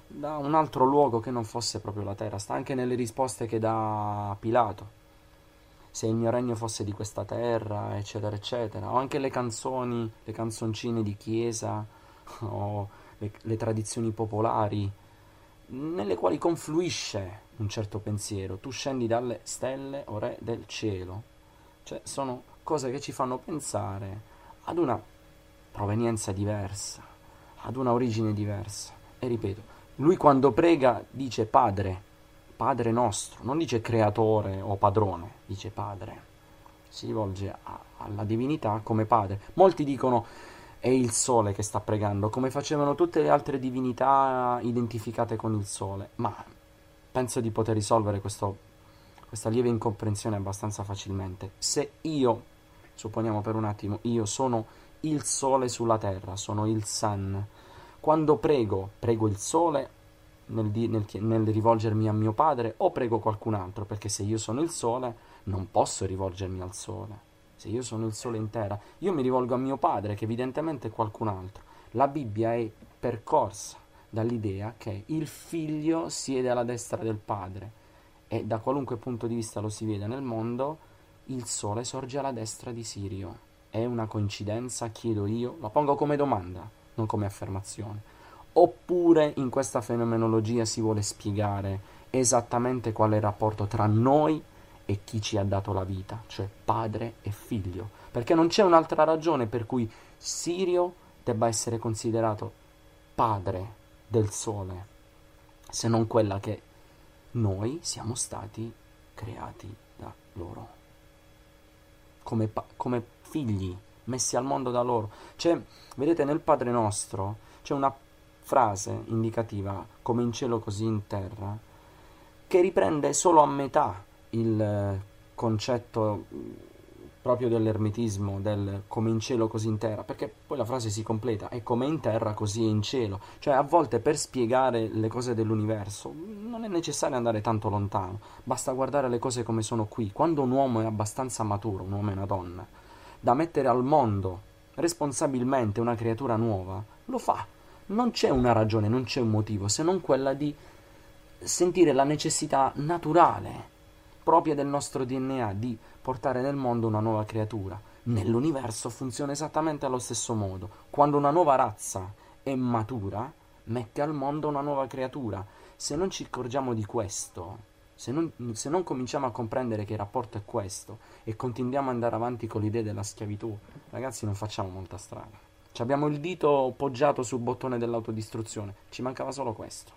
da un altro luogo che non fosse proprio la terra, sta anche nelle risposte che dà Pilato: se il mio regno fosse di questa terra, eccetera eccetera, o anche le canzoni, le canzoncine di chiesa, o le tradizioni popolari nelle quali confluisce un certo pensiero: tu scendi dalle stelle, o re del cielo. Cioè sono cose che ci fanno pensare ad una provenienza diversa, ad una origine diversa. E ripeto, lui quando prega dice Padre, Padre nostro, non dice creatore o padrone, dice Padre. Si rivolge alla divinità come Padre. Molti dicono è il Sole che sta pregando, come facevano tutte le altre divinità identificate con il Sole, ma penso di poter risolvere questa lieve incomprensione abbastanza facilmente. Se io, supponiamo per un attimo, io sono il Sole sulla Terra, sono il Sun, quando prego il Sole nel rivolgermi a mio padre, o prego qualcun altro, perché se io sono il Sole non posso rivolgermi al Sole. Se io sono il Sole in terra, io mi rivolgo a mio padre, che evidentemente è qualcun altro. La Bibbia è percorsa dall'idea che il figlio siede alla destra del padre, e da qualunque punto di vista lo si veda nel mondo, il Sole sorge alla destra di Sirio. È una coincidenza? Chiedo io, la pongo come domanda, non come affermazione. Oppure in questa fenomenologia si vuole spiegare esattamente qual è il rapporto tra noi e chi ci ha dato la vita, cioè padre e figlio, perché non c'è un'altra ragione per cui Sirio debba essere considerato padre del Sole, se non quella che noi siamo stati creati da loro, come figli messi al mondo da loro. C'è, vedete, nel Padre nostro c'è una frase indicativa, come in cielo così in terra, che riprende solo a metà il concetto proprio dell'ermetismo, del come in cielo così in terra, perché poi la frase si completa: è come in terra così è in cielo. Cioè a volte per spiegare le cose dell'universo non è necessario andare tanto lontano, basta guardare le cose come sono qui. Quando un uomo è abbastanza maturo, un uomo e una donna, da mettere al mondo responsabilmente una creatura nuova, lo fa. Non c'è una ragione, non c'è un motivo, se non quella di sentire la necessità naturale propria del nostro DNA di portare nel mondo una nuova creatura. Nell'universo funziona esattamente allo stesso modo. Quando una nuova razza è matura, mette al mondo una nuova creatura. Se non ci accorgiamo di questo, se non cominciamo a comprendere che il rapporto è questo, e continuiamo ad andare avanti con l'idea della schiavitù, ragazzi, non facciamo molta strada. Ci abbiamo il dito poggiato sul bottone dell'autodistruzione, ci mancava solo questo.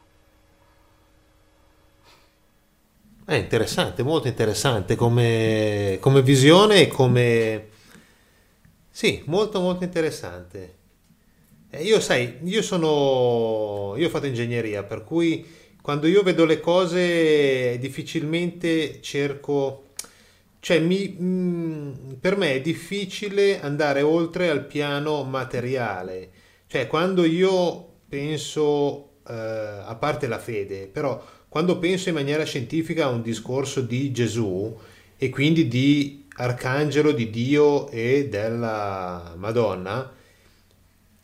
È interessante, molto interessante come visione, e come... Sì, molto molto interessante. Io ho fatto ingegneria, per cui Quando io vedo le cose difficilmente cerco, cioè per me è difficile andare oltre al piano materiale, cioè quando io penso, a parte la fede, però quando penso in maniera scientifica a un discorso di Gesù e quindi di arcangelo, di Dio e della Madonna,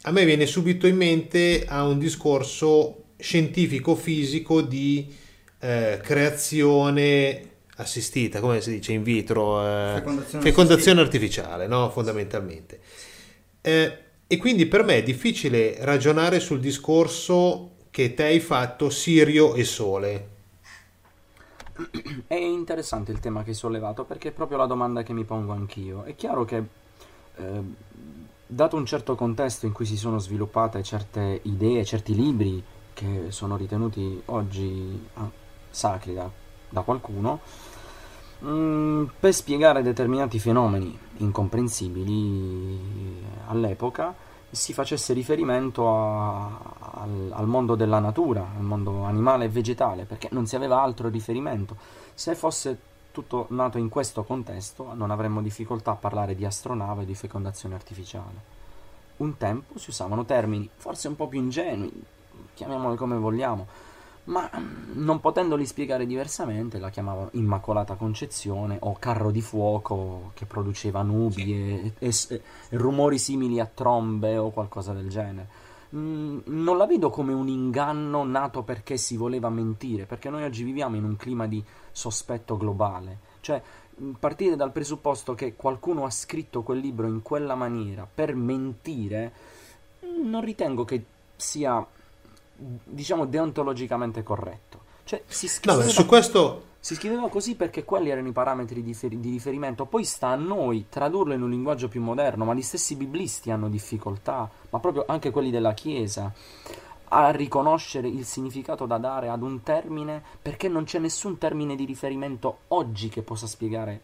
a me viene subito in mente a un discorso scientifico-fisico di creazione assistita, come si dice in vitro, fecondazione artificiale, no? Fondamentalmente. E quindi per me è difficile ragionare sul discorso che te hai fatto, Sirio e Sole. È interessante il tema che hai sollevato, perché è proprio la domanda che mi pongo anch'io. È chiaro che, dato un certo contesto in cui si sono sviluppate certe idee, certi libri, che sono ritenuti oggi sacri da qualcuno, per spiegare determinati fenomeni incomprensibili all'epoca si facesse riferimento al mondo della natura, al mondo animale e vegetale, perché non si aveva altro riferimento. Se fosse tutto nato in questo contesto non avremmo difficoltà a parlare di astronave e di fecondazione artificiale. Un tempo si usavano termini forse un po' più ingenui, chiamiamoli come vogliamo, ma non potendoli spiegare diversamente la chiamavano Immacolata Concezione o carro di fuoco che produceva nubi, sì, e rumori simili a trombe o qualcosa del genere. Non la vedo come un inganno nato perché si voleva mentire, perché noi oggi viviamo in un clima di sospetto globale, cioè partire dal presupposto che qualcuno ha scritto quel libro in quella maniera per mentire non ritengo che sia, diciamo, deontologicamente corretto. Cioè si scriveva così perché quelli erano i parametri di riferimento. Poi sta a noi tradurlo in un linguaggio più moderno, ma gli stessi biblisti hanno difficoltà, ma proprio anche quelli della Chiesa, a riconoscere il significato da dare ad un termine, perché non c'è nessun termine di riferimento oggi che possa spiegare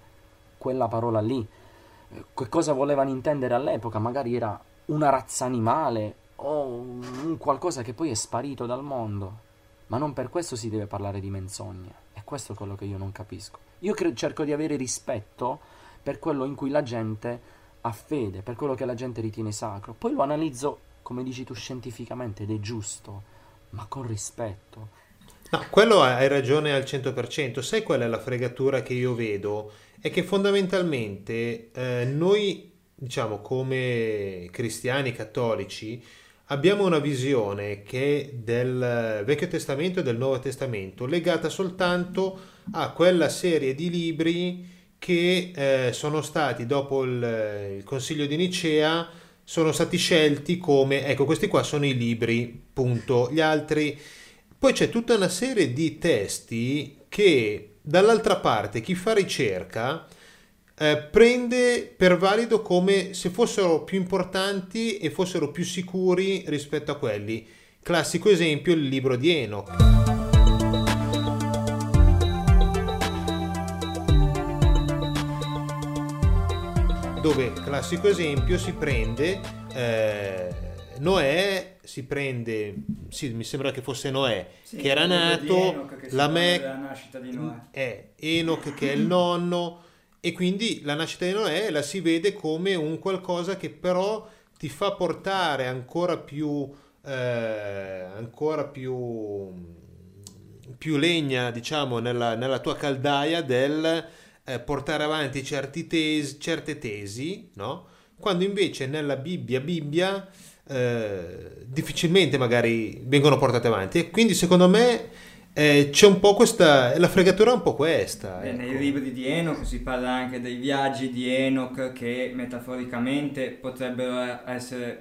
quella parola lì. Che cosa volevano intendere all'epoca? Magari era una razza animale o un qualcosa che poi è sparito dal mondo, ma non per questo si deve parlare di menzogne. E questo è quello che io non capisco. Io cerco di avere rispetto per quello in cui la gente ha fede, per quello che la gente ritiene sacro, poi lo analizzo, come dici tu, scientificamente, ed è giusto, ma con rispetto. No, quello hai ragione al 100%. Sai qual è la fregatura che io vedo? È che fondamentalmente noi, diciamo, come cristiani cattolici abbiamo una visione che del Vecchio Testamento e del Nuovo Testamento legata soltanto a quella serie di libri che sono stati, dopo il Concilio di Nicea, sono stati scelti come, ecco, questi qua sono i libri, punto, gli altri. Poi c'è tutta una serie di testi che dall'altra parte chi fa ricerca prende per valido come se fossero più importanti e fossero più sicuri rispetto a quelli. Classico esempio il libro di Enoch. Dove, classico esempio, si prende Noè, si prende, sì, mi sembra che fosse Noè, sì, che era nato, la nascita di Noè, Enoch che è il nonno. E quindi la nascita di Noè la si vede come un qualcosa che però ti fa portare ancora più legna, diciamo, nella tua caldaia del portare avanti certe tesi, no? Quando invece nella Bibbia difficilmente magari vengono portate avanti. E quindi secondo me c'è un po' questa, la fregatura è un po' questa. Ecco. Nei libri di Enoch si parla anche dei viaggi di Enoch che metaforicamente potrebbero essere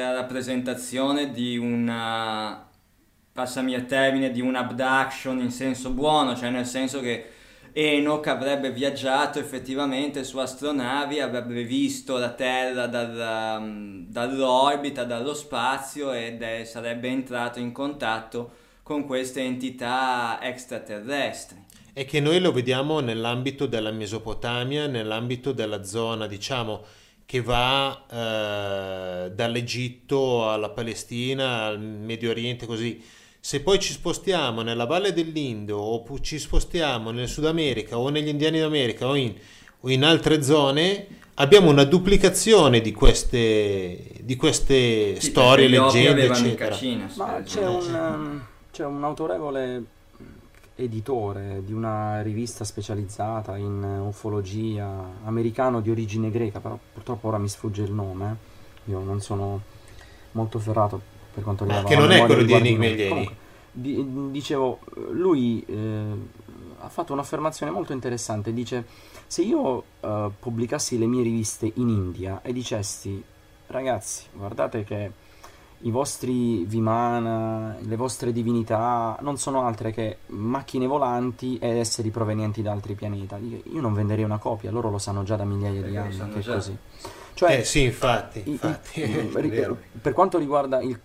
la rappresentazione di una, passami il termine, di un abduction in senso buono, cioè nel senso che Enoch avrebbe viaggiato effettivamente su astronavi, avrebbe visto la Terra dall'orbita, dallo spazio, ed sarebbe entrato in contatto con queste entità extraterrestri. E che noi lo vediamo nell'ambito della Mesopotamia, nell'ambito della zona, diciamo, che va dall'Egitto alla Palestina, al Medio Oriente, così. Se poi ci spostiamo nella Valle dell'Indo o ci spostiamo nel Sud America o negli Indiani d'America o in altre zone, abbiamo una duplicazione di queste sì, storie, leggende, eccetera. Ma c'è un autorevole editore di una rivista specializzata in ufologia, americano di origine greca, però purtroppo ora mi sfugge il nome, io non sono molto ferrato per quanto riguarda, che non è quello di Enigma Alieni. Dicevo, lui ha fatto un'affermazione molto interessante. Dice: se io pubblicassi le mie riviste in India e dicessi: ragazzi, guardate che i vostri Vimana, le vostre divinità non sono altre che macchine volanti ed esseri provenienti da altri pianeti, io non venderei una copia, loro lo sanno già da migliaia di anni che è così. Cioè, sì, infatti. Per quanto riguarda il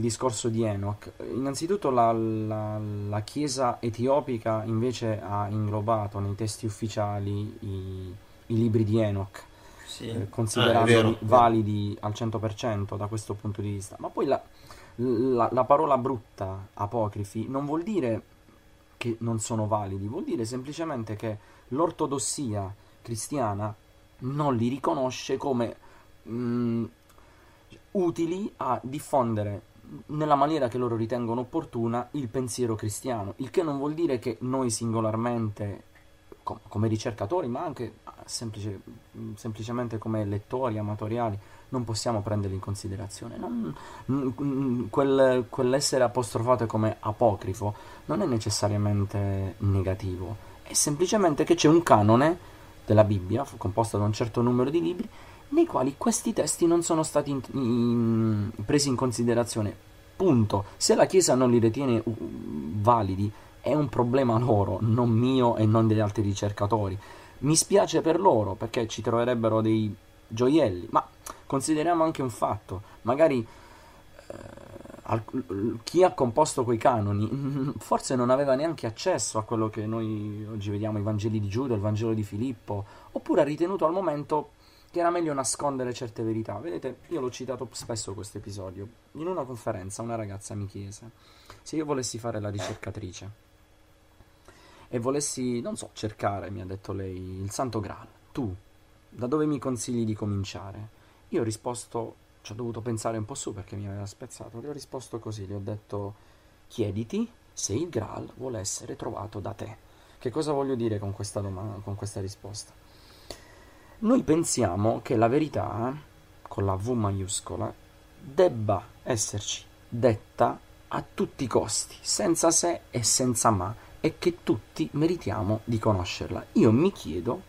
discorso di Enoch, innanzitutto la Chiesa etiopica invece ha inglobato nei testi ufficiali i libri di Enoch, sì, considerati validi al 100% da questo punto di vista. Ma poi la parola brutta, apocrifi, non vuol dire che non sono validi, vuol dire semplicemente che l'ortodossia cristiana non li riconosce come utili a diffondere nella maniera che loro ritengono opportuna il pensiero cristiano, il che non vuol dire che noi singolarmente come ricercatori, ma anche semplicemente come lettori amatoriali, non possiamo prenderli in considerazione. Quell'essere apostrofato come apocrifo non è necessariamente negativo, è semplicemente che c'è un canone della Bibbia, composta da un certo numero di libri, nei quali questi testi non sono stati presi in considerazione. Punto. Se la Chiesa non li ritiene validi, è un problema loro, non mio e non degli altri ricercatori. Mi spiace per loro, perché ci troverebbero dei gioielli, ma consideriamo anche un fatto. Magari chi ha composto quei canoni forse non aveva neanche accesso a quello che noi oggi vediamo, i Vangeli di Giuda, il Vangelo di Filippo, oppure ha ritenuto al momento che era meglio nascondere certe verità. Vedete, io l'ho citato spesso questo episodio. In una conferenza una ragazza mi chiese se io volessi fare la ricercatrice e volessi, non so, cercare, mi ha detto lei, il Santo Graal, tu da dove mi consigli di cominciare? Io ho risposto, ho dovuto pensare un po' su perché mi aveva spezzato, le ho risposto così, le ho detto: chiediti se il Graal vuole essere trovato da te. Che cosa voglio dire con questa domanda, con questa risposta? Noi pensiamo che la verità, con la V maiuscola, debba esserci detta a tutti i costi, senza se e senza ma, e che tutti meritiamo di conoscerla. Io mi chiedo,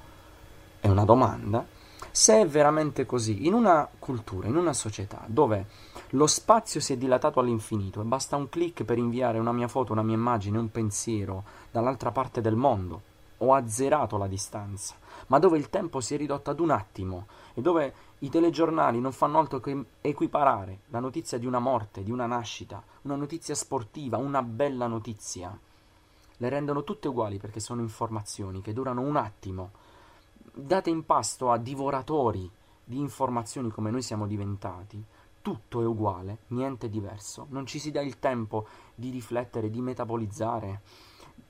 è una domanda, se è veramente così, in una cultura, in una società dove lo spazio si è dilatato all'infinito e basta un click per inviare una mia foto, una mia immagine, un pensiero dall'altra parte del mondo, ho azzerato la distanza, ma dove il tempo si è ridotto ad un attimo e dove i telegiornali non fanno altro che equiparare la notizia di una morte, di una nascita, una notizia sportiva, una bella notizia, le rendono tutte uguali perché sono informazioni che durano un attimo, date in pasto a divoratori di informazioni come noi siamo diventati. Tutto è uguale, niente è diverso, non ci si dà il tempo di riflettere, di metabolizzare,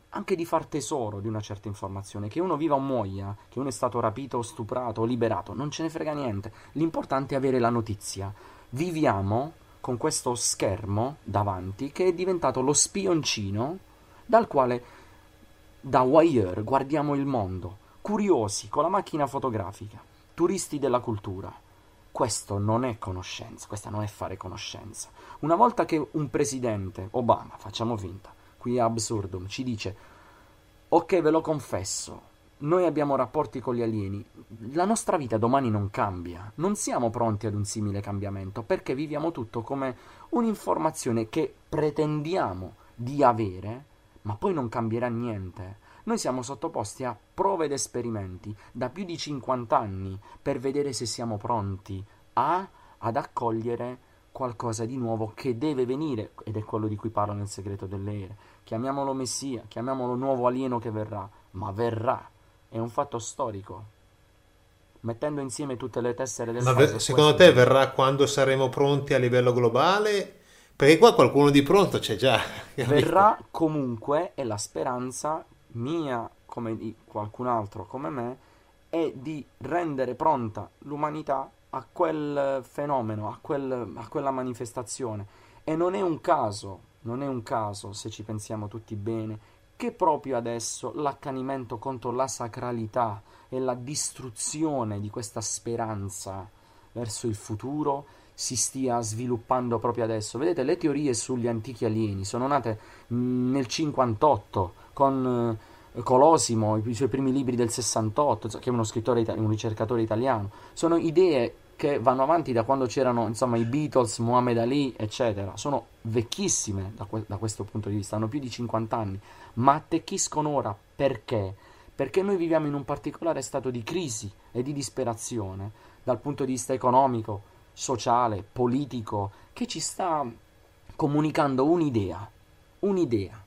anche di far tesoro di una certa informazione, che uno viva o muoia, che uno è stato rapito o stuprato o liberato, non ce ne frega niente, l'importante è avere la notizia. Viviamo con questo schermo davanti che è diventato lo spioncino dal quale, da wire, guardiamo il mondo. Curiosi con la macchina fotografica, turisti della cultura. Questo non è conoscenza, questa non è fare conoscenza. Una volta che un presidente, Obama, facciamo finta, qui è absurdum, ci dice: ok, ve lo confesso, noi abbiamo rapporti con gli alieni, la nostra vita domani non cambia, non siamo pronti ad un simile cambiamento, perché viviamo tutto come un'informazione che pretendiamo di avere, ma poi non cambierà niente. Noi siamo sottoposti a prove ed esperimenti da più di 50 anni per vedere se siamo pronti ad accogliere qualcosa di nuovo che deve venire, ed è quello di cui parlo nel Segreto delle Ere. Chiamiamolo Messia, chiamiamolo nuovo alieno che verrà, ma verrà, è un fatto storico. Mettendo insieme tutte le tessere del mondo. Secondo te verrà quando saremo pronti a livello globale? Perché qua qualcuno di pronto c'è già. Verrà comunque, e la speranza mia, come di qualcun altro come me, è di rendere pronta l'umanità a quel fenomeno, a quella manifestazione. E non è un caso, non è un caso, se ci pensiamo tutti bene, che proprio adesso l'accanimento contro la sacralità e la distruzione di questa speranza verso il futuro si stia sviluppando proprio adesso. Vedete, le teorie sugli antichi alieni sono nate nel 58 con Colosimo, i suoi primi libri del 68, che è uno scrittore un ricercatore italiano. Sono idee che vanno avanti da quando c'erano, insomma, i Beatles, Muhammad Ali, eccetera. Sono vecchissime da questo punto di vista, hanno più di 50 anni, ma attecchiscono ora. Perché? Perché noi viviamo in un particolare stato di crisi e di disperazione dal punto di vista economico, sociale, politico, che ci sta comunicando un'idea. Un'idea.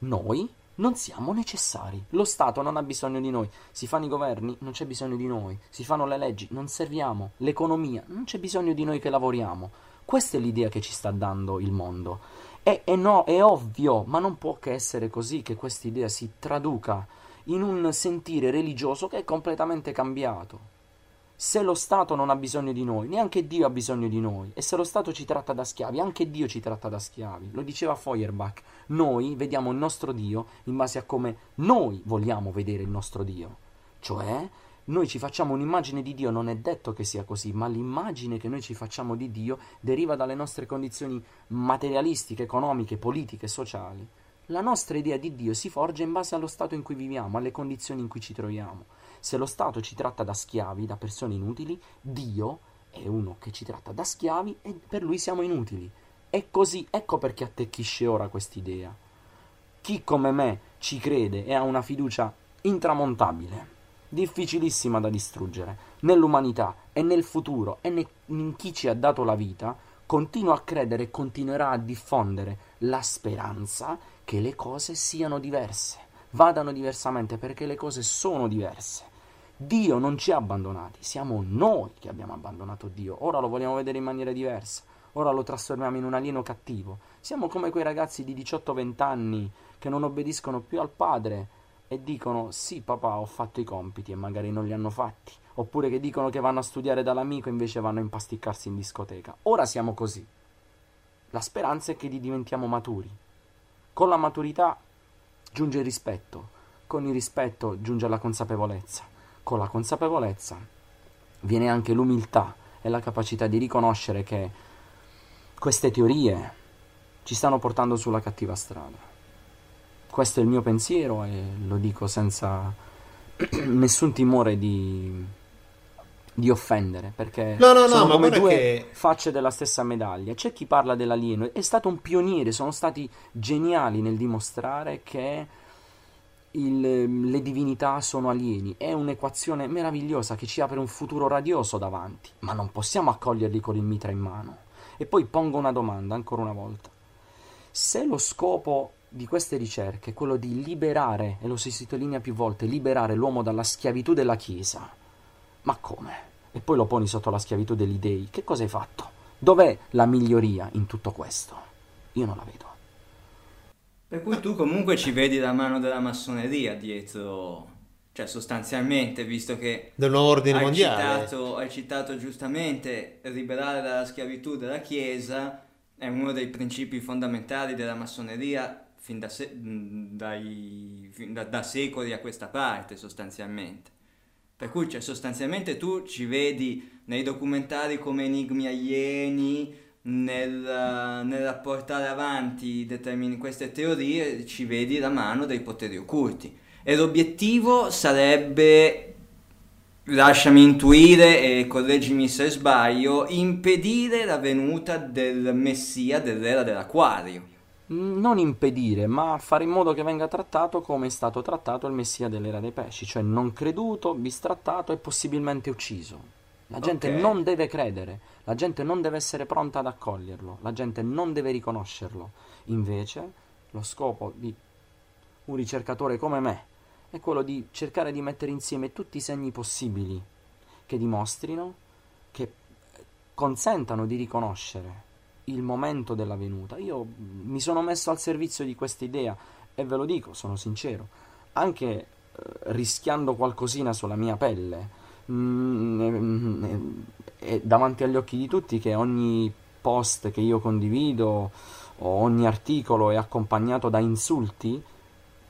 Noi non siamo necessari. Lo Stato non ha bisogno di noi. Si fanno i governi, non c'è bisogno di noi. Si fanno le leggi, non serviamo. L'economia, non c'è bisogno di noi che lavoriamo. Questa è l'idea che ci sta dando il mondo. E no, è ovvio, ma non può che essere così che questa idea si traduca in un sentire religioso che è completamente cambiato. Se lo Stato non ha bisogno di noi, neanche Dio ha bisogno di noi. E se lo Stato ci tratta da schiavi, anche Dio ci tratta da schiavi. Lo diceva Feuerbach. Noi vediamo il nostro Dio in base a come noi vogliamo vedere il nostro Dio. Cioè, noi ci facciamo un'immagine di Dio, non è detto che sia così, ma l'immagine che noi ci facciamo di Dio deriva dalle nostre condizioni materialistiche, economiche, politiche, sociali. La nostra idea di Dio si forge in base allo stato in cui viviamo, alle condizioni in cui ci troviamo. Se lo Stato ci tratta da schiavi, da persone inutili, Dio è uno che ci tratta da schiavi e per lui siamo inutili. È così, ecco perché attecchisce ora quest'idea. Chi come me ci crede e ha una fiducia intramontabile, difficilissima da distruggere, nell'umanità e nel futuro e in chi ci ha dato la vita, continua a credere e continuerà a diffondere la speranza che le cose siano diverse. Vadano diversamente, perché le cose sono diverse. Dio non ci ha abbandonati, siamo noi che abbiamo abbandonato Dio. Ora lo vogliamo vedere in maniera diversa, ora lo trasformiamo in un alieno cattivo. Siamo come quei ragazzi di 18-20 anni che non obbediscono più al padre e dicono sì papà ho fatto i compiti e magari non li hanno fatti, oppure che dicono che vanno a studiare dall'amico e invece vanno a impasticcarsi in discoteca. Ora siamo così. La speranza è che diventiamo maturi. Con la maturità giunge il rispetto, con il rispetto giunge la consapevolezza, con la consapevolezza viene anche l'umiltà e la capacità di riconoscere che queste teorie ci stanno portando sulla cattiva strada. Questo è il mio pensiero e lo dico senza nessun timore di offendere, perché sono come due facce della stessa medaglia. C'è chi parla dell'alieno, è stato un pioniere, sono stati geniali nel dimostrare che le divinità sono alieni. È un'equazione meravigliosa che ci apre un futuro radioso davanti, ma non possiamo accoglierli con il mitra in mano. E poi pongo una domanda ancora una volta: se lo scopo di queste ricerche è quello di liberare, e lo si sottolinea più volte, liberare l'uomo dalla schiavitù della Chiesa, ma come? E poi lo poni sotto la schiavitù degli dei. Che cosa hai fatto? Dov'è la miglioria in tutto questo? Io non la vedo. Per cui tu comunque ci vedi la mano della massoneria dietro, cioè sostanzialmente, visto che dell'ordine mondiale. Hai citato giustamente, liberare dalla schiavitù della Chiesa è uno dei principi fondamentali della massoneria fin da secoli a questa parte, sostanzialmente. Per cui cioè, sostanzialmente tu ci vedi nei documentari come enigmi alieni, nel portare avanti queste teorie ci vedi la mano dei poteri occulti. E l'obiettivo sarebbe, lasciami intuire e correggimi se sbaglio, impedire la venuta del Messia dell'era dell'Acquario. Non impedire, ma fare in modo che venga trattato come è stato trattato il Messia dell'era dei pesci, cioè non creduto, bistrattato e possibilmente ucciso. La gente non deve credere, la gente non deve essere pronta ad accoglierlo, la gente non deve riconoscerlo. Invece, lo scopo di un ricercatore come me è quello di cercare di mettere insieme tutti i segni possibili che dimostrino, che consentano di riconoscere il momento della venuta. Io mi sono messo al servizio di questa idea e ve lo dico, sono sincero, anche rischiando qualcosina sulla mia pelle, e davanti agli occhi di tutti che ogni post che io condivido o ogni articolo è accompagnato da insulti,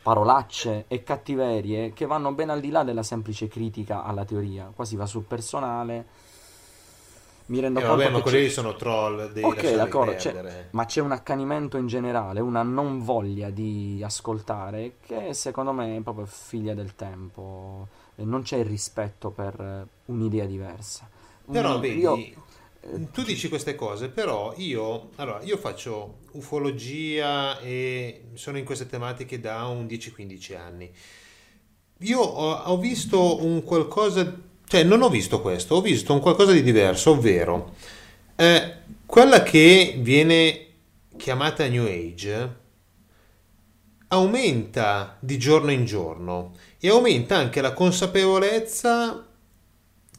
parolacce e cattiverie che vanno ben al di là della semplice critica alla teoria. Qua si va sul personale. Mi rendo conto vabbè, ma quelli sono troll, devi lasciarli perdere. Ma c'è un accanimento in generale, una non voglia di ascoltare che secondo me è proprio figlia del tempo. Non c'è il rispetto per un'idea diversa. Però vedi, tu dici queste cose, però io faccio ufologia e sono in queste tematiche da un 10-15 anni. Io ho visto un qualcosa... Cioè, non ho visto questo, ho visto un qualcosa di diverso, ovvero quella che viene chiamata New Age aumenta di giorno in giorno e aumenta anche la consapevolezza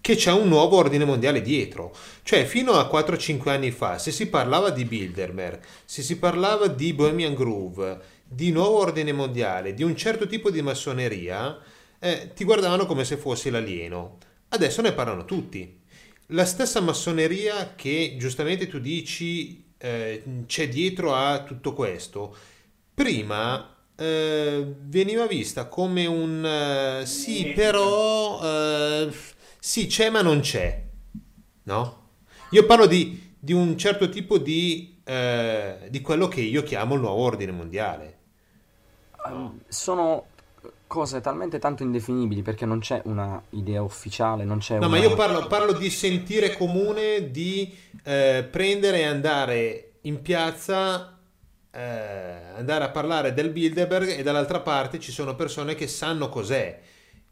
che c'è un nuovo ordine mondiale dietro. Cioè, fino a 4-5 anni fa, se si parlava di Bilderberg, se si parlava di Bohemian Groove, di nuovo ordine mondiale, di un certo tipo di massoneria, ti guardavano come se fossi l'alieno. Adesso ne parlano tutti. La stessa massoneria che giustamente tu dici c'è dietro a tutto questo, prima veniva vista come un sì però sì c'è ma non c'è, no? Io parlo di un certo tipo di quello che io chiamo il nuovo ordine mondiale. Sono cose talmente tanto indefinibili perché non c'è una idea ufficiale, non c'è ma io parlo di sentire comune, di prendere e andare in piazza, andare a parlare del Bilderberg e dall'altra parte ci sono persone che sanno cos'è.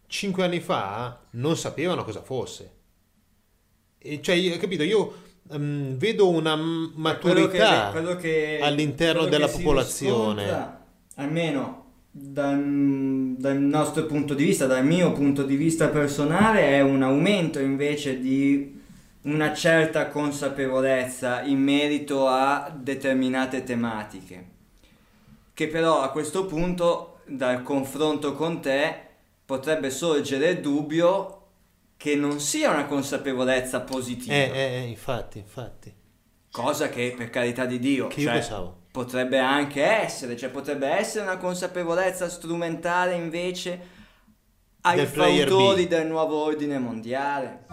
5 anni fa non sapevano cosa fosse. E cioè, capito, io vedo una maturità quello che all'interno della popolazione. Riscontra, almeno dal nostro punto di vista, dal mio punto di vista personale, è un aumento invece di una certa consapevolezza in merito a determinate tematiche che però a questo punto dal confronto con te potrebbe sorgere il dubbio che non sia una consapevolezza positiva, infatti cosa che, per carità di Dio, che io pensavo potrebbe anche essere, cioè potrebbe essere una consapevolezza strumentale invece ai fautori del nuovo ordine mondiale.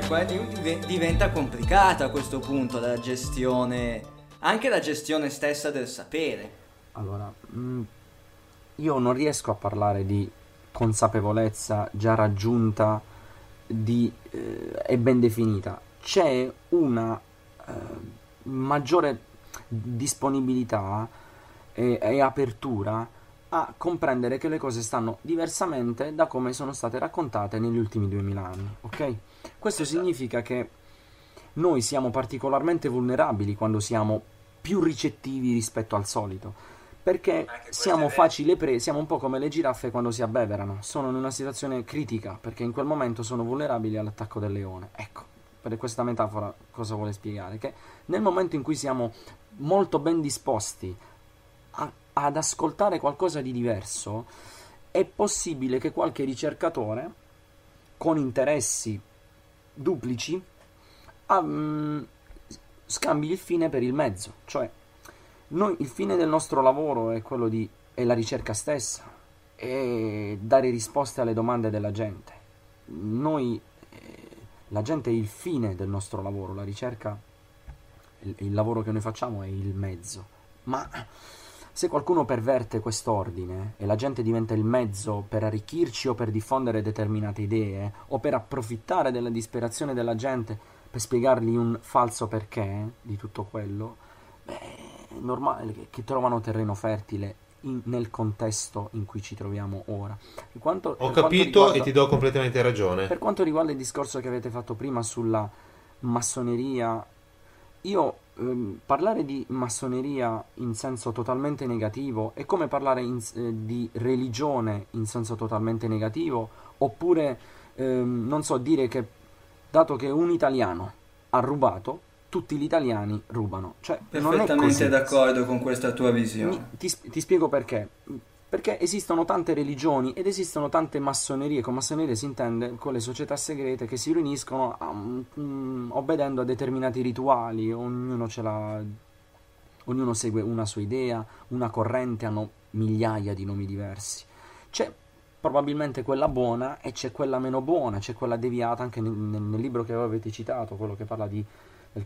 Cioè diventa complicata a questo punto la gestione, anche la gestione stessa del sapere. Allora, io non riesco a parlare di consapevolezza già raggiunta, è ben definita. C'è una maggiore disponibilità e apertura a comprendere che le cose stanno diversamente da come sono state raccontate negli ultimi 2000 anni, ok? Questo significa che noi siamo particolarmente vulnerabili quando siamo più ricettivi rispetto al solito, perché siamo facile presa, siamo un po' come le giraffe quando si abbeverano, sono in una situazione critica perché in quel momento sono vulnerabili all'attacco del leone. Ecco, per questa metafora cosa vuole spiegare? Che nel momento in cui siamo molto ben disposti ad ascoltare qualcosa di diverso, è possibile che qualche ricercatore con interessi duplici scambi il fine per il mezzo. Cioè, noi, il fine del nostro lavoro è quello è la ricerca stessa, è dare risposte alle domande della gente. Noi, la gente è il fine del nostro lavoro, la ricerca, il lavoro che noi facciamo è il mezzo. Ma se qualcuno perverte quest'ordine e la gente diventa il mezzo per arricchirci o per diffondere determinate idee o per approfittare della disperazione della gente per spiegargli un falso perché di tutto quello, è normale che trovano terreno fertile nel contesto in cui ci troviamo ora. Ho capito, e ti do completamente ragione. Per quanto riguarda il discorso che avete fatto prima sulla massoneria io parlare di massoneria in senso totalmente negativo è come parlare di religione in senso totalmente negativo, oppure non so, dire che dato che un italiano ha rubato, tutti gli italiani rubano. Cioè, perfettamente non è così. D'accordo con questa tua visione. Ti spiego perché. Perché esistono tante religioni ed esistono tante massonerie. Con massonerie si intende quelle società segrete che si riuniscono obbedendo a determinati rituali. Ognuno segue una sua idea, una corrente, hanno migliaia di nomi diversi. C'è probabilmente quella buona e c'è quella meno buona, c'è quella deviata. Anche nel libro che avete citato, quello che parla del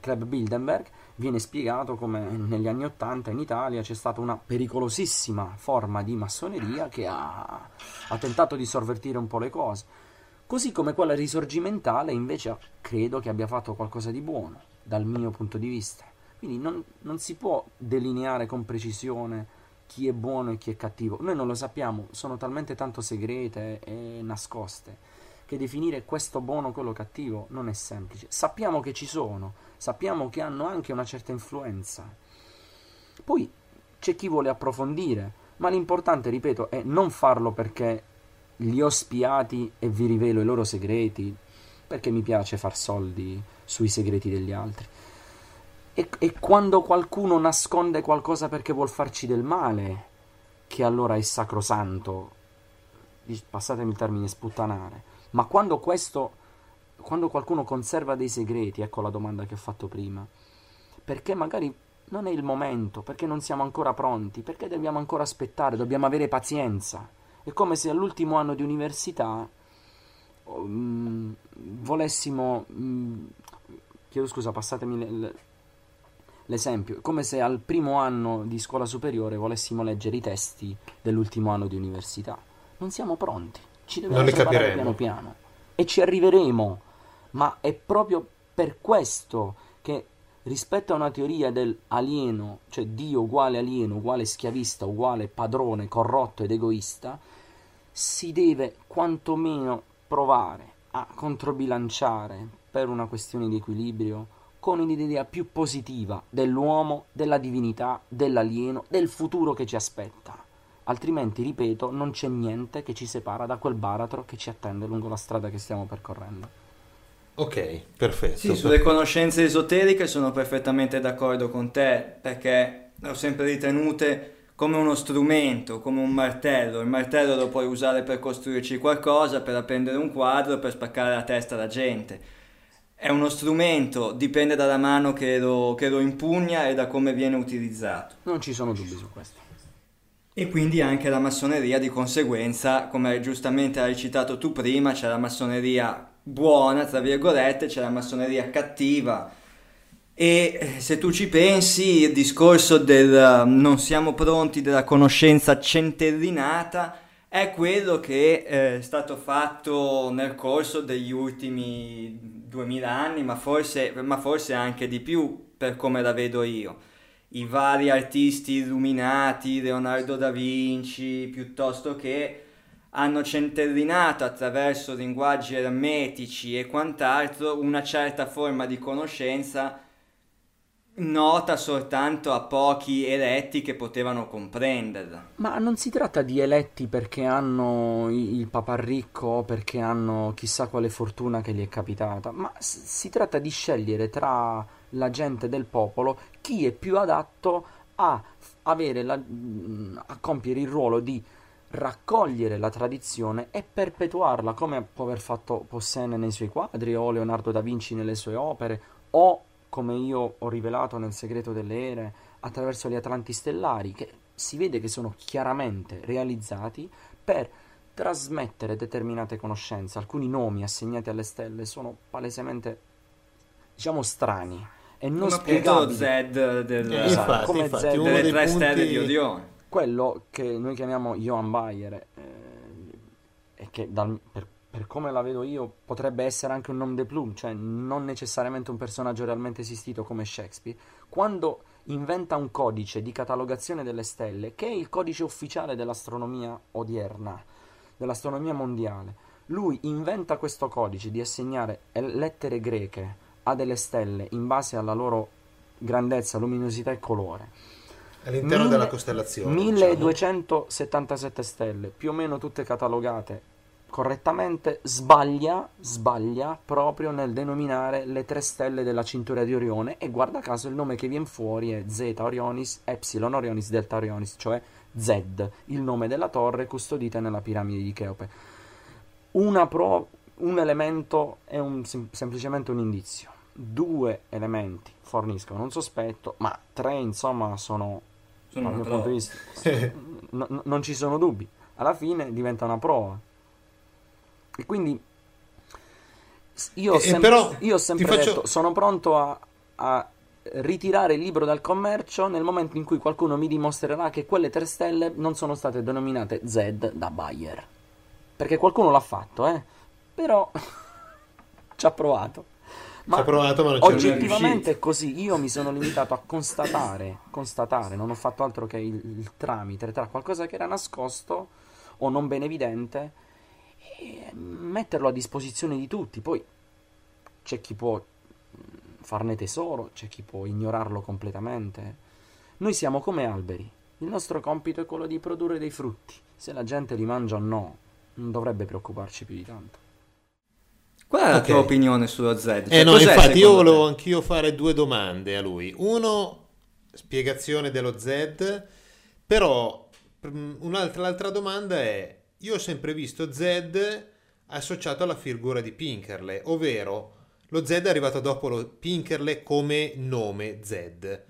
club Bilderberg, viene spiegato come negli anni '80 in Italia c'è stata una pericolosissima forma di massoneria che ha tentato di sorvertire un po' le cose, così come quella risorgimentale invece credo che abbia fatto qualcosa di buono dal mio punto di vista. Quindi non si può delineare con precisione chi è buono e chi è cattivo, noi non lo sappiamo, sono talmente tanto segrete e nascoste che definire questo buono, quello cattivo non è semplice. Sappiamo che ci sono, sappiamo che hanno anche una certa influenza, poi c'è chi vuole approfondire, ma l'importante, ripeto, è non farlo perché li ho spiati e vi rivelo i loro segreti, perché mi piace far soldi sui segreti degli altri. E quando qualcuno nasconde qualcosa perché vuol farci del male, che allora è sacrosanto, passatemi il termine, sputtanare. Ma quando qualcuno conserva dei segreti, ecco la domanda che ho fatto prima, perché magari non è il momento, perché non siamo ancora pronti, perché dobbiamo ancora aspettare, dobbiamo avere pazienza. È come se all'ultimo anno di università volessimo, chiedo scusa, passatemi l'esempio, è come se al primo anno di scuola superiore volessimo leggere i testi dell'ultimo anno di università. Non siamo pronti. Ci dobbiamo preparare piano piano e ci arriveremo, ma è proprio per questo che rispetto a una teoria del alieno, cioè Dio uguale alieno, uguale schiavista, uguale padrone, corrotto ed egoista, si deve quantomeno provare a controbilanciare per una questione di equilibrio con un'idea più positiva dell'uomo, della divinità, dell'alieno, del futuro che ci aspetta. Altrimenti, ripeto, non c'è niente che ci separa da quel baratro che ci attende lungo la strada che stiamo percorrendo. Ok, perfetto. Sì, sulle conoscenze esoteriche sono perfettamente d'accordo con te, perché le ho sempre ritenute come uno strumento, come un martello. Il martello lo puoi usare per costruirci qualcosa, per appendere un quadro, per spaccare la testa alla gente. È uno strumento, dipende dalla mano che lo impugna e da come viene utilizzato. Non ci sono dubbi su questo. E quindi anche la massoneria di conseguenza, come giustamente hai citato tu prima, c'è la massoneria buona, tra virgolette, c'è la massoneria cattiva. E se tu ci pensi, il discorso del non siamo pronti, della conoscenza centellinata, è quello che è stato fatto nel corso degli ultimi 2000 anni, ma forse anche di più, per come la vedo io. I vari artisti illuminati, Leonardo da Vinci, piuttosto che, hanno centellinato attraverso linguaggi ermetici e quant'altro una certa forma di conoscenza nota soltanto a pochi eletti che potevano comprenderla. Ma non si tratta di eletti perché hanno il papà ricco, perché hanno chissà quale fortuna che gli è capitata, ma si tratta di scegliere tra la gente del popolo chi è più adatto a compiere il ruolo di raccogliere la tradizione e perpetuarla, come può aver fatto Possene nei suoi quadri, o Leonardo da Vinci nelle sue opere, o come io ho rivelato nel Segreto delle Ere attraverso gli Atlanti stellari, che si vede che sono chiaramente realizzati per trasmettere determinate conoscenze. Alcuni nomi assegnati alle stelle sono palesemente, diciamo, strani e non spiegabili. Infatti, uno delle tre stelle di Orione, quello che noi chiamiamo Johann Bayer, e che per come la vedo io potrebbe essere anche un nom de plume, cioè non necessariamente un personaggio realmente esistito come Shakespeare, quando inventa un codice di catalogazione delle stelle che è il codice ufficiale dell'astronomia odierna, dell'astronomia mondiale. Lui inventa questo codice di assegnare lettere greche a delle stelle in base alla loro grandezza, luminosità e colore. All'interno della costellazione 1277 stelle, più o meno tutte catalogate correttamente. Sbaglia proprio nel denominare le tre stelle della cintura di Orione, e guarda caso il nome che viene fuori è Zeta Orionis, Epsilon Orionis, Delta Orionis, cioè Z, il nome della torre custodita nella piramide di Cheope. Un elemento è semplicemente un indizio, due elementi forniscono un sospetto, ma tre insomma sono dal mio punto di vista non ci sono dubbi, alla fine diventa una prova. E quindi io ho sempre detto, sono pronto a ritirare il libro dal commercio nel momento in cui qualcuno mi dimostrerà che quelle tre stelle non sono state denominate Z da Bayer, perché qualcuno l'ha fatto, però ci ha provato, ma non oggettivamente è così. Io mi sono limitato a constatare, non ho fatto altro che il tramite tra qualcosa che era nascosto o non ben evidente, e metterlo a disposizione di tutti. Poi c'è chi può farne tesoro, c'è chi può ignorarlo completamente. Noi siamo come alberi, il nostro compito è quello di produrre dei frutti. Se la gente li mangia o no non dovrebbe preoccuparci più di tanto. Qual è la tua opinione sullo Z? Cioè, no, infatti io volevo anch'io fare due domande a lui. Uno, spiegazione dello Z, però l'altra domanda è: io ho sempre visto Z associato alla figura di Pinkerle, ovvero lo Z è arrivato dopo lo Pinkerle come nome Z,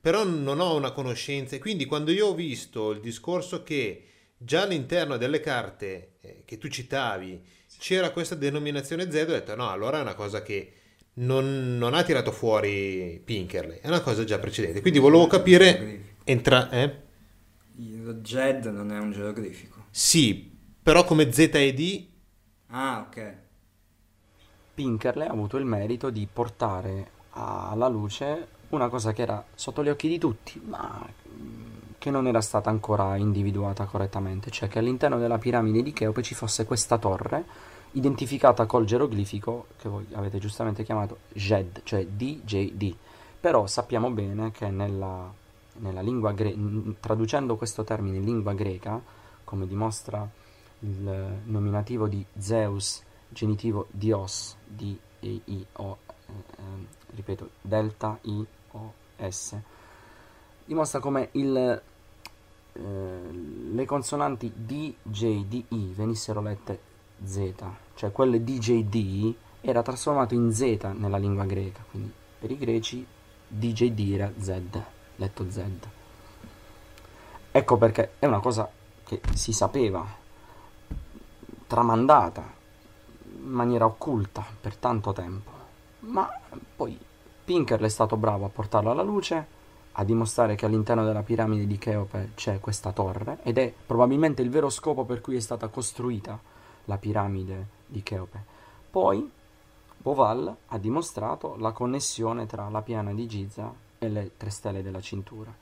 però non ho una conoscenza, e quindi quando io ho visto il discorso che già all'interno delle carte che tu citavi c'era questa denominazione Z, ho detto no, allora è una cosa che non ha tirato fuori Pinkerle, è una cosa già precedente, quindi volevo capire lo Z non è un geroglifico? Sì, però come Z e D? Ah, ok. Pinkerle ha avuto il merito di portare alla luce una cosa che era sotto gli occhi di tutti, ma che non era stata ancora individuata correttamente, cioè che all'interno della piramide di Cheope ci fosse questa torre identificata col geroglifico che voi avete giustamente chiamato Jed, cioè DJD. Però sappiamo bene che nella lingua greca, traducendo questo termine in lingua greca, come dimostra il nominativo di Zeus, genitivo Dios, delta I O S, dimostra come le consonanti D, J, D, I venissero lette Z, cioè quelle D, J, D era trasformato in Z nella lingua greca, quindi per i greci D, J, D era Z, letto Z. Ecco perché è una cosa che si sapeva, tramandata in maniera occulta per tanto tempo, ma poi Pinkerle è stato bravo a portarlo alla luce, a dimostrare che all'interno della piramide di Cheope c'è questa torre, ed è probabilmente il vero scopo per cui è stata costruita la piramide di Cheope. Poi Boval ha dimostrato la connessione tra la piana di Giza e le tre stelle della cintura.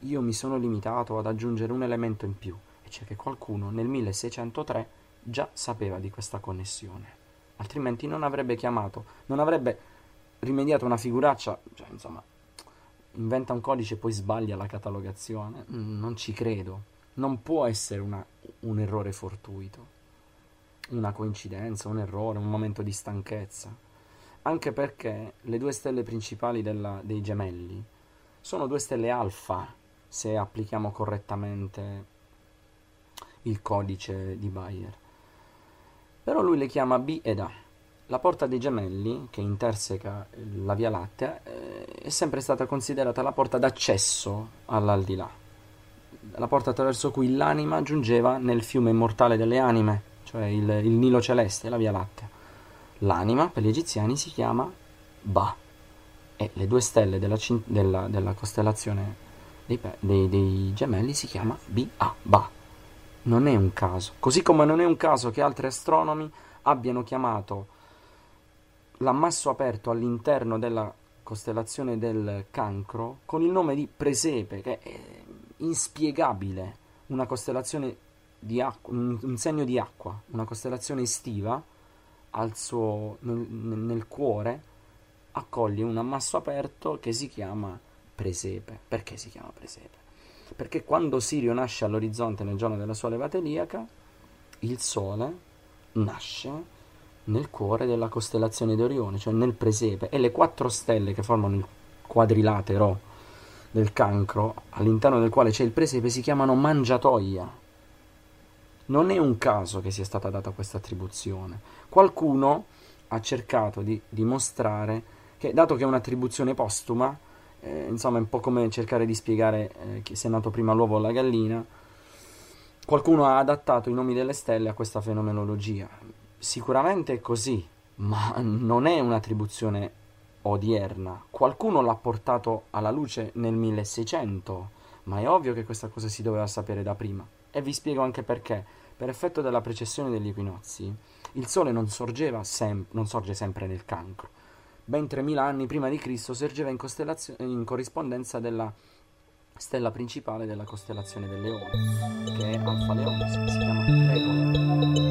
Io mi sono limitato ad aggiungere un elemento in più, cioè che qualcuno nel 1603 già sapeva di questa connessione, altrimenti non avrebbe rimediato una figuraccia, cioè insomma, inventa un codice e poi sbaglia la catalogazione, non ci credo, non può essere un errore fortuito, una coincidenza, un errore, un momento di stanchezza, anche perché le due stelle principali dei gemelli sono due stelle alfa, se applichiamo correttamente il codice di Bayer. Però lui le chiama B ed A. La porta dei gemelli, che interseca la Via Lattea, è sempre stata considerata la porta d'accesso all'aldilà, la porta attraverso cui l'anima giungeva nel fiume immortale delle anime, cioè il Nilo celeste, la Via Lattea. L'anima per gli egiziani si chiama Ba, e le due stelle della costellazione dei gemelli si chiama B-A, Ba. Non è un caso, così come non è un caso che altri astronomi abbiano chiamato l'ammasso aperto all'interno della costellazione del Cancro con il nome di Presepe, che è inspiegabile, una costellazione di acqua, un segno di acqua, una costellazione estiva nel cuore accogli un ammasso aperto che si chiama presepe. Perché si chiama presepe? Perché quando Sirio nasce all'orizzonte nel giorno della sua levata eliaca, il Sole nasce nel cuore della costellazione di Orione, cioè nel presepe, e le quattro stelle che formano il quadrilatero del Cancro, all'interno del quale c'è il presepe, si chiamano mangiatoia. Non è un caso che sia stata data questa attribuzione. Qualcuno ha cercato di dimostrare che, dato che è un'attribuzione postuma, insomma è un po' come cercare di spiegare che sia nato prima l'uovo o la gallina, qualcuno ha adattato i nomi delle stelle a questa fenomenologia. Sicuramente è così, ma non è un'attribuzione odierna. Qualcuno l'ha portato alla luce nel 1600, ma è ovvio che questa cosa si doveva sapere da prima. E vi spiego anche perché. Per effetto della precessione degli equinozi, il Sole non sorge sempre nel Cancro. Ben 3.000 anni prima di Cristo sorgeva in corrispondenza della stella principale della costellazione del Leone, che è Alfa Leone, si chiama Gregorio.